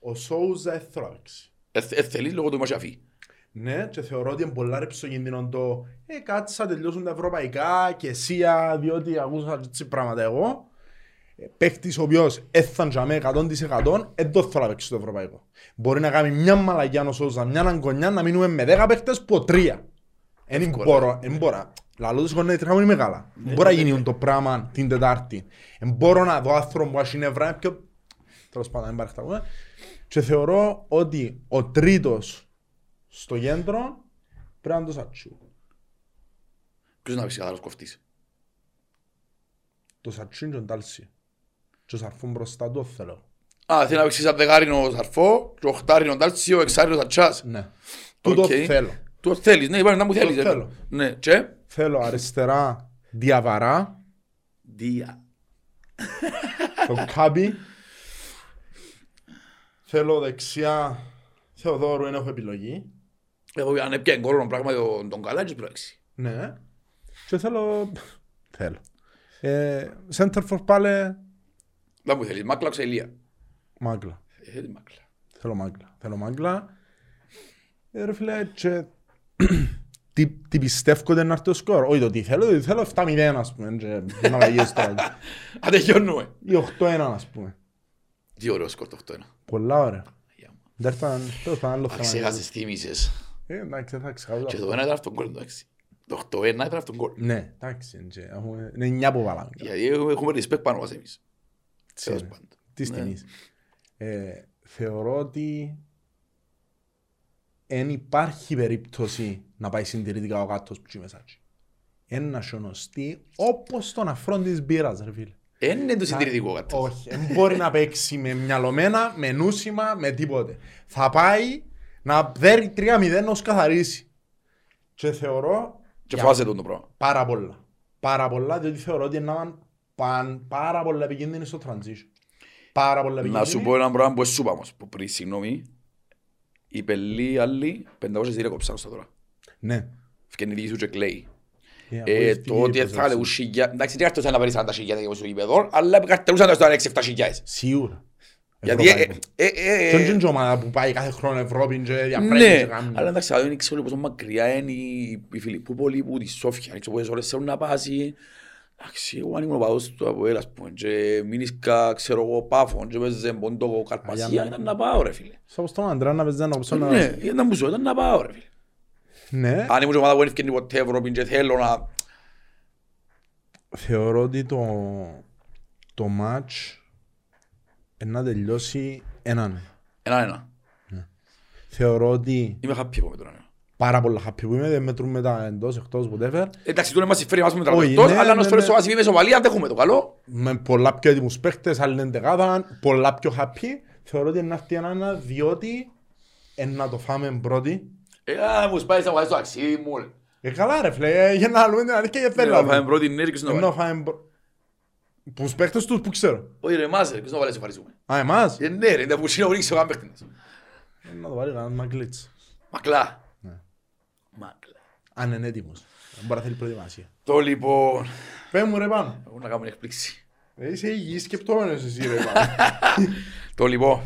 Ο Σόουζα εθράβηξε. Εθελεί λόγω του Μασιαφή. Ναι, και θεωρώ ότι είναι πολλά ρεψογενδυνόν το «Ε, κάτσε να τελειώσουν τα ευρωπαϊκά και εσύα, διότι ακούσα έτσι πράγματα εγώ». Παίχτης ο οποίος έφθαν για μένα εκατό τοις εκατό, δεν το θέλω να παίξει το ευρωπαϊκό. Μπορεί να κάνει μια μαλακιά νοσόζα, μια αγκονιά, να μείνουμε με δέκα παίχτες που τρία. Δεν μπορώ, δεν μπορώ. Λαλό τους γονέα τριχάμουν είναι μεγάλα. Δεν μπορώ να γίνει το πράγμα την Τετάρτη. Δεν μπορώ να δω άνθρωπο που έχει νευρά, τέλος πάντων δεν υπάρχει τα. Και θεωρώ ότι ο τρίτος στο κέντρο πρέπει να το Σατσού. Ποιος να βρεις καθαρός κοφτής. Το Σατσού είναι τον Τάλση. Και ο Σαρφόν μπροστά του θέλω. Α, θέλει να βρεις σαν δεκάρινο Σαρφό, και οχτάρινο Τάλση, ο εξάρινο Σατσάς. Ναι. Του το θέλω. Του το θέλεις, ναι, υπάρχει να μου θέλεις. Θέλω. Ναι, και. Θέλω αριστερά Διαβαρά. Δια. Το Κάμπι. Θέλω δεξιά Θεοδόρου, δεν έχω επιλογή. Εγώ αν έπιαν κόρονο πράγμα τον Καλάτζης προέξει. Ναι. Και θέλω... Θέλω. Σέντερφορ πάλι... Δεν μου θέλεις, Μάκλα ξελία. Μάκλα. Θέλω Μάκλα. Θέλω Μάκλα. Ρε φίλε, και... Τι πιστεύω ότι είναι αυτό το σκορ. Όχι το τι θέλω, το τι θέλω εφτά μηδέν ας πούμε. Να βαγείς τώρα. Αντεχιώνουμε. Ή οκτώ ένα ας πούμε. Τι ωραίο σκορ το οκτώ ένα. Πολλά ωραία. Δεν θα ξεχάσεις θύμισες. Εντάξει, θα ξεχάσεις. Και το ένα ήταν αυτόν κόλ, εντάξει. Το οκτώ ένα ήταν αυτόν κόλ. Ναι, εντάξει, είναι εννιά που βάλαμε. Γιατί έχουμε respect πάνω μας εμείς. Τι στιγμής. Θεωρώ ότι δεν υπάρχει περίπτωση να πάει συντηρητικά ο κάτος που τσιμεσάτσι. Ένα σιωνωστή όπως τον αφρόν της μπύρας, ρε φίλε. Δεν είναι το συντηρητικό κάτω. Όχι, δεν μπορεί να παίξει με μυαλωμένα, με νούσιμα, με τίποτε. Θα πάει να δέρει τρία μηδέν ως καθαρίσει. Και θεωρώ... Και φοβάσαι τον το πράγμα. Πάρα πολλά. Πάρα πολλά, διότι θεωρώ ότι είναι πάρα πολλά επικίνδυνοι στο transition. Πάρα πολλά επικίνδυνοι. Να σου πω ένα πράγμα που εσύ είπαμε, που πριν, συγγνώμη, οι πελοί άλλοι πεντακόσια κόψαν στα τώρα. Ναι. Φκένει δίκη σου και κλαίει. Το ότι θα λεούσαν να πάρει σαράντα χιλιάδες και όπως το γήπεδο, αλλά καρτελούσαν να πάρει έξι εφτά χιλιάδες. Σίγουρα. Γιατί... Κι όχι είναι ομάδα που πάει κάθε χρόνο Ευρώπη και διαπρέπει και κάνουν. Ναι, αλλά εντάξει, δεν ξέρω πόσο μακριά είναι η Φιλιππούπολη που τη Σόφια, δεν ξέρω πόσες ώρες θέλουν να πάσει. Εντάξει, εγώ αν ήμουν ο παδός του από έλας, και μήνυσκα, ξέρω εγώ, Πάφων και παίζε Μποντόκο, Καρπασία, ήταν να πάω ρε φίλε. Σαν στον Αντρά να παίζε να κοψώ να... Ναι, ήταν μουσό, ήταν να πάω ρε φίλε. Αν ήμουν ομάδα που δεν έφτιανε ποτέ Ευρώπη και θέλω να... Θεωρώ ότι το, το μάτς να τελειώσει έναν. Έναν-ένα. Ναι. Θεωρώ ότι... Είμαι happy που είμαι τώρα. Πάρα πολλά happy που είμαι, δεν μετρούμε τα εντός, εκτός, whatever. Εντάξει, τώρα μας συμφέρει μας με μετράμε εκτός, αλλά αν ως τώρα σοβασί είμαι σοβαλή, αντέχουμε το καλό. Με πολλά πιο έτοιμους παίχτες, άλλοι δεν τεγάδαν, πολλά πιο happy. Θεωρώ ότι είναι αυτή ένα, διότι να το φάμε πρώτοι. Ε, μου σπάει σαν το αξί μου. Ε, καλά ρε φίλε, για να αλλούμε την αλήθεια και θέλω. Να φάμε πρώτη νέρη και στον να φάμε πρώτη. Τους παίχτες τους που ξέρω. Όχι ρε εμάς ρε, και στον να βάλεις εμφανίζουμε. Α, εμάς. Ε, ναι ρε, δεν μπορείς να ρίξεις ο καν παίχτες. Να το βάλει κανέναν Μακλίτς. Μακλά. Μακλά. Αν είναι έτοιμος. Μπορεί να θέλει προετοιμασία. Το λοιπόν. Πες μου ρε πάνω. Εγώ να κάνω εκπλήξη. Είσαι υγιής σκεπτόμενος εσύ ρε πάνω. Το λοιπόν.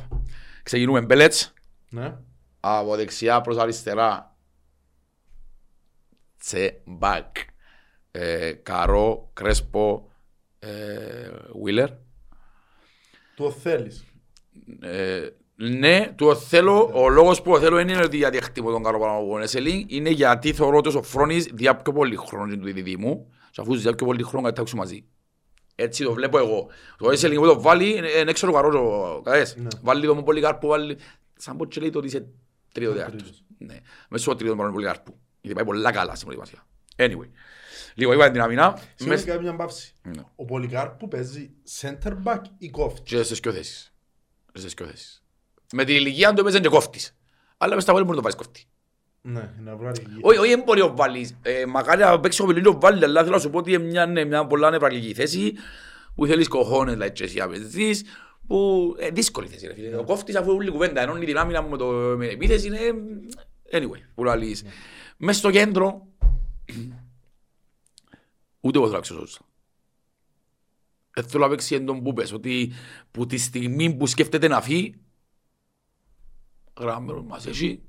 Ξεκινούμε Μπέλετς. Ναι. Από δεξιά προς αριστερά Τσεμπακ, ε, Καρό, Κρέσπο, Βίλερ. Το θέλεις. ε, Ναι, το θέλω. Ο λόγος που το θέλω είναι ότι γιατί χτύπω τον Καρό Παναγωγόν Εσελή. Είναι γιατί θεωρώ ότι ο Φρόνης διά πιο πολύ χρόνο του διδιδί μου. Και αφού διά πιο πολύ χρόνο κάτι θα έξω μαζί. Έτσι το βλέπω εγώ. Το Εσελή που το βάλει είναι έξω ο Καρός. Βάλει το μου πολύ καρπού. Σαν πω και λέει το ότι είσαι τρίτο διάρτος. Μέσω τρίτο μπορεί να είναι πολύ καρπού. Γιατί πάει πολλά καλά στην προετοιμασία. Anyway. Λίγο είπα την αμυνά. Σήμερα κάνει μια παύση. Ο Πολυκάρπου παίζει center back ή κόφτη. Και στις δυο θέσεις. Με την ηλικία αν το παίζει είναι κόφτης. αλλά μες τα πόλη μπορεί να το βάλεις κοφτή. Ναι, να βράδει. Όχι, όχι, δεν μπορεί να βάλεις. Μακάρι να παίξεις κοπηλίνο βάλει, αλλά θέλω να σου πω ότι είναι μια πολλά ανεπραγγελική θέση που θέλεις κοχώνες, λαϊκές, εσύ απαιτήσεις, που είναι δύσκολη θέση ρε φίλε. Ο κόφτης αφού ούλη κουβέντα, ενώνει η δυνάμει να μου το επίθεση είναι... Anyway, που να λύσεις. Μες στο κέντρο, ούτε εγώ θέλω να παίξω σωστά. Θέλω να παίξει εν τον που πες, ότι που τη στιγμή που σκέφτεται να φύγει, γράμμερος μας εσύ,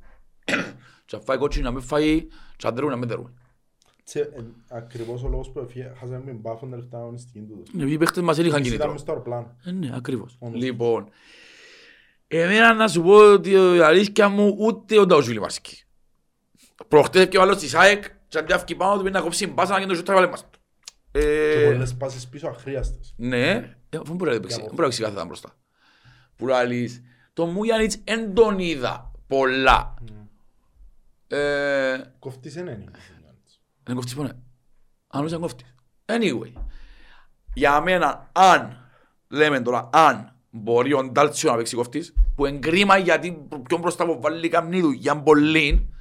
και να φάει κότσι να με φάει, και να δερούμε να με δερούμε. Ακριβώς ο λόγος που έφυγε, χάσαμε με μπάφον τα λεφτά αγωνιστική του. Οι παίχτες μας είχαν κινητρό. Ναι, ακριβώς. Λοιπόν, εμένα να σου πω ότι η αλήθεια μου ούτε ο Νταουζούλη Μάρσκι. Προχτές έφυγε ο άλλος της ΑΕΚ, και αντιάφηκε πάνω του, πρέπει να κόψει μπάσα να το ζωτάει βάλε μας του. Και πολλές πάσεις πίσω αχρείαστες. Ναι, δεν μπορεί να παίξει κάθε μπροστά. Πουράλης, το Μουγιανίτς δεν τον είδα πολλά. Κοφτής δεν είναι. Δεν κοφτής πόνε. Αν όχι αν κοφτής. Anyway, για μένα αν, λέμε τώρα, αν μπορεί ο Ντάλτσιο να παίξει κοφτής, που εγκρίμα γιατί πιο μπροστά που βάλει καμνή δουλειά πολλήν,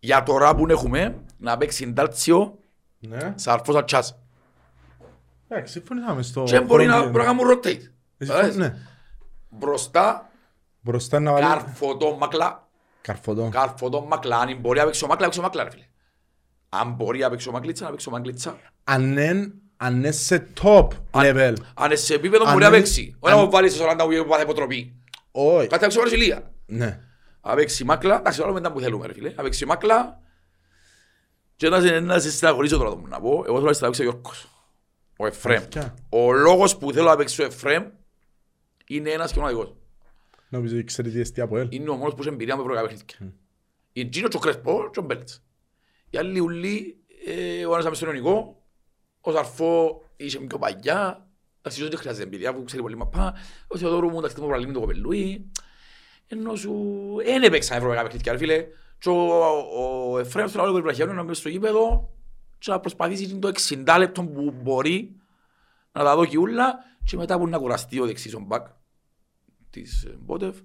για τώρα που έχουμε, να παίξει Ντάλτσιο σαρφός ατσιάζει. Συμφωνήσαμε στο... Και μπορεί να κάνουν rotate. Μπροστά, καρφωτό μακλά. Καρφωτό μακλά. Αν μπορεί να παίξει ο μακλά, παίξει ο μακλά. Αν μπορεί να παίξει ο μακλίτσα, να παίξει ο μακλίτσα. Αν είναι σε top level. Αν είναι σε επίπεδο μπορεί να παίξει. Όχι να βάλει σε σαράντα που πάθει υποτροπή. Όχι. Κάτι να παίξει Βραζιλία. Να παίξει μακλά, να ξέρουμε μετά που θέλουμε. Να παίξει μακλά. Και να σε στεναχωρήσω τώρα το μου να πω, εγώ θέλω να στεναχωρήσω ο Γιώργος, ο Εφραίμ. Ο λόγος που θέλω να παίξω ο Εφραίμ είναι ένας και μοναδικός. Νομίζω ότι ξέρει τι εστί από ελ. Είναι ο μόνος που σε εμπειρία με προκαπέχθηκε. Είναι Τζίνο, ο Κρεσπό και ο Μπέλτς. Οι άλλοι ουλοί, ο ένας αμέσως ενωνικό, ο Σαρφό είσαι πιο παγιά. Αξίζω ότι χρειάζεται εμπειρία που ξέρει πολύ μαπά. Ο Θεοδόρου μου ταξίδι μου παραλήμει το κοπελούι. Ενώ σου δεν έπαιξαν και ο Εφραίμς του Λαόλου Περιπλαχιανού να μπει στο γήπεδο και να προσπαθήσει το εξήντα λεπτό που μπορεί να τα δω και ούλα και μετά μπορεί να κουραστεί ο δεξής ο μπακ της Μπότεφ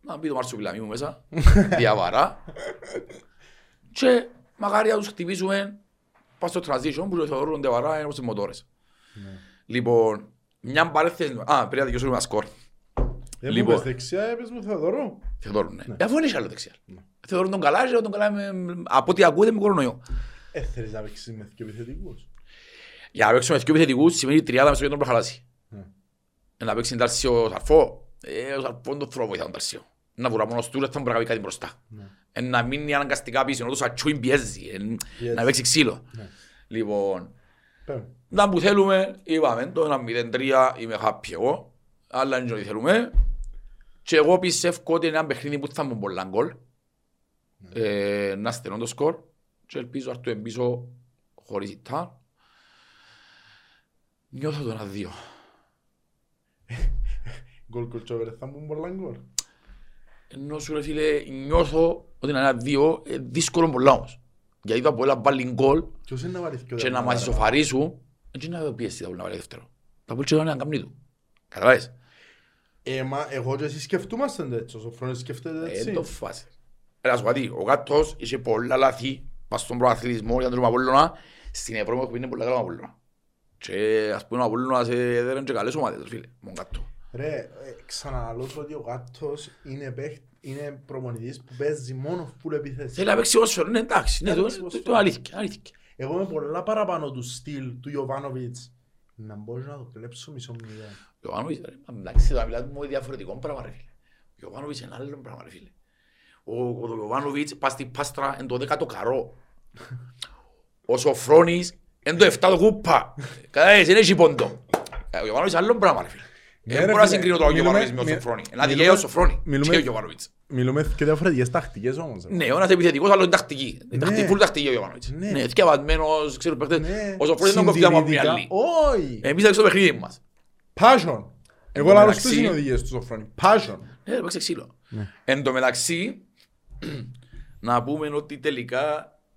να μπει το μαρσουπιλαμί μου μέσα, διαβαρά και μακάρι να τους χτυπήσουμε πας στο transition που θεωρούνται βαρά είναι όπως τις μοτόρες. Λοιπόν, μια παρέθεση... Α, πρέπει να δικαιώσουμε ένα σκορ. Δεν μου πες δεξιά, έπαιζε με Θεοδόρου. Θεοδόρου, ναι. Αφού είναι άλλο δεξιά. Θεοδόρου τον καλά, τον καλά από ό,τι ακούτε με κορονοϊό. Ε, θέλεις να παίξεις με δύο επιθετικούς. Για να παίξεις με δύο επιθετικούς σημαίνει τριάντα μες στο κέντρο προχαλάσει. Να παίξεις Ντάλσιο Σαρφό, ο Σαρφό τον θρόβο ήταν Ντάλσιο. Να βουρά μόνος του, θα μπραγεί κάτι μπροστά. Να μείνει αναγκαστικά πίσω, να το σατσούιν πιέζει, να παίξει ξύλο. Λοιπόν, να που θέλουμε, είπαμε το ένα μηδέν τρία είμαι happy εγώ, αλλά είναι ό,τι θέλουμε. Και εγώ πιστεύω ότι είναι ένα παιχνίδι που θα μου πολλά γκολ. Να στενώ το σκορ και ελπίζω αυτό εμπίσω χωρίς ητά. Νιώθω το ένα δύο. Γκολ κολτσόβερ θα μου πολλά γκολ. Ενώ σου ρε φίλε νιώθω ότι είναι ένα δύο δύσκολο πολλά όμως. Γιατί θα πολλά βάλει γκολ και να μας ισοφαρίσουν. Έτσι να πιέσει τα πολλά να βάλει δεύτερο. Τα πολλά είναι έναν καμνί του. Καταλάβεις. Εγώ και εσύ σκεφτούμαστε έτσι, ο Σοφρόνης σκεφτείτε έτσι. Εν το φάση. Έλα σου κάτι, ο Κάττος είχε πολλά λάθη πας στον προαθλητισμό για να τρώμε Απόλλωνα. Στην Ευρώπη έχουμε πολλά καλά Απόλλωνα. Και ας πούμε ο Απόλλωνας δεν είναι και καλές ομάδες, φίλε, μόνο Κάττο. Ρε, ξαναλώ ότι ο Κάττος είναι προπονητής που παίζει μόνο full επίθεση. Θέλει να παίξει όσο, ναι εντάξει, ναι, το αλήθεια. Εγώ είμαι πολλά παραπάνω του στυλ του Ιωβάνοβιτς. Να μπορείς να το κλέψω μισό μηδέν. Ο Ιωβάνοβιτς, εντάξει, θα μιλάτε με διαφορετικό πράγμα ρε φίλε. Ο Ιωβάνοβιτς είναι άλλο πράγμα ρε φίλε. Ο Ιωβάνοβιτς πας στην Πάστρα εν το δέκατο καρό. Ο Σοφρόνης εν το εφτάτο κούπα. Κατάλαβες, είναι χιποντό. Ο Ιωβάνοβιτς είναι άλλο πράγμα ρε φίλε. Δεν μπορώ να συγκρίνω τον Ιωβάνοβιτς με τον Σοφρόνη. Ένα δικαίος ο Σοφρόνη και ο Ιωβάνοβιτς. Μιλούμε και διαφορετικές τακτικές όμως. Ναι, ο ένας επιθετικός, άλλος είναι τακτική. Φουλ τακτική ο Ιωβάνοβιτς. Ναι, θκευασμένος, ξέρω παίχτες. Ο Σοφρόνης δεν κοφτεί από μια άλλη. Όχι. Εμείς έξω το παιχνίδι μας. Passion. Εγώ λάρω στους είναι οδηγίες του Σοφρόνη. Passion. Ναι, παίξε ξύλο. Εν τω μεταξύ, να πούμε ότι τελικά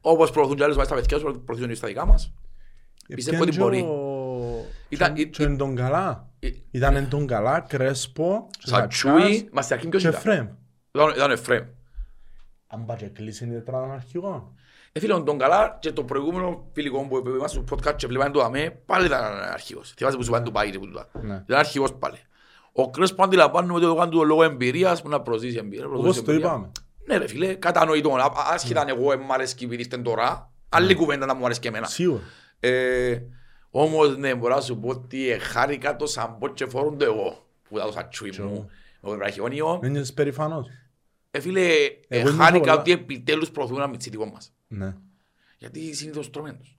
όπως προωθούν και άλλους στα παιδιά, όπως προωθούν και στα δικά μας. Πιστεύω ότι μπορεί. Ήταν τον καλά. Ήταν τον καλά, Κρέσπο, Σατσούι και Φρέμ. Ήταν Φρέμ. Αν πάει και κλείσει είναι τετράδων αρχηγών. Φίλον τον καλά και το προηγούμενο φιλικό που είπαμε στο podcast και βλέπαμε το ΑΜΕ, πάλι ήταν αρχηγός. Θυμάσαι που σου πάνε του Παΐρη που του τα. Ήταν αρχηγός πάλι. Ο Κρέσπο αντιλαμβάνουμε ότι το κάνουν του λόγω εμπειρίας που να προσδίσει εμπειρία. Όπως το είπαμε. Ναι ρε φίλε, κατανοητό. Άσχετα αν εγώ μ' αρέσει και πηδίστε τώρα, άλλη κουβέντα να μου αρέσει και εμένα. Όμως ναι, μπορώ να σου πω ότι χάρηκα το σαμπότ και φορούν το εγώ που ήταν το σατσούι μου, ο Βραχιόνιο. Δεν είσαι περηφανός. Φίλε, χάρηκα ότι επιτέλους προωθούν ένα μητσίτικο μας. Γιατί συνήθως τρώμεντος.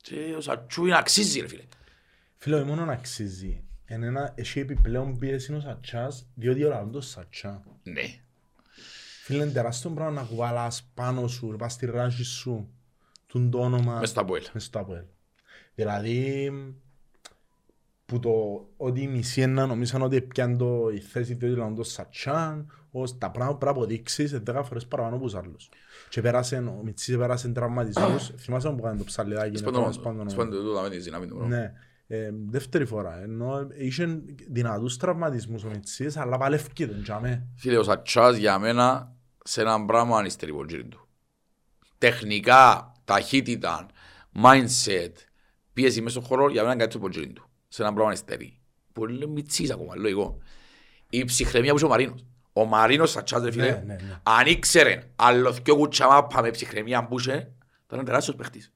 Και ο σατσούι αξίζει ρε φίλε. Φίλε, όχι μόνο αξίζει. Έχει επιπλέον πίεση ο σατσάς, διότι όλα είναι το σατσά. Ναι. Φίλε, είναι τεράστιο πράγμα να κουβαλάς πάνω σου, πας στη ράση σου, τον το όνομα μες στο Αποέλ. Δηλαδή, που το ότι οι μισοί νομίζαν ότι πιάνε το, η θέση διότι λένε το σατσάν, ως τα πράγματα που αποδείξεις δέκα φορές παραπάνω από τους άλλους. Και πέρασαν, ο Μιτσής πέρασαν τραυματισμούς, θυμάσαι που έκανε το ψαλιδάκι. Σπάντονο, ναι. Δεύτερη φορά, ενώ είχε δυνατούς τραυματισμούς ο Μιτσής, αλλά παλευκή τον τζάμε. Φίλε, ο σατσάς για μένα σε έναν πράγμα ανίστερη από τζίριν του. Τεχνικά, ταχύτητα, mindset, πίεση μέσα στον χώρο για μένα κάτι στο ποτζίρι του. Σε έναν πράγμα αισθητή. Πολύ μητσής ακόμα, λέω εγώ. Η ψυχραιμία που είχε ο Μαρίνος. Ο Μαρίνος σατσάς ρε φίλε. Αν ήξερε άλλο δυο κουτσαμάπα με ψυχραιμία που είχε, ήταν τεράστιος παίχτης.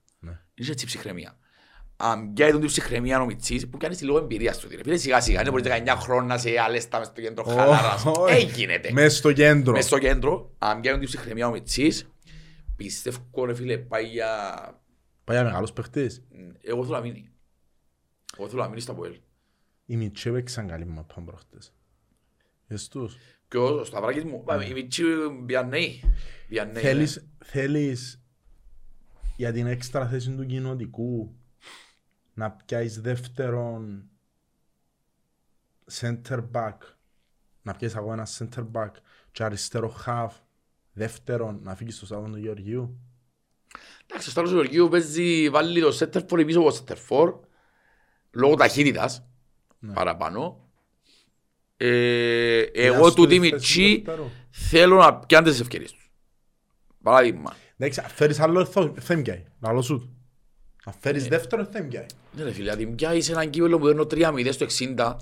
Είχε έτσι ψυχραιμία. Αν πια ήταν την ψυχραιμία ο Μητσής που κάνει τη λόγω εμπειρίας του. Φίλε σιγά σιγά, είναι πολύ δεκαεννιά χρόνια σε αλέστα μες στο κέντρο χαλάρας. Έγινεται. Μες στο κέντρο. Μες στο κέντρο. Αν πια ήταν την ψυχραιμία ο Μητσής, πιστεύω ρε φίλε πάει για... Πάει για μεγάλος παίχτης. Εγώ θέλω να μείνει. Εγώ θέλω να μείνει στα Ποέλ. Οι Μιτσί παίξαν καλή μαπά προχτές. Εστούς. Και ο Σταυράκης μου, οι Μιτσί πιανέοι. Θέλεις για την έξτρα θέση του κοινωτικού να πιάσεις δεύτερον center back. Να πιάσεις ακόμα ένα center back και αριστερό half. Δεύτερον, να φύγεις στο Σταύρο του Γεωργίου. Εντάξει, ο Σταύρος του Γεωργίου παίζει, βάλει το σέντερφορ ή πίσω από το σέντερφορ λόγω ταχύτητας, παραπάνω. Εγώ του Τιμιτσί θέλω να πιάνε τις ευκαιρίες τους. Παράδειγμα. Εντάξει, αν φέρεις άλλο θα μπιάει, άλλο σουτ. Αν φέρεις δεύτερο θα μπιάει. Ναι ρε φίλε, αν την πιάει σε έναν κύπελλο που παίρνω τρία μηδέν στο εξήντα,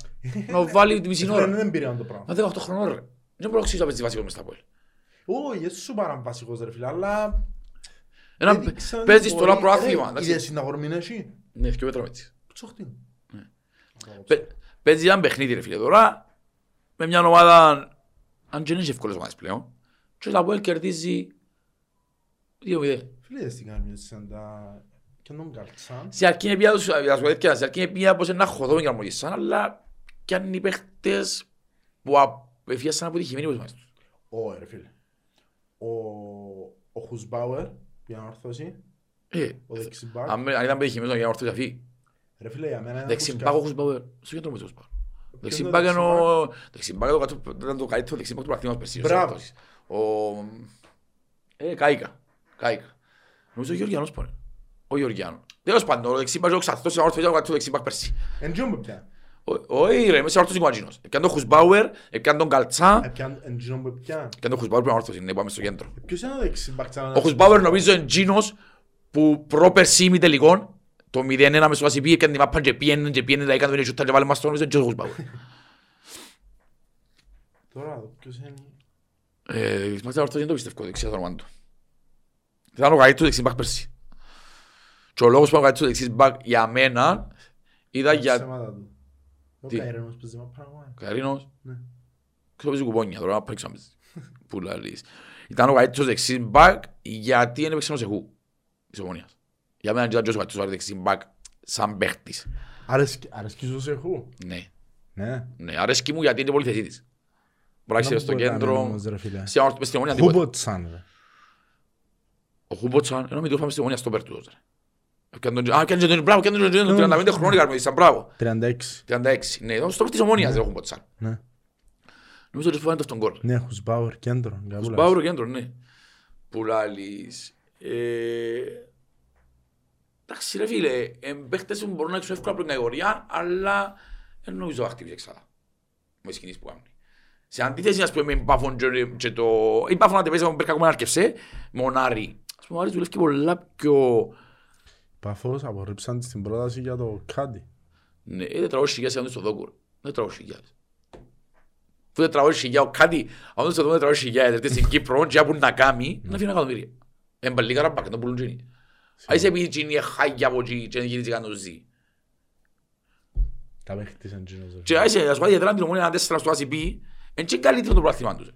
να βάλει τη μισή ώρα. Δεν πήραν το πράγμα. Να δεκαοκτώ χρονών ρε. Δεν μπορώ να ξήσω να παίζει βασικό μες στα πόλη. Όχι, εσύ σου παραν βασικός ρε φίλε, αλλά... Παίζεις τώρα προάθλημα. Είδες συναγορμήν εσύ. Ναι, δυο μέτρα μέτρης. Τσοχτήν. Παίζεις ένα παιχνίδι ρε φίλε τώρα, με μια ομάδα... Αν και είναι εύκολες ομάδες πλέον, και τα Αποέλ κερδίζει... δύο μηδέν. Φίλε, δεν κάνουν σαν τα... και τον Καλτσάν. Σε αρκεί είναι πια, σε αρκεί είναι πια πως ένα χωδό με καρμογισάν, αλλά κι αν είναι οι παίχτες που εφιάσαν αποτυχημένοι πως μάλιστα. Ω, ρε φίλε. Ο Χουσμπάουερ, για να ορθώσει, ο δεξιμπάκ. Αν ήταν πετυχημένος για να ορθώσει αφή. Ρε φίλε, για μένα δεξιμπάκ ο Χουσμπάουερ. Στο κέντρο μες ο Χουσμπάουερ. Δεξιμπάκ ήταν το καλύτερο δεξιμπάκ του πρακτήματος περσίνου. Μπράβο. Ε, Κάικα. Κάικα. Νομίζω ο Γεωργιανός πάνε. Ο Γεωργιανός. Τέλος πάντων, ο δεξιμπάκ ο Ξαθός ήταν ορθώσει ο δεξιμπάκ περσί. Εν τζιόμπε πια. Όχι ρε, μέσα όρθος είναι ο Ματζίνος. Επιάνε τον Χουσμπάουερ, επιάνε τον Καλτσά. Επιάνε τον Χουσμπάουερ που είναι όρθος, είναι πάμε στο κέντρο. Ποιος είναι ο δεξιμπακ ξανά. Ο Χουσμπάουερ νομίζω είναι Τζίνος που πρόπερσι μη τελικών. Το μηδέν ένα μες στο βασιπί, έκανε την μάπαν και πιένε και πιένε τα έκανε και βάλε μας τον νομίζω είναι Χουσμπάουερ. Τώρα ποιος είναι. Μας όρθος είναι το πιστεύω, δεξιά το όνομα του. Ήταν ο καλύτερος δεξιμπακ περσί. Και ο λόγος που ήταν ο καλύτερος δεξιμπακ για μένα ήταν για... Ο Καϊρίνος παίζει με παραγωγή. Καϊρίνος. Ξοπίζει κουπόνια τώρα, να παίξαμε. Που λαλείς. Ήταν ο καλύτερος δεξής μπακ γιατί δεν παίξαμε σε χού. Της Ομονίας. Για μένα ήταν ο καλύτερος δεξής μπακ σαν παίχτης. Αρέσκει σου σε χού. Ναι. Ναι. Αρέσκει μου γιατί είναι πολύ θέση της. Μπορείς να είσαι στο κέντρο. Ο Χούμποτσαν, ενώ μην του φάμε στη γωνία στο Περτούτος. Α, και τον Μπράβο, και τον τριάντα πέντε χρονών ήρθαν, μπράβο. τριάντα έξι. Ναι, στο Περτής Ομόνιας ο Χούμποτσαν. Νομίζω ότι φοβάται αυτόν τον κόλ. Ναι, Χουσμπάουρ κέντρο. Χουσμπάουρ κέντρο, ναι. Πουλάλης. Εντάξει ρε φίλε, παίχτες μου μπορούν να έξω εύκολα από την κατηγορία, αλλά δεν νομίζω άχτυπη εξάδα. Με τις κινήσεις που κάνουν. Σε αντίθεση, ας πούμε, η Πάφων αντεπέζα που πέρκα ακόμα άρκευσε, Μονάρη. Ας πούμε, ο Άρης δουλεύει και πολλά πιο... Πάφος απορρίψαν την πρόταση για το Κάντι. Ναι, δεν τραγώσει χιλιάς αν δεις το δόκο. Δεν τραγώσει χιλιάς. Φού δεν τραγώσει χιλιάς, ο Κάντι, αν δεις το δόκο δεν τραγώσει χιλιάς, γιατί στην Κύπρο, για που να κάνει, να φύγει ένα εκατομμύριο. Εμπαλή καραμπάκ, να πουλούν τσινή. Αν είσαι επειδή τσινή χάγια από τσινή και δεν γίνει τσινή κανός ζει. Τα παίχτησαν τσινός. Και αν είσαι, ας πάλι γιατράν την ομόνια τέσσερα στο Α Σ Π, εν και καλύτερο το πράθυμά τους.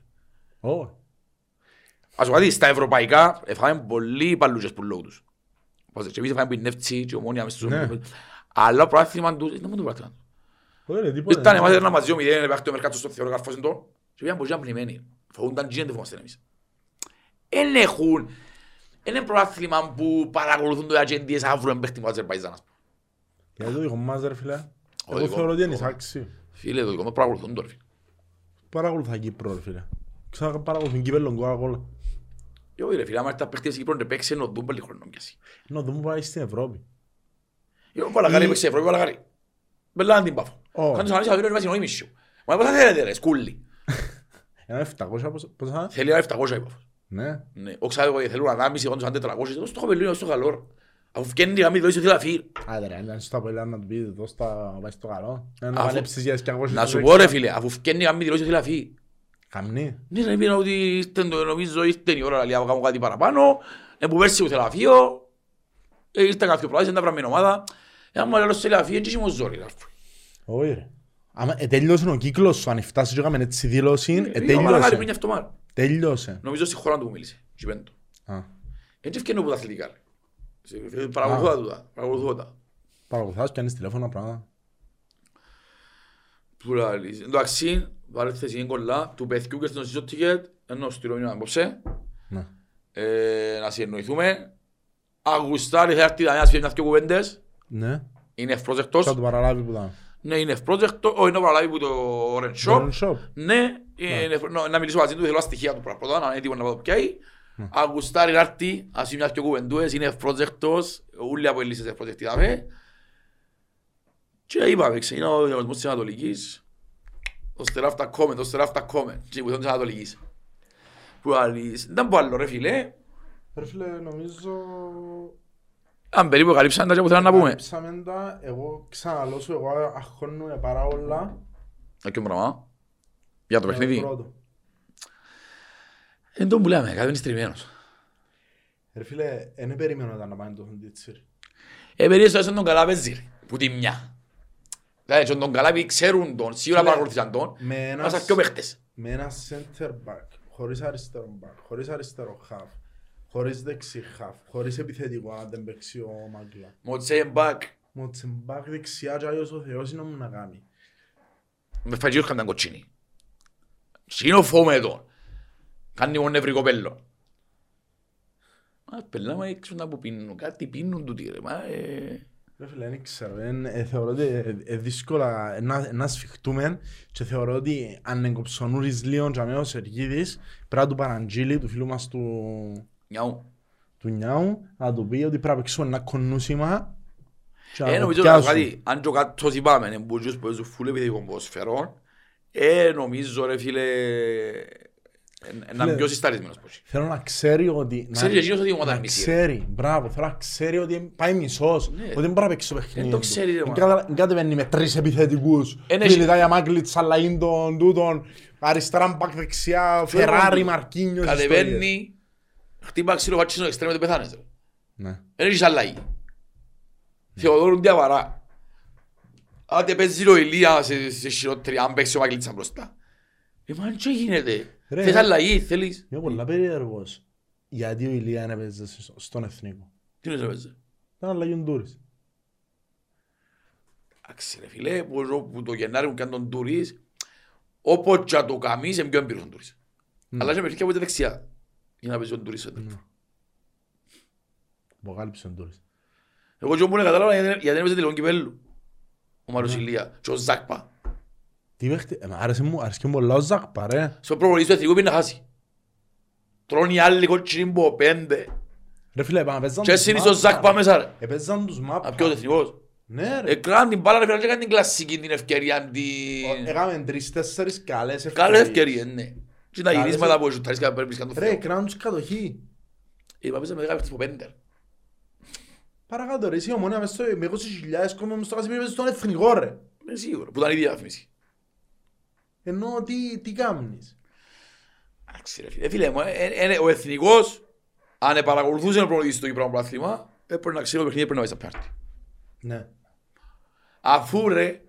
Ας πω κάτι, στα ευρωπαϊκά έφαγαμε πολλοί παλούτσες που λόγω τους. Πώς εμείς έφαγαμε πινεύτσι και ομόνια μες στους ομόνιους. Αλλά ο πράθυμά τους ήταν μόνο το πράθυμά τους. Ήταν εμάς ένα μαζί ο μηδέν, έπαιχε το μερκάτσο στο θεωρό καρφώσεν το και πήγαν πολλοί απλημένοι. Φαγούνταν γίνονται φοβαστέν εμείς. Εν έχουν, εν είναι πράθυμα που παρακολουθούν το αγεντίες αύριο εμπέχτη μου Αζερπαϊζάν. Γιατί το δικό μας ρε φίλε, εγώ θεωρώ ότι είναι εισάξιο. Φίλε το δικό μας παρακολουθούν τώρα φίλε. Παρακολουθά Κύπρο ρε φίλε. Ξα παρακολουθούν Κύπελλον κόκακόλα. Ρε φίλε, άμα τα παίχτες Κύπρον δεν παίξε να δουν πάλι χρονών κι εσύ. Να δουν πάλι στην Ευρώπη. Εγώ παλαγάρι παίξε Ευρώπη, παλαγάρι. Μπελάνε την Πάφο. Κάνε τους αναλύσεις αφήνω να είμαστε νοήμισιο. Μα πώς θα θέλετε ρε, σκούλι. Ένα εφτακόσια πώς θα... Θέλει ένα εφτακόσια η Πάφο. Ναι. Ο Ξάδευο θέλουν ανάμιση, εγώ τους αν τετρακόσια. Στο χαμηλό, στο καλό. Αφού βγαίνει τη γραμμή, δώσεις ότι θα φύρει. Άντε ρε, αν σου τα πω, να του πει, δώσεις τα βάσεις το καλό. Να σου πω ρε φίλε, αφού βγαίνει τη γραμμή, δώσεις ότι θα φύρει. Καμνή. Ναι, να πει ότι νομίζω ήρθεν η ώρα να κάνω κάτι παραπάνω. Εν που πέρσι που θέλω να φύγω. Ήρθα κάποιο πράγμα, ήρθα πράγμα η ομάδα. Εάν μου αλλιώς θέλω να φύγει, έτσι είμαι ο Ζόρι. Όχι ρε. Τέλειωσε ο κύκλος σου, αν φτάσεις και έκαμε έτσι δήλωση, τέλειωσε. Νομίζω στη χώρα του που μίλησε, Κυπέντο. Έτσι ευκαινώ που τα αθλητικά. Παρακολουθώ τα. Παρακολουθάς και αν είσαι τηλέφωνα πράγματα. Πουλάλης. Εντάξει, παρέχθες είναι κολλά, του παιδιού και στον συζώτηκετ, ενώ στείλω μήνυμα απόψε. Να συνεννοηθούμε. Αγουστάρι θα έρθει να πει δυο κουβέντες. Είναι ευπρόζεκτος. Θα το παραλάβει που ήταν. Ναι, είναι ευπρόζεκτος, όχι να παραλάβει που το Orange Shop. Ναι, να μιλήσω μαζί του, θέλω στοιχεία του πρώτα, να είναι τίποτα να πάω πια. Αγουστάρι θα έρθει, ας πει δυο κουβέντες, είναι ευπρόζεκτος, ούλοι από ελίσσες ευπρόζεκτοι θα πει. Και είπαμε, ξεκινά ο διαγωνισμός της Ανατολικής. Ώστε αυτά κόμεν, ώστε αυτά κόμεν. Και βοηθούν της Ανατολικής. Που άλλης, δεν πω άλλο ρε φίλε. Ρε φίλε, νομίζω... Αν περίπου καλύψαμε τα και που θέλαμε να πούμε. Καλύψαμε τα, εγώ ξαναλώσω, εγώ αγχώνουμε πάρα όλα. Ακιόν πράγμα. Για το παιχνίδι. Δεν τον πουλάμε, κάτι δεν είναι στριμμένος. Ρε φίλε, δεν περιμένονταν να πάνε το χοντίτσιρ. Επεριέστασαν τον καλά παίζιρ, που τη μια. Δηλαδή τον Καλάβη ξέρουν τον, σίγουρα παρακολουθήσαν τον, μάσα πιο παίχτες. Με ένα center back, χωρίς αριστερό back, χωρίς αριστερό half, χωρίς δεξί half, χωρίς επιθετικό αν δεν παίξει ο Μαγκλά. Μοτσέμπακ. Μοτσέμπακ δεξιά και άλλος ο Θεός είναι όμως να κάνει. Με φαγεί ήρχαν τον κοτσίνι. Σύνο φόμε τον. Κάνει μόνο νευρικό πέλλο. Μα πελάμα έξω να που πίνουν, κάτι πίνουν τούτοι ρε. Δεν ξέρω, θεωρώ ότι δύσκολα να σφιχτούμε και θεωρώ ότι αν εγκοψονούριζ λίγο ο Σεργίδης πρέπει να του παραγγείλει του φίλου μας του Νιάου να του πει ότι πρέπει να παίξω ένα κονούσιμα και να το πιάσουν. Αν το κάτω είπαμε, είναι μπουργούς που έζουν φούλοι επειδή κομποσφαιρών νομίζω ρε φίλε να πιο συσταρισμένος πως. Θέλω να ξέρει ότι... Ξέρει και εκείνος ότι ομόταν μισή. Ξέρει, μπράβο, θέλω να ξέρει ότι πάει μισός, ότι δεν μπορεί να παίξει το παιχνίδι του. Δεν το ξέρει ρε μάνα. Εγκατεβαίνει με τρεις επιθετικούς, μιλητά για Μάγκλιτς, Αλαΐντον, τούτον, αριστερά μπακ δεξιά, Φεράρι, Μαρκίνιος. Κατεβαίνει, χτύπα ξύλο φάτσινο εξτρέμιο και πεθάνες ρε. Ναι. Εν έχεις αλλαγή. Θεοδόρουν διαβαρά. Άντε παίζει ο Ηλίας σε χειρότερη, αν παίξει ο Μάγκλιτς μπροστά. Εμάν τι γίνεται. Θες αλλαγή, θέλεις. Είμαι πολλά περίεργος. Γιατί ο Ηλία έπαιζε στον Εθνικό. Τι είναι έπαιζε. Ήταν αλλαγή ο Ντούρης. Αξι ρε φίλε, που το Γενάρη μου κάνει τον Ντούρης. Όπως και το καμί είναι πιο εμπειρός τουρίστας. Αλλά και μερικές από τη δεξιά για να παίζει τον τουρίστας. Αποκάλυψε τον τουρίστας. Εγώ και όμως δεν καταλάβα γιατί δεν έπαιζε τηλεόν κυπέλλου. Ο Μάριος Ηλία και ο Ζάκπα. Τι παίχτε, άρεσε μου, αρέσκει μου πολλά ο Ζάκπα ρε. Στο προπονητής του εθνικού πήγε να χάσει. Τρώνει άλλη κοτσίμπο πέντε. Ρε φίλε, παίζαν τους μάπα. Παίζαν τους μάπα. Ποιος εθνικός. Έκαναν την μπάλα, έκαναν την κλασική την ευκαιρία. Έκαναν τρεις-τέσσερις καλές ευκαιρίες. Καλές ευκαιρίες, ναι. Και τα γυρίσματα που εσουταρίσκαν πέρισκαν το φρέο. Ρε, έκαναν τους κατοχή. Είπα, πέσαμε δέκα πέφτες από πέντερ. Παρακάτω ρε, εσύ ομόνια μες με είκοσι χιλιάδες κόμμα μες στο κασίπι πέφτες στον εθνικό ρε. Ναι, σίγουρο, που ήταν η διαφήμιση. Ενώ τι κάνεις. Άξι ρε φίλε, φίλε μου, ο εθνικός αν παρακολουθούσε να προλογίσει το Κύπρο Πρωτάθλημα, έπρεπε να ξέρει το παιχνίδι, έπρεπε να πάει στα πέναρτι. Ναι. Αφού ρε,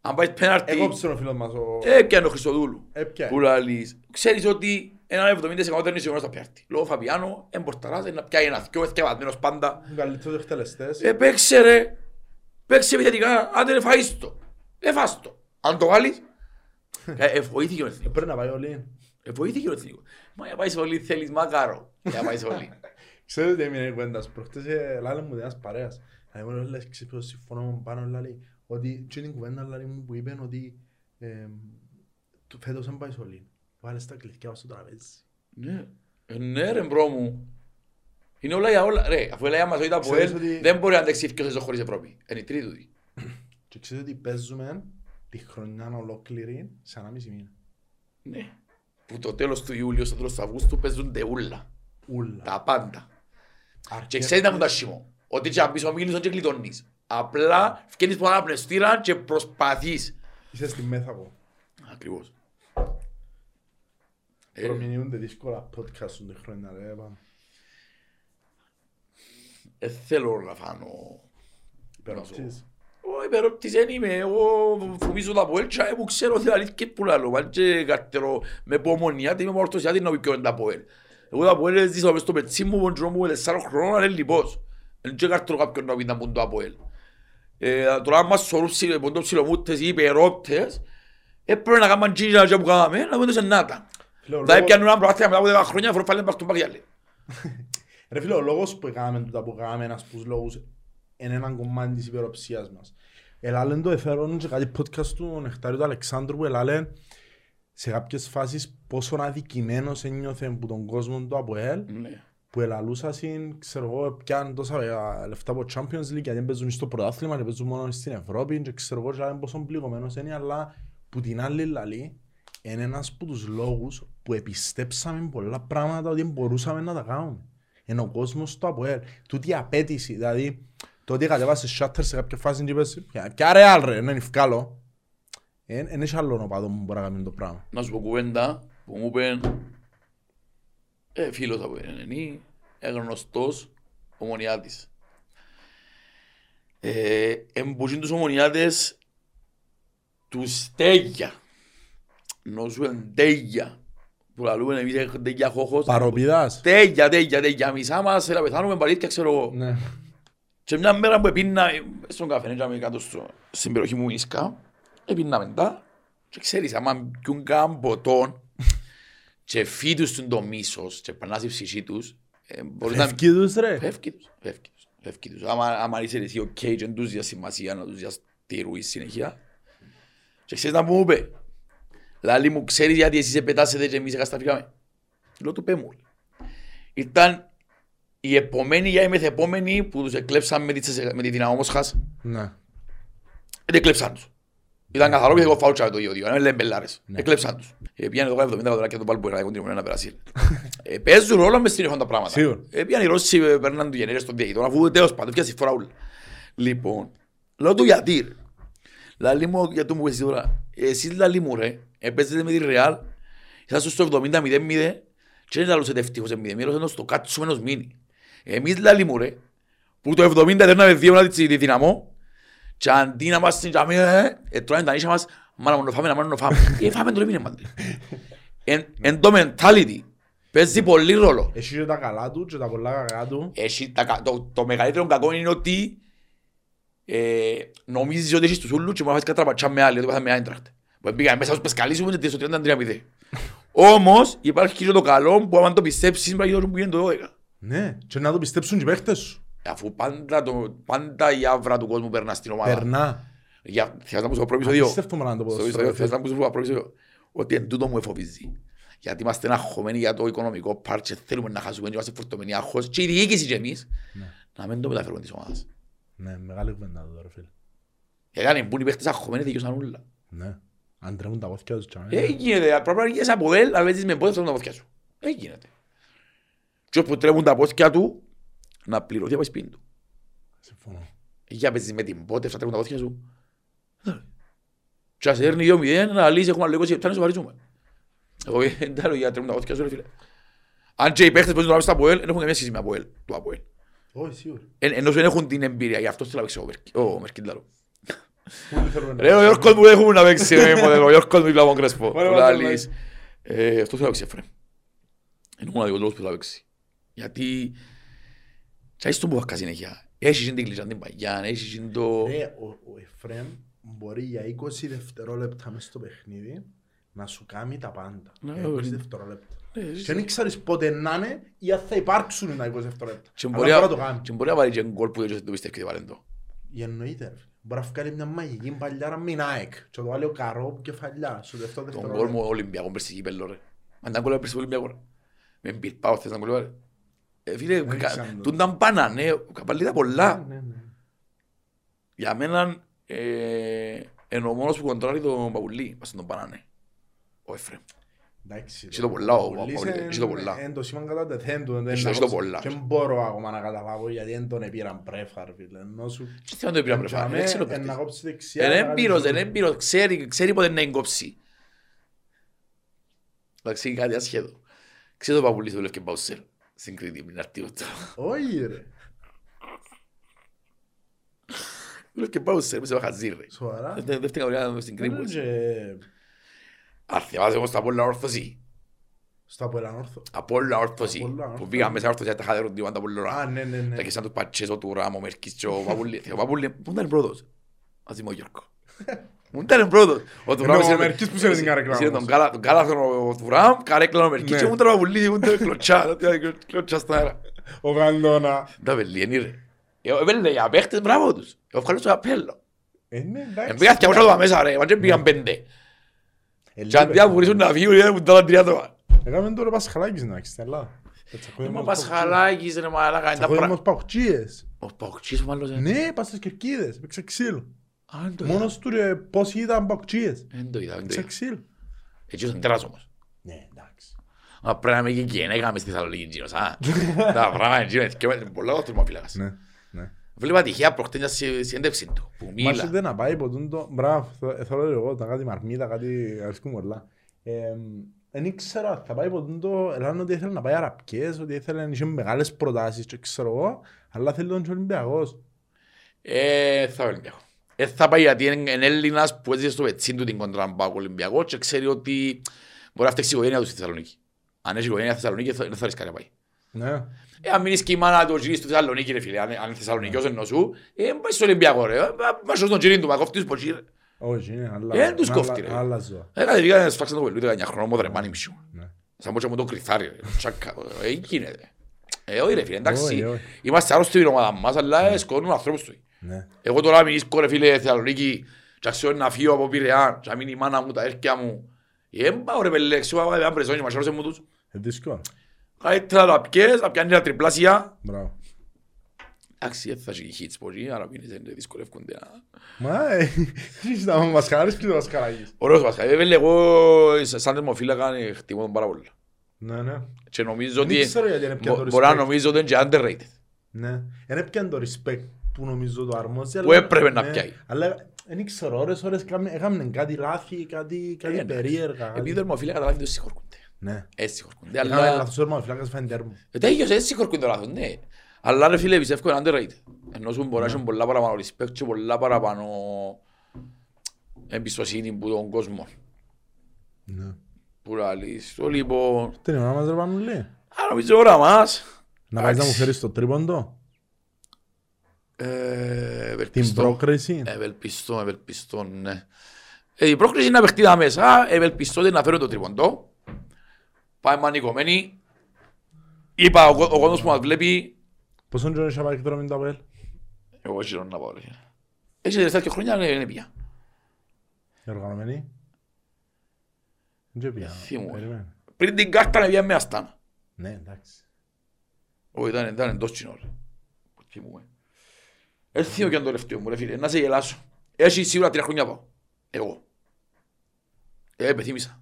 αν πάει πέναρτι... Εγώ ψήνω ο φίλος μας ο... Έπιανε ο Χριστοδούλου. Έπιανε. Που λαλείς. Ξέρεις ότι έναν εβδομήντα τοις εκατό είναι σιγουρός στα πέναρτι. Λόγω Φαπιάνο, εμπορταράζει να πιάει ένα δυο εθκευαδμένος πάντα. Καλύτερο εκτελεστές. Επέξε ρε, παίξε επιθετικά, άντε ρε φαΐς το. Εφάς το. Αν το βάλεις, ευοήθηκε ο εθνικός. Πρέπει να πάει όλοι. Βοήθηκε ο εθνικός. Μα για πάει σε όλοι θέλεις μάκαρο. Για πάει σε όλοι. Ξέρετε ότι έμεινε κουέντας. Προχτές λάλε μου ένας παρέας. Αν ήμουν όλες ξύπτως συμφωνώ μου πάνω λάλε ότι και την κουέντα λάλε μου που είπαν ότι φέτος δεν πάει σε όλοι. Βάλες τα κλειδιά στο τραπέζι. Ναι. Ναι ρε μπρο μου. Είναι όλα για όλα. Ρε αφού έλεγα μας ότι τα Ποέλ δεν μπορεί να αντέξει ποιος είσαι χωρίς Ευρώπη. Είναι η τρίτη του. Και ξέρετε ότι παίζουμε τη χρονιά ολόκληρη σε ανάμιση μήνα. Ναι. Που το τέλος του Ιούλιο, στο τέλος του Αυγούστου παίζονται ούλα. Ούλα. Τα πάντα. Αρκετές. Και ξέρετε να μου τα σχήμω. Ότι και απίσω μίλησον και κλειδώνεις. Απλά φκένεις πολλά πνευστήρα και προσπαθείς. Είσαι στη μέθαγο. Ακριβώς. Προμηνύονται δύσκολα podcast στον τεχρόνια ρε. Ε, θέλω να φάνω. Υπεροπτής. Υπερόπτης δεν είμαι, εγώ φοβίζω τα Ποέλ και εγώ ξέρω ότι αλήθεια και που λάλλω. Πάνε και καρτερό με πομονιάτη, με μορτωσιάτη να πιω τα Ποέλ. Εγώ τα Ποέλ ζήσω μες στο πετσί μου, ποντρό μου, τεσσάρων χρόνων, αλλά είναι λιπός. Εν και καρτερό κάποιον να πει να πούν τα Ποέλ. Τώρα μας σωρούν ποντό ψιλομούτες ή υπερόπτες, έπρεπε να κάνουν τζίνια και που κάναμε, να πούν τους ενάτα. Θα έπιαν έναν προάθεια μετά από δέκα χρόνια, φορφάλαινε πας τον παγιάλε. Ρε φίλε, ο λόγος που έκαναμε, ένας πούς λόγους, είναι έναν κομμάτι της υπεροψίας μας. Ελάλεν το εφέρον σε κάτι podcast του Νεκτάριου του Αλεξάνδρου που ελάλεν σε κάποιες φάσεις πόσο αδικημένος ένιωθε που τον κόσμο του Αποέλ mm. που ελαλούσασαν, ξέρω εγώ, πιάνε τόσα λεφτά από Champions League γιατί παίζουν στο πρωτάθλημα και παίζουν μόνο στην Ευρώπη και ξέρω εγώ ελάλεν πόσο πληγωμένος είναι, αλλά που την άλλη λαλή είναι ένας από τους λόγους που επιστέψαμε πολλά πράγματα ότι μπορούσαμε να τα κάνουμε. Είναι ο κόσμος του Αποέλ, τούτη απέτηση, δηλαδή το ότι κατεβάσεις σάτερ σε κάποια φάση και είπες «Ποια ρεάλ ρε, είναι ευκάλλο». Εν έχει άλλον ο πάτο μου μπορεί να κάνει το πράγμα. Να σου πω κουβέντα που μου είπαν «Ε, φίλος από ενενή, εγνωστός ομονιάτης». Εμπούχιν τους ομονιάτες τους τέγια. Νοσούν τέγια. Που λαλούμε εμείς έχουν τέγια χώχος. Παροπηδάς. Τέγια, τέγια, τέγια. Μισά μας, έλα πεθάνουμε παλίτια, ξέρω εγώ. Και μια μέρα που επίννα στον καφενέ κάτω στο, στην περιοχή μου Ίσκα, επίννα μετά και ξέρεις άμα πιούν καν ποτόν και φύτουσαν το μίσος και περνάς η ψυχή τους ε, φεύκει τους να... ρε! Φεύκει τους, φεύκει τους, φεύκει τους. Άμα, άμα είσαι εσύ ο Κέιτ δεν τους διασημασία να τους διαστηρούεις συνεχεία και ξέρεις να μου είπε λάλη μου ξέρεις γιατί εσείς επετάσετε και εμείς εγκασταθήκαμε. Λέω του πέμου. Ήταν οι επόμενοι για οι μεθεπόμενοι που τους εκλέψαν με τη δυναμό Μόσχας. Ναι. Εκλέψαν τους. Ήταν καθαρό και εγώ φάουτσαμε το δύο δύο, να λέμε μπελάρες. Εκλέψαν τους. Επιάνε το εβδομήντα κατωράκια τον Παλπουέρα, έχουν την ημέρα να περάσει. Παίζουν όλο μες συνεχόν τα πράγματα. Επιάνε οι Ρώσοι, περνάνε του γενέρες στον διαιτητό, αφού τέλος πάντων, φτιάχνει φράουλ. Λοιπόν, λέω του γιατί. Λαλή μου, γιατί μου πες τώρα, εσείς λαλή μου ρε, παίζετε με τη Ρεάλ, είσαστε στο εβδομήντα μηδέν μηδέν και δεν λαλούσετε ευτυχώς μηδέν μηδέν, στο κάτσουμε ενός μήνυ. Εμείς λαλί μου ρε, που το εβδομήντα τέρναμε δύο μάνα τη δυναμό και αντί να μας συντραμείωνε, τρώνε τα νύσια μας, μάνα μόνο φάμε, μάνα μόνο φάμε. Ε, φάμε το λεμίνε μάντρι. Εν το mentality παίζει πολύ ρόλο. Έχει τα καλά του και τα πολλά κακά του. Το μεγαλύτερο κακό είναι ότι νομίζεις ότι έχεις τους ούλους και μπορείς να φάσεις κατραπατσιά με άλλοι, ότι πάθαμε Άιντραχτ. Πήγαμε μέσα, όπως καλύσουμε το τριάντα τρία μηδέν. Όμως υπάρχει και το καλό που αν το πιστέψεις να γίνει το δώδεκα. Ναι, και να το πιστέψουν οι παίχτες σου. Αφού πάντα, το, πάντα η αύρα του κόσμου περνά στην ομάδα. Περνά. Θες να πούσω πρώτο επεισόδιο. Θες να πούσω πρώτο επεισόδιο. Ότι εν τούτο μου εφοβίζει. Γιατί είμαστε αγχωμένοι για το οικονομικό πάρτ και θέλουμε να χάσουμε και είμαστε φορτωμένοι αγχώς και η διοίκηση και εμείς να μην το μεταφέρουμε της ομάδας. Ναι, μεγάλη κουβέντα εδώ ρε φίλε. Έκανε μπουν οι παίχτες αγχωμένοι δικαιούσαν όλα. Ναι, αν τρέμουν τα πόθηκια τους. Έγινε, πρέπει να γίνεις από ελ, να παίζεις με πόδες τρέμουν τα πόθηκια σου. Έγινε. Και όπου τρέμουν τα πόθηκια του, να πληρωθεί από σπίτι του. Συμφωνώ. Για παίζεις με την πότα, θα τρέμουν τα πόθηκια σου. Και ας έρνει δύο μηδέν, να λύσεις, έχουμε άλλο είκοσι λεπτά να σοβαρίζουμε. Εγώ δεν τα λέω για τρέμουν τα πόθηκια σου ρε φίλε. Αν και οι παίχτες παίζουν να πεις από ελ, δεν έχουν καμία σχέση με από ελ. Ενώ δεν έχουν την εμπειρία, γι' αυτό θέλω να παίξει ο Μερκίνταλο. Ρε ο Γιόρκος μου έχουμε να παίξει ο Γιόρκος μου κλάβω κρέσπο. Αυτό θέλω να παίξει Εφραίμ. Είναι ο μοναδικός λόγος που θέλω να παίξει. Γιατί τσάις τον Μπουβακά συνέχεια. Έχεις την κλεισαν την Παγιάν, έχεις το... Ρε ο Εφραίμ μπορεί για είκοσι δευτερόλεπτα μες στο παιχνίδι να σου κάνει τα πάντα. είκοσι δευτερόλεπτα. Και δεν ξέρεις πότε να είναι ή αν θα υπάρξουν τα είκοσι δευτερόλεπτα. Και μπορεί να βάλει και γκολ που δεν το πιστεύει ότι βάλει το. Εννοείται. Μπορεί να βγάλει μια μαγική παλιάρα με ΑΕΚ και το βάλει ο Καρόπ κεφαλιά. Τον γκολ μου Ολυμπιακό πέρσι κύπελλο ρε. Αν ήταν γκολ πέρσι Ολυμπιακό. Με Μπιλμπάο θες να γκολ βάλει. Φίλε, του ήταν πάνω, ναι, καπαλίδα πολλά. Για μένα είναι ο μόνος που κοντράρει τον Παπουλή, πας τον πάνω, ναι. Ο Εφραίμ. Είσαι το πολλά, είσαι το πολλά. Εν το σήμαν κατά τεθέντου, δεν μπορώ ακόμα να καταλάβω γιατί δεν τον επήραν πρέφαρ. Τι θέλω να τον επήραν πρέφαρ, δεν ξέρω πέφτες. Είναι έμπειρος, είναι έμπειρος, ξέρει πότε να εγκόψει. Εντάξει, κάτι ασχέτο. Ξέρω το Παπουλής δουλεύει και Μπαουσέρ, στην Κρήτη, μην αρτιότητα. Όχι ρε. Δουλεύει και Μπαουσέρ, μη σε βαχαζί ρε. Σοβαρά. Δεύτερη καωριά στην Κρήτη. Αρθιαβάζε όμως τα Απόλλωνα Όρθωση. Στα Απόλλωνα Όρθωση. Απόλλωνα Όρθωση. Που πήγαμε μέσα Όρθωση γιατί τα χαδερούν δύο πάντα Απόλλωνα. Α, ναι, ναι, ναι. Τα κεσάν τους Πατσέσο, του Ράμο, Μερκής και ο Παπούλη. Ο Παπούλη, πού ήταν πρώτος. Ας είμαι ο Γιώργο. Πού ήταν πρώτος. Ο Μερκής που σέρνει την καρέκλα. Σέρνει τον Κάλαθρον ο Τουράμ, καρέκλα ο Μερκής και πού ήταν ο Παπούλη, πού ήταν κλωτσά. Κλωτσά στα αέρα. Ο Γαντώνα. Τα βελιένει ρε. Επέλε για παίχτες, μπράβο τους. Ο Φκαλός το καπέλο. Εμπήγαν και όσο τα μέσα ρε, μα και πήγαν πέντε. Και αν διάφορήσουν να φύγουν, είναι τα τρία τρώμα. Έκαμε τώρα Πασχαλάκης να έχεις στην Ελλάδα. Μα Πασχαλάκης ρε μαλάκα, είναι τα πράγματα. Τσακούδαμε ως Παοκτζίες. Ως Παοκτζίες μάλλον. Ναι, πας στις Κερκίδες, παίξε ξύλο. Μόνος του ρε πώς ήταν Παοκτζίες. Εν το είδα, παίξε ξύλο. Έτσι όσο είναι τεράς όμως. Ναι, εντάξει. Μα πρέπει να με γεγγένε, έκαμε στη Θεσσαλονίκη Τζίνος. Τα πράγματα Τζίνος και πολλά το θερμοφύλακας. Βλέπα τυχαία προκτήνια στη συνέντευξη του, που μίλα. Μάλιστα δεν να πάει ποτούν το, μπράβο, θέλω να λέω εγώ, τα κάτι μαρμίδα, κάτι αρισκούν πολλά. Εν ήξερα, θα πάει ποτούν το, ελάνε ότι ήθελαν να πάει αραπικές, ότι ήθελαν να μεγάλες προτάσεις, και ξέρω εγώ, αλλά θέλει τον Ολυμπιακός. Ε, θα πάει Ολυμπιακό. Ε, θα πάει γιατί είναι Έλληνας που έζησε στο πετσίν του την κοντραμπάκο Ολυμπιακό και ξέρει ότι μπορεί να φτιάξει η οικογένεια του στη Θεσσαλονίκη. Αν έχει οικογένεια στη Θεσσαλονίκη, δεν θα ρισκάρει να πάει. Αν μείνεις και η μάνα του γυρίζει στη Θεσσαλονίκη ρε φίλε, αν είναι Θεσσαλονικιός ενώ σου, δεν πάει στο Ολυμπιακό ρε, μας στον γυρίνει του, μα κόφτει τους ποτσί ρε. Όχι, δεν τους κόφτει ρε. Έκατε δικά να σφάξαν το κολλού, ήταν για χρόνο μοδρεμάνι μισού. Σαν πότσο μου το κρυθάρι ρε, τσάκα, γίνεται. Ε, όχι ρε φίλε, εντάξει, είμαστε άρρωστοι την ομάδα μας, αλλά σκοτώνουν ανθρώπους του. Εγώ τώρα μην ίσκω ρε φίλε Θεσσαλονίκη, και αξιώ να φύγω από Πειραιά, και να μείνει η μάνα μου, τα έρκια μου. Εν πάω ρε πελέ, ξέρω αν πρεσόνι, μας έρωσε μου τους. Καλύτερα να πιέσεις, να πιάνεις τριπλάσια. Μπράβο. Εντάξει, θα γίνει hits πολύ, άρα δεν δυσκολεύονται. Μα, είσαι ο Πασχαλάκης και ο Πασχαλάκης. Ωραίος ο Πασχαλάκης. Βέβαια, εγώ σαν θερμοφύλακα χτιμώ τον πάρα πολύ. Ναι, ναι. Και νομίζω ότι μπορεί να νομίζω ότι είναι underrated. Ναι. Είναι πια το respect που νομίζω το αρμόζει. Που έπρεπε να πιάει. Αλλά δεν ξέρω, ώρες, ώρες έκαναν κάτι λάθη, κάτι περίεργα. Επειδή θερμοφύλακα τα λάθη δεν συγχωρούνται. Έτσι χορκούνται, αλλά... Είναι λάθος όρμα, φυλάκας φάνε τέρμα. Τέγιος, έτσι χορκούνται λάθος, ναι. Αλλά ρε φίλε, πιστεύω είναι underrated. Ενώ σου μπορεί να έχουν πολλά παραπάνω respect και πολλά παραπάνω εμπιστοσύνη που τον κόσμο. Ναι. Που λαλείς, το λοιπόν... Τι είναι ώρα μας ρε Πανουλή. Άρα πεις ώρα μας. Να πάει να μου φέρεις το τρίποντο. Την πρόκριση. Ευελπιστώ, ευελπιστώ, ναι. Η πρόκληση είναι να παιχτεί τα μέσα, ευελπιστώντας να φέρω το τριποντό. Πάμε μανικωμένοι. Είπα, ο κόσμος που μας βλέπει... Πόσο είναι να πάρει τώρα με τα ΠΑΕΛ? Εγώ έτσι να πάω. Έτσι τελευταία και χρόνια δεν πήγα. Οργανωμένοι. Δεν πήγα. Πριν την κάρτα να πήγαμε αστάνα. Ναι, εντάξει. Όχι, ήταν εντός τσινόρ. Έτσι θύμω και αν το λεφτείο μου, ρε φίλε, να σε γελάσω. Έτσι σίγουρα τρία χρόνια πάω. Εγώ. Ε, πεθύμισα.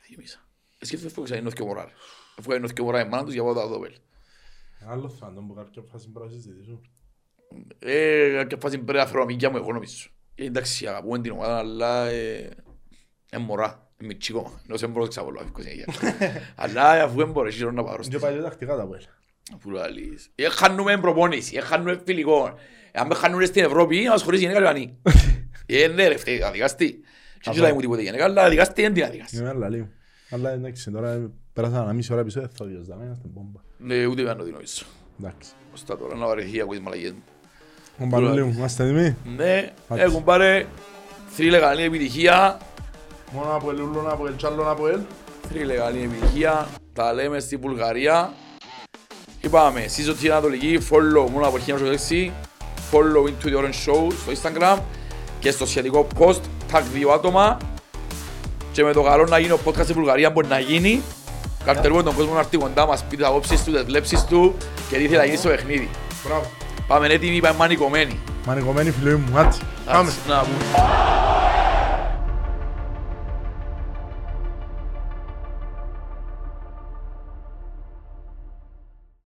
Πεθύμισα. Σκέφτομαι εφού εξανήνωθ και ο Μωράρ. Εφού εξανήνωθ και ο Μωράρ εμάνα τους για πάω τα δόπελ. Άλλο φάντον που κάποια φάση πρέπει να συζητήσω. Ε, κάποια φάση πρέπει να φέρω αμυγιά μου εγώ νομίζω. Εντάξει, αγαπούμε την ομάδα, αλλά... Ε, μωρά. Ε, μητσικό. Ενώ σε πρόσεξα πολλά αφήκω στην αγιά. Αλλά αφού δεν μπορείς να πάρω. Και παλιό τακτικά τα πέλα. Αφού λαλείς. Έχανουμε προπόνηση, έχανουμε φιλικό. Αν με χάνουν στην Ευρώπη, μας χωρίς γενικά λιβανή. Ε, ναι ρε φταίει, αδικαστεί. Και δεν λέει μου τίποτε γενικά, αλλά αδικαστεί δεν την αδικαστεί. Αλλά εντάξει, τώρα πέρασα ένα μισή ώρα επεισόδιο, θα βγει ως δαμένα στην πόμπα. Ναι, ούτε πέρα να την νομίζω. Εντάξει. Ωστά τώρα, να βαρεθεί από τις μαλαγιές μου. Κομπάρε λίγο, είμαστε έτοιμοι. Ναι, έχουν πάρει θρύλε καλή επιτυχία. Μόνο από ελούλον, από ελτσάλλον, από ελ. Θρύλε καλή επιτυχία, τα λέμε στη Βουλγαρία. Είπαμε, σύζω την Ανατολική, follow μόνο από χίλια εννιακόσια έξι. Follow into the Orange Show στο Instagram και στο σχετικό post, tag δύο άτομα. Και με το καλό να γίνει ο podcast στη Βουλγαρία μπορεί να γίνει. Καρτερούμε τον κόσμο να έρθει κοντά μας, πει τις απόψεις του, τις βλέψεις του και τι θέλει να γίνει στο παιχνίδι. Πάμε έτοιμοι, πάμε μανικωμένοι. Μανικωμένοι φίλοι μου, άτσι. Πάμε.